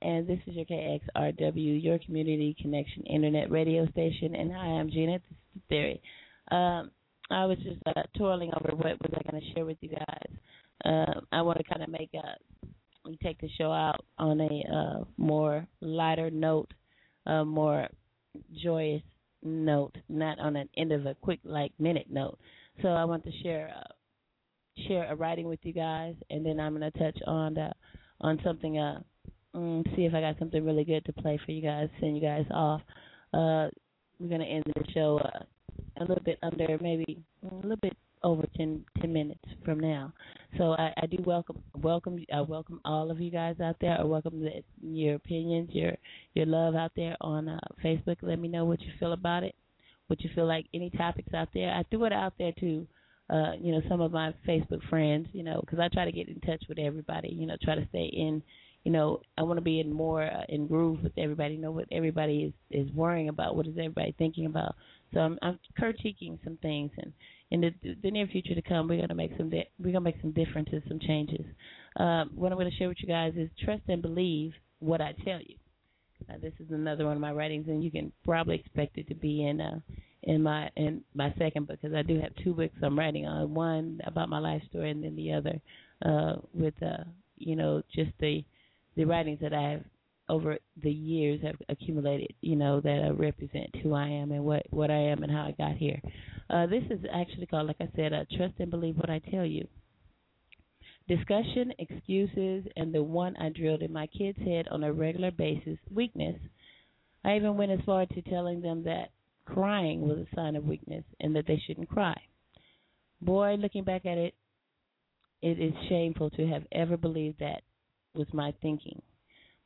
and this is your KXRW, your Community Connection Internet radio station. And hi, I'm Gina. This is the Theory. I was just twirling over what was I going to share with you guys. I want to kind of make take the show out on a more lighter note, a more joyous note, not on an end of a quick like minute note. So I want to share a writing with you guys, and then I'm going to touch on something. See if I got something really good to play for you guys. Send you guys off. We're going to end the show a little bit under, maybe a little bit over 10 minutes from now. So I do welcome all of you guys out there. I welcome your opinions, your love out there on Facebook. Let me know what you feel about it, what you feel like, any topics out there. I threw it out there to some of my Facebook friends, because I try to get in touch with everybody, try to stay in, I want to be in more in groove with everybody, what everybody is worrying about, what is everybody thinking about. So I'm critiquing some things, and in the near future to come, we're gonna make some differences, some changes. What I'm gonna share with you guys is trust and believe what I tell you. This is another one of my writings, and you can probably expect it to be in my second book, because I do have 2 books I'm writing on. One about my life story, and then the other with just the writings that I have over the years have accumulated, that represent who I am and what I am and how I got here. This is actually called, like I said, Trust and Believe What I Tell You. Discussion, excuses, and the one I drilled in my kids' head on a regular basis, weakness. I even went as far to telling them that crying was a sign of weakness and that they shouldn't cry. Boy, looking back at it, it is shameful to have ever believed that was my thinking.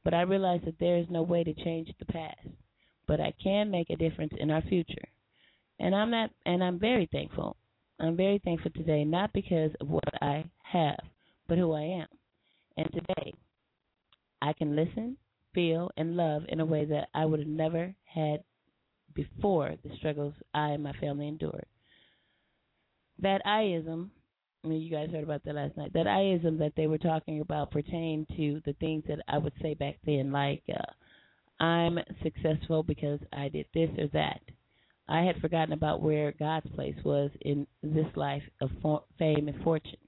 But I realize that there is no way to change the past, but I can make a difference in our future. And I'm very thankful. I'm very thankful today, not because of what I have, but who I am. And today, I can listen, feel, and love in a way that I would have never had before the struggles I and my family endured. That I-ism, you guys heard about that last night. That I-ism that they were talking about pertained to the things that I would say back then, like I'm successful because I did this or that. I had forgotten about where God's place was in this life of fame and fortune,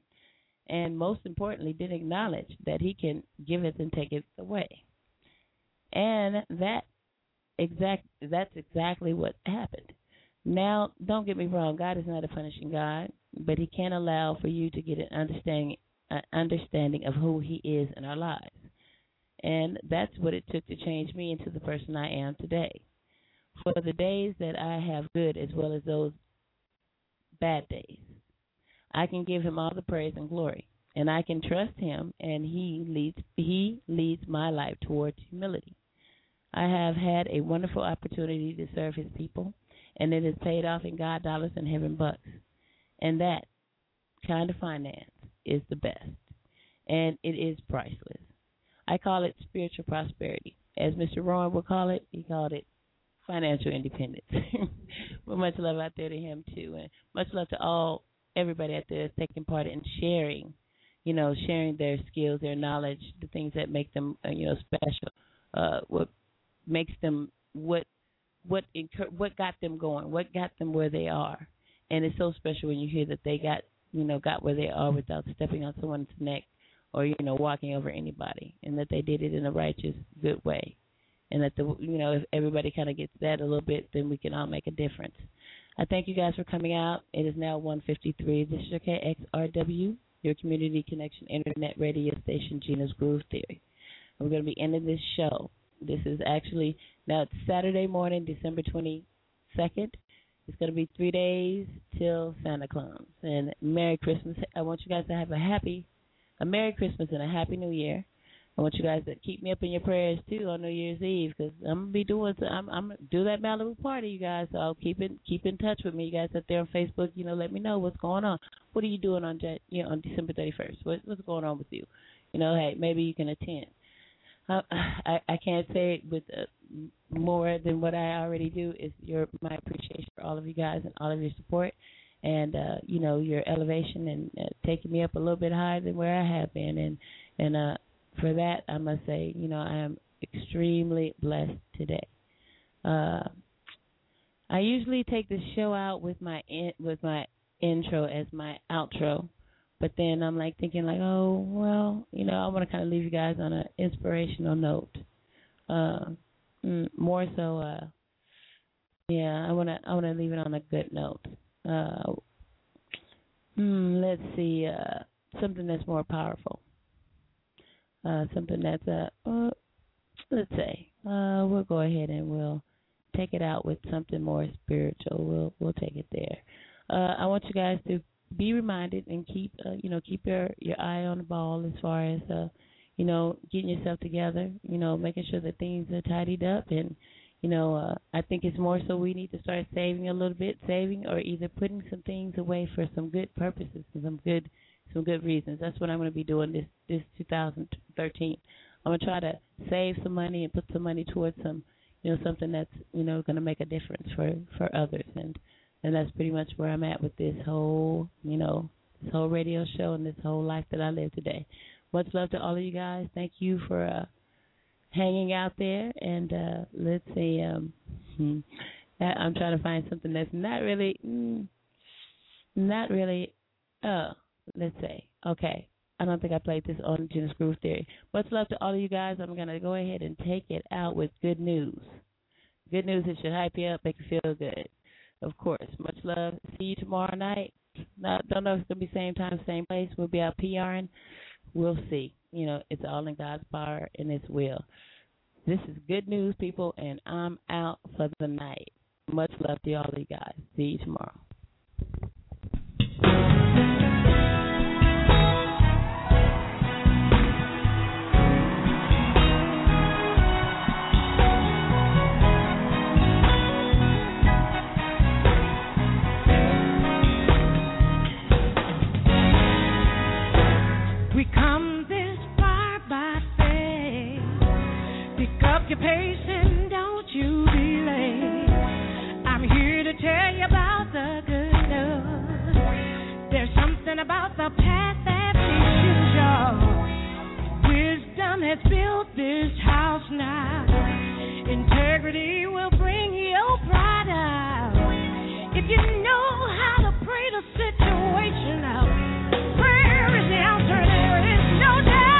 and most importantly, didn't acknowledge that He can give it and take it away. And that's exactly what happened. Now, don't get me wrong. God is not a punishing God, but He can allow for you to get an understanding of who He is in our lives. And that's what it took to change me into the person I am today. For the days that I have good as well as those bad days, I can give Him all the praise and glory, and I can trust Him, and He leads my life towards humility. I have had a wonderful opportunity to serve His people, and it has paid off in God dollars and heaven bucks. And that kind of finance is the best, and it is priceless. I call it spiritual prosperity. As Mr. Rohn would call it, he called it financial independence. But much love out there to him, too, and much love to everybody out there that's taking part in sharing their skills, their knowledge, the things that make them, special, what makes them, what got them going, what got them where they are. And it's so special when you hear that they got where they are without stepping on someone's neck or, walking over anybody, and that they did it in a righteous, good way. And that, if everybody kind of gets that a little bit, then we can all make a difference. I thank you guys for coming out. It is now 1:53. This is your KXRW, your Community Connection Internet radio station, Gina's Groove Theory. We're going to be ending this show. This is actually, now it's Saturday morning, December 22nd. It's going to be 3 days till Santa comes. And Merry Christmas. I want you guys to have a Merry Christmas and a Happy New Year. I want you guys to keep me up in your prayers, too, on New Year's Eve, because I'm going to be do that Malibu party, you guys. So I'll keep in touch with me, you guys, out there on Facebook. Let me know what's going on. What are you doing on December 31st? What's going on with you? Hey, maybe you can attend. I can't say it with more than what I already do. It's my appreciation for all of you guys and all of your support. and you know, your elevation and taking me up a little bit higher than where I have been, and for that I must say, you know, I am extremely blessed today. I usually take the show out with my intro as my outro, but then I'm like thinking like, oh well, you know, I want to kind of leave you guys on an inspirational note. More so, yeah, I wanna leave it on a good note. Let's see, something that's more powerful. Something that's let's say, we'll go ahead and we'll take it out with something more spiritual. We'll take it there. I want you guys to be reminded and keep your eye on the ball as far as you know, getting yourself together. You know, making sure that things are tidied up, and you know, I think it's more so we need to start saving a little bit, or either putting some things away for some good purposes, and some good reasons. That's what I'm going to be doing this 2013. I'm going to try to save some money and put some money towards some, you know, something that's, you know, going to make a difference for others. And that's pretty much where I'm at with this whole, you know, this whole radio show and this whole life that I live today. Much love to all of you guys. Thank you for hanging out there. And let's see, I'm trying to find something that's not really, let's say, okay. I don't think I played this on Gina's Groove Theory. Much love to all of you guys. I'm going to go ahead and take it out with good news. Good news that should hype you up, make you feel good. Of course. Much love. See you tomorrow night. I don't know if it's going to be same time, same place. We'll be out PRing. We'll see. You know, it's all in God's power and His will. This is good news, people, and I'm out for the night. Much love to all of you guys. See you tomorrow. Your patience, don't you be late. I'm here to tell you about the good news. There's something about the path that teaches you. Wisdom has built this house now. Integrity will bring your pride out. If you know how to pray the situation out, prayer is the answer. There is no doubt.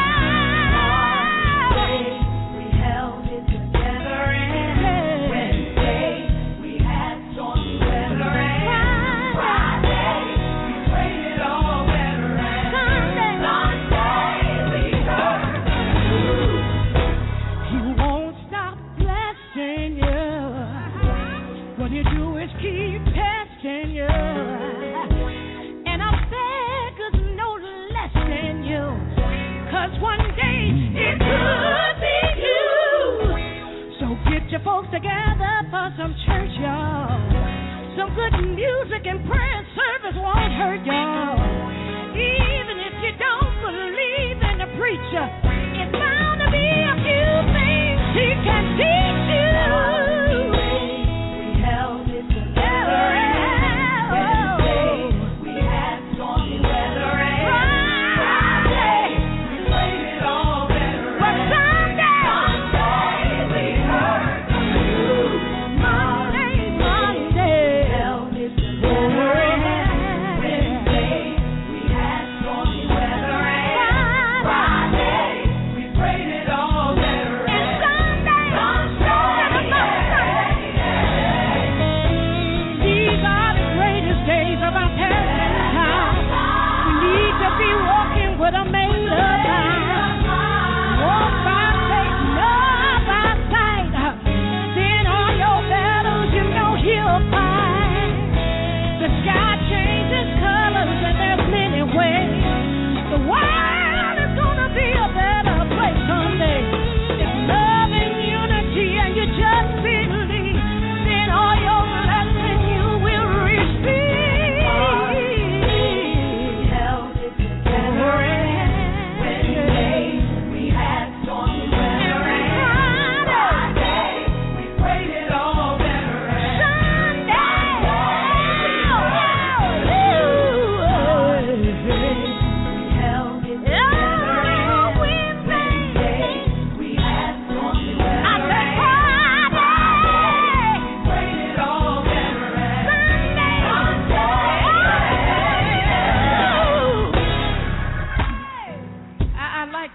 Folks together for some church, y'all. Some good music and prayer and service won't hurt, y'all. Even if you don't believe in the preacher, it's bound to be a few things he can teach you.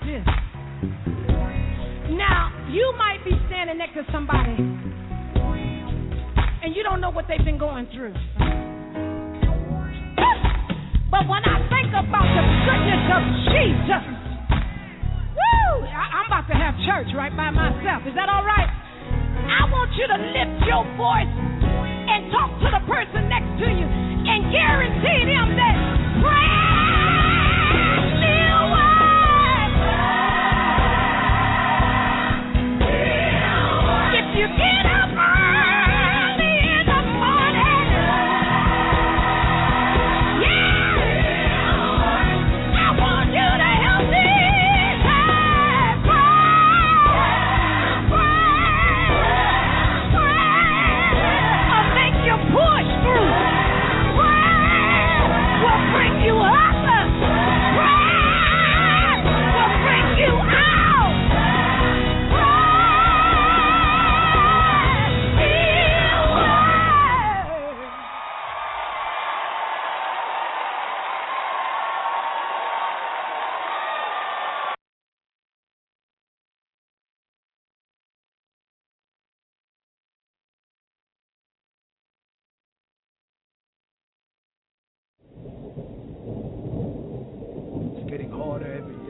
this. Now, you might be standing next to somebody, and you don't know what they've been going through. But when I think about the goodness of Jesus, I'm about to have church right by myself. Is that all right? I want you to lift your voice and talk to the person next to you and guarantee them that brand new world. If you get up early in the morning, yeah, I want you to help me. You up. Pride will bring you out. Pride is getting harder every day.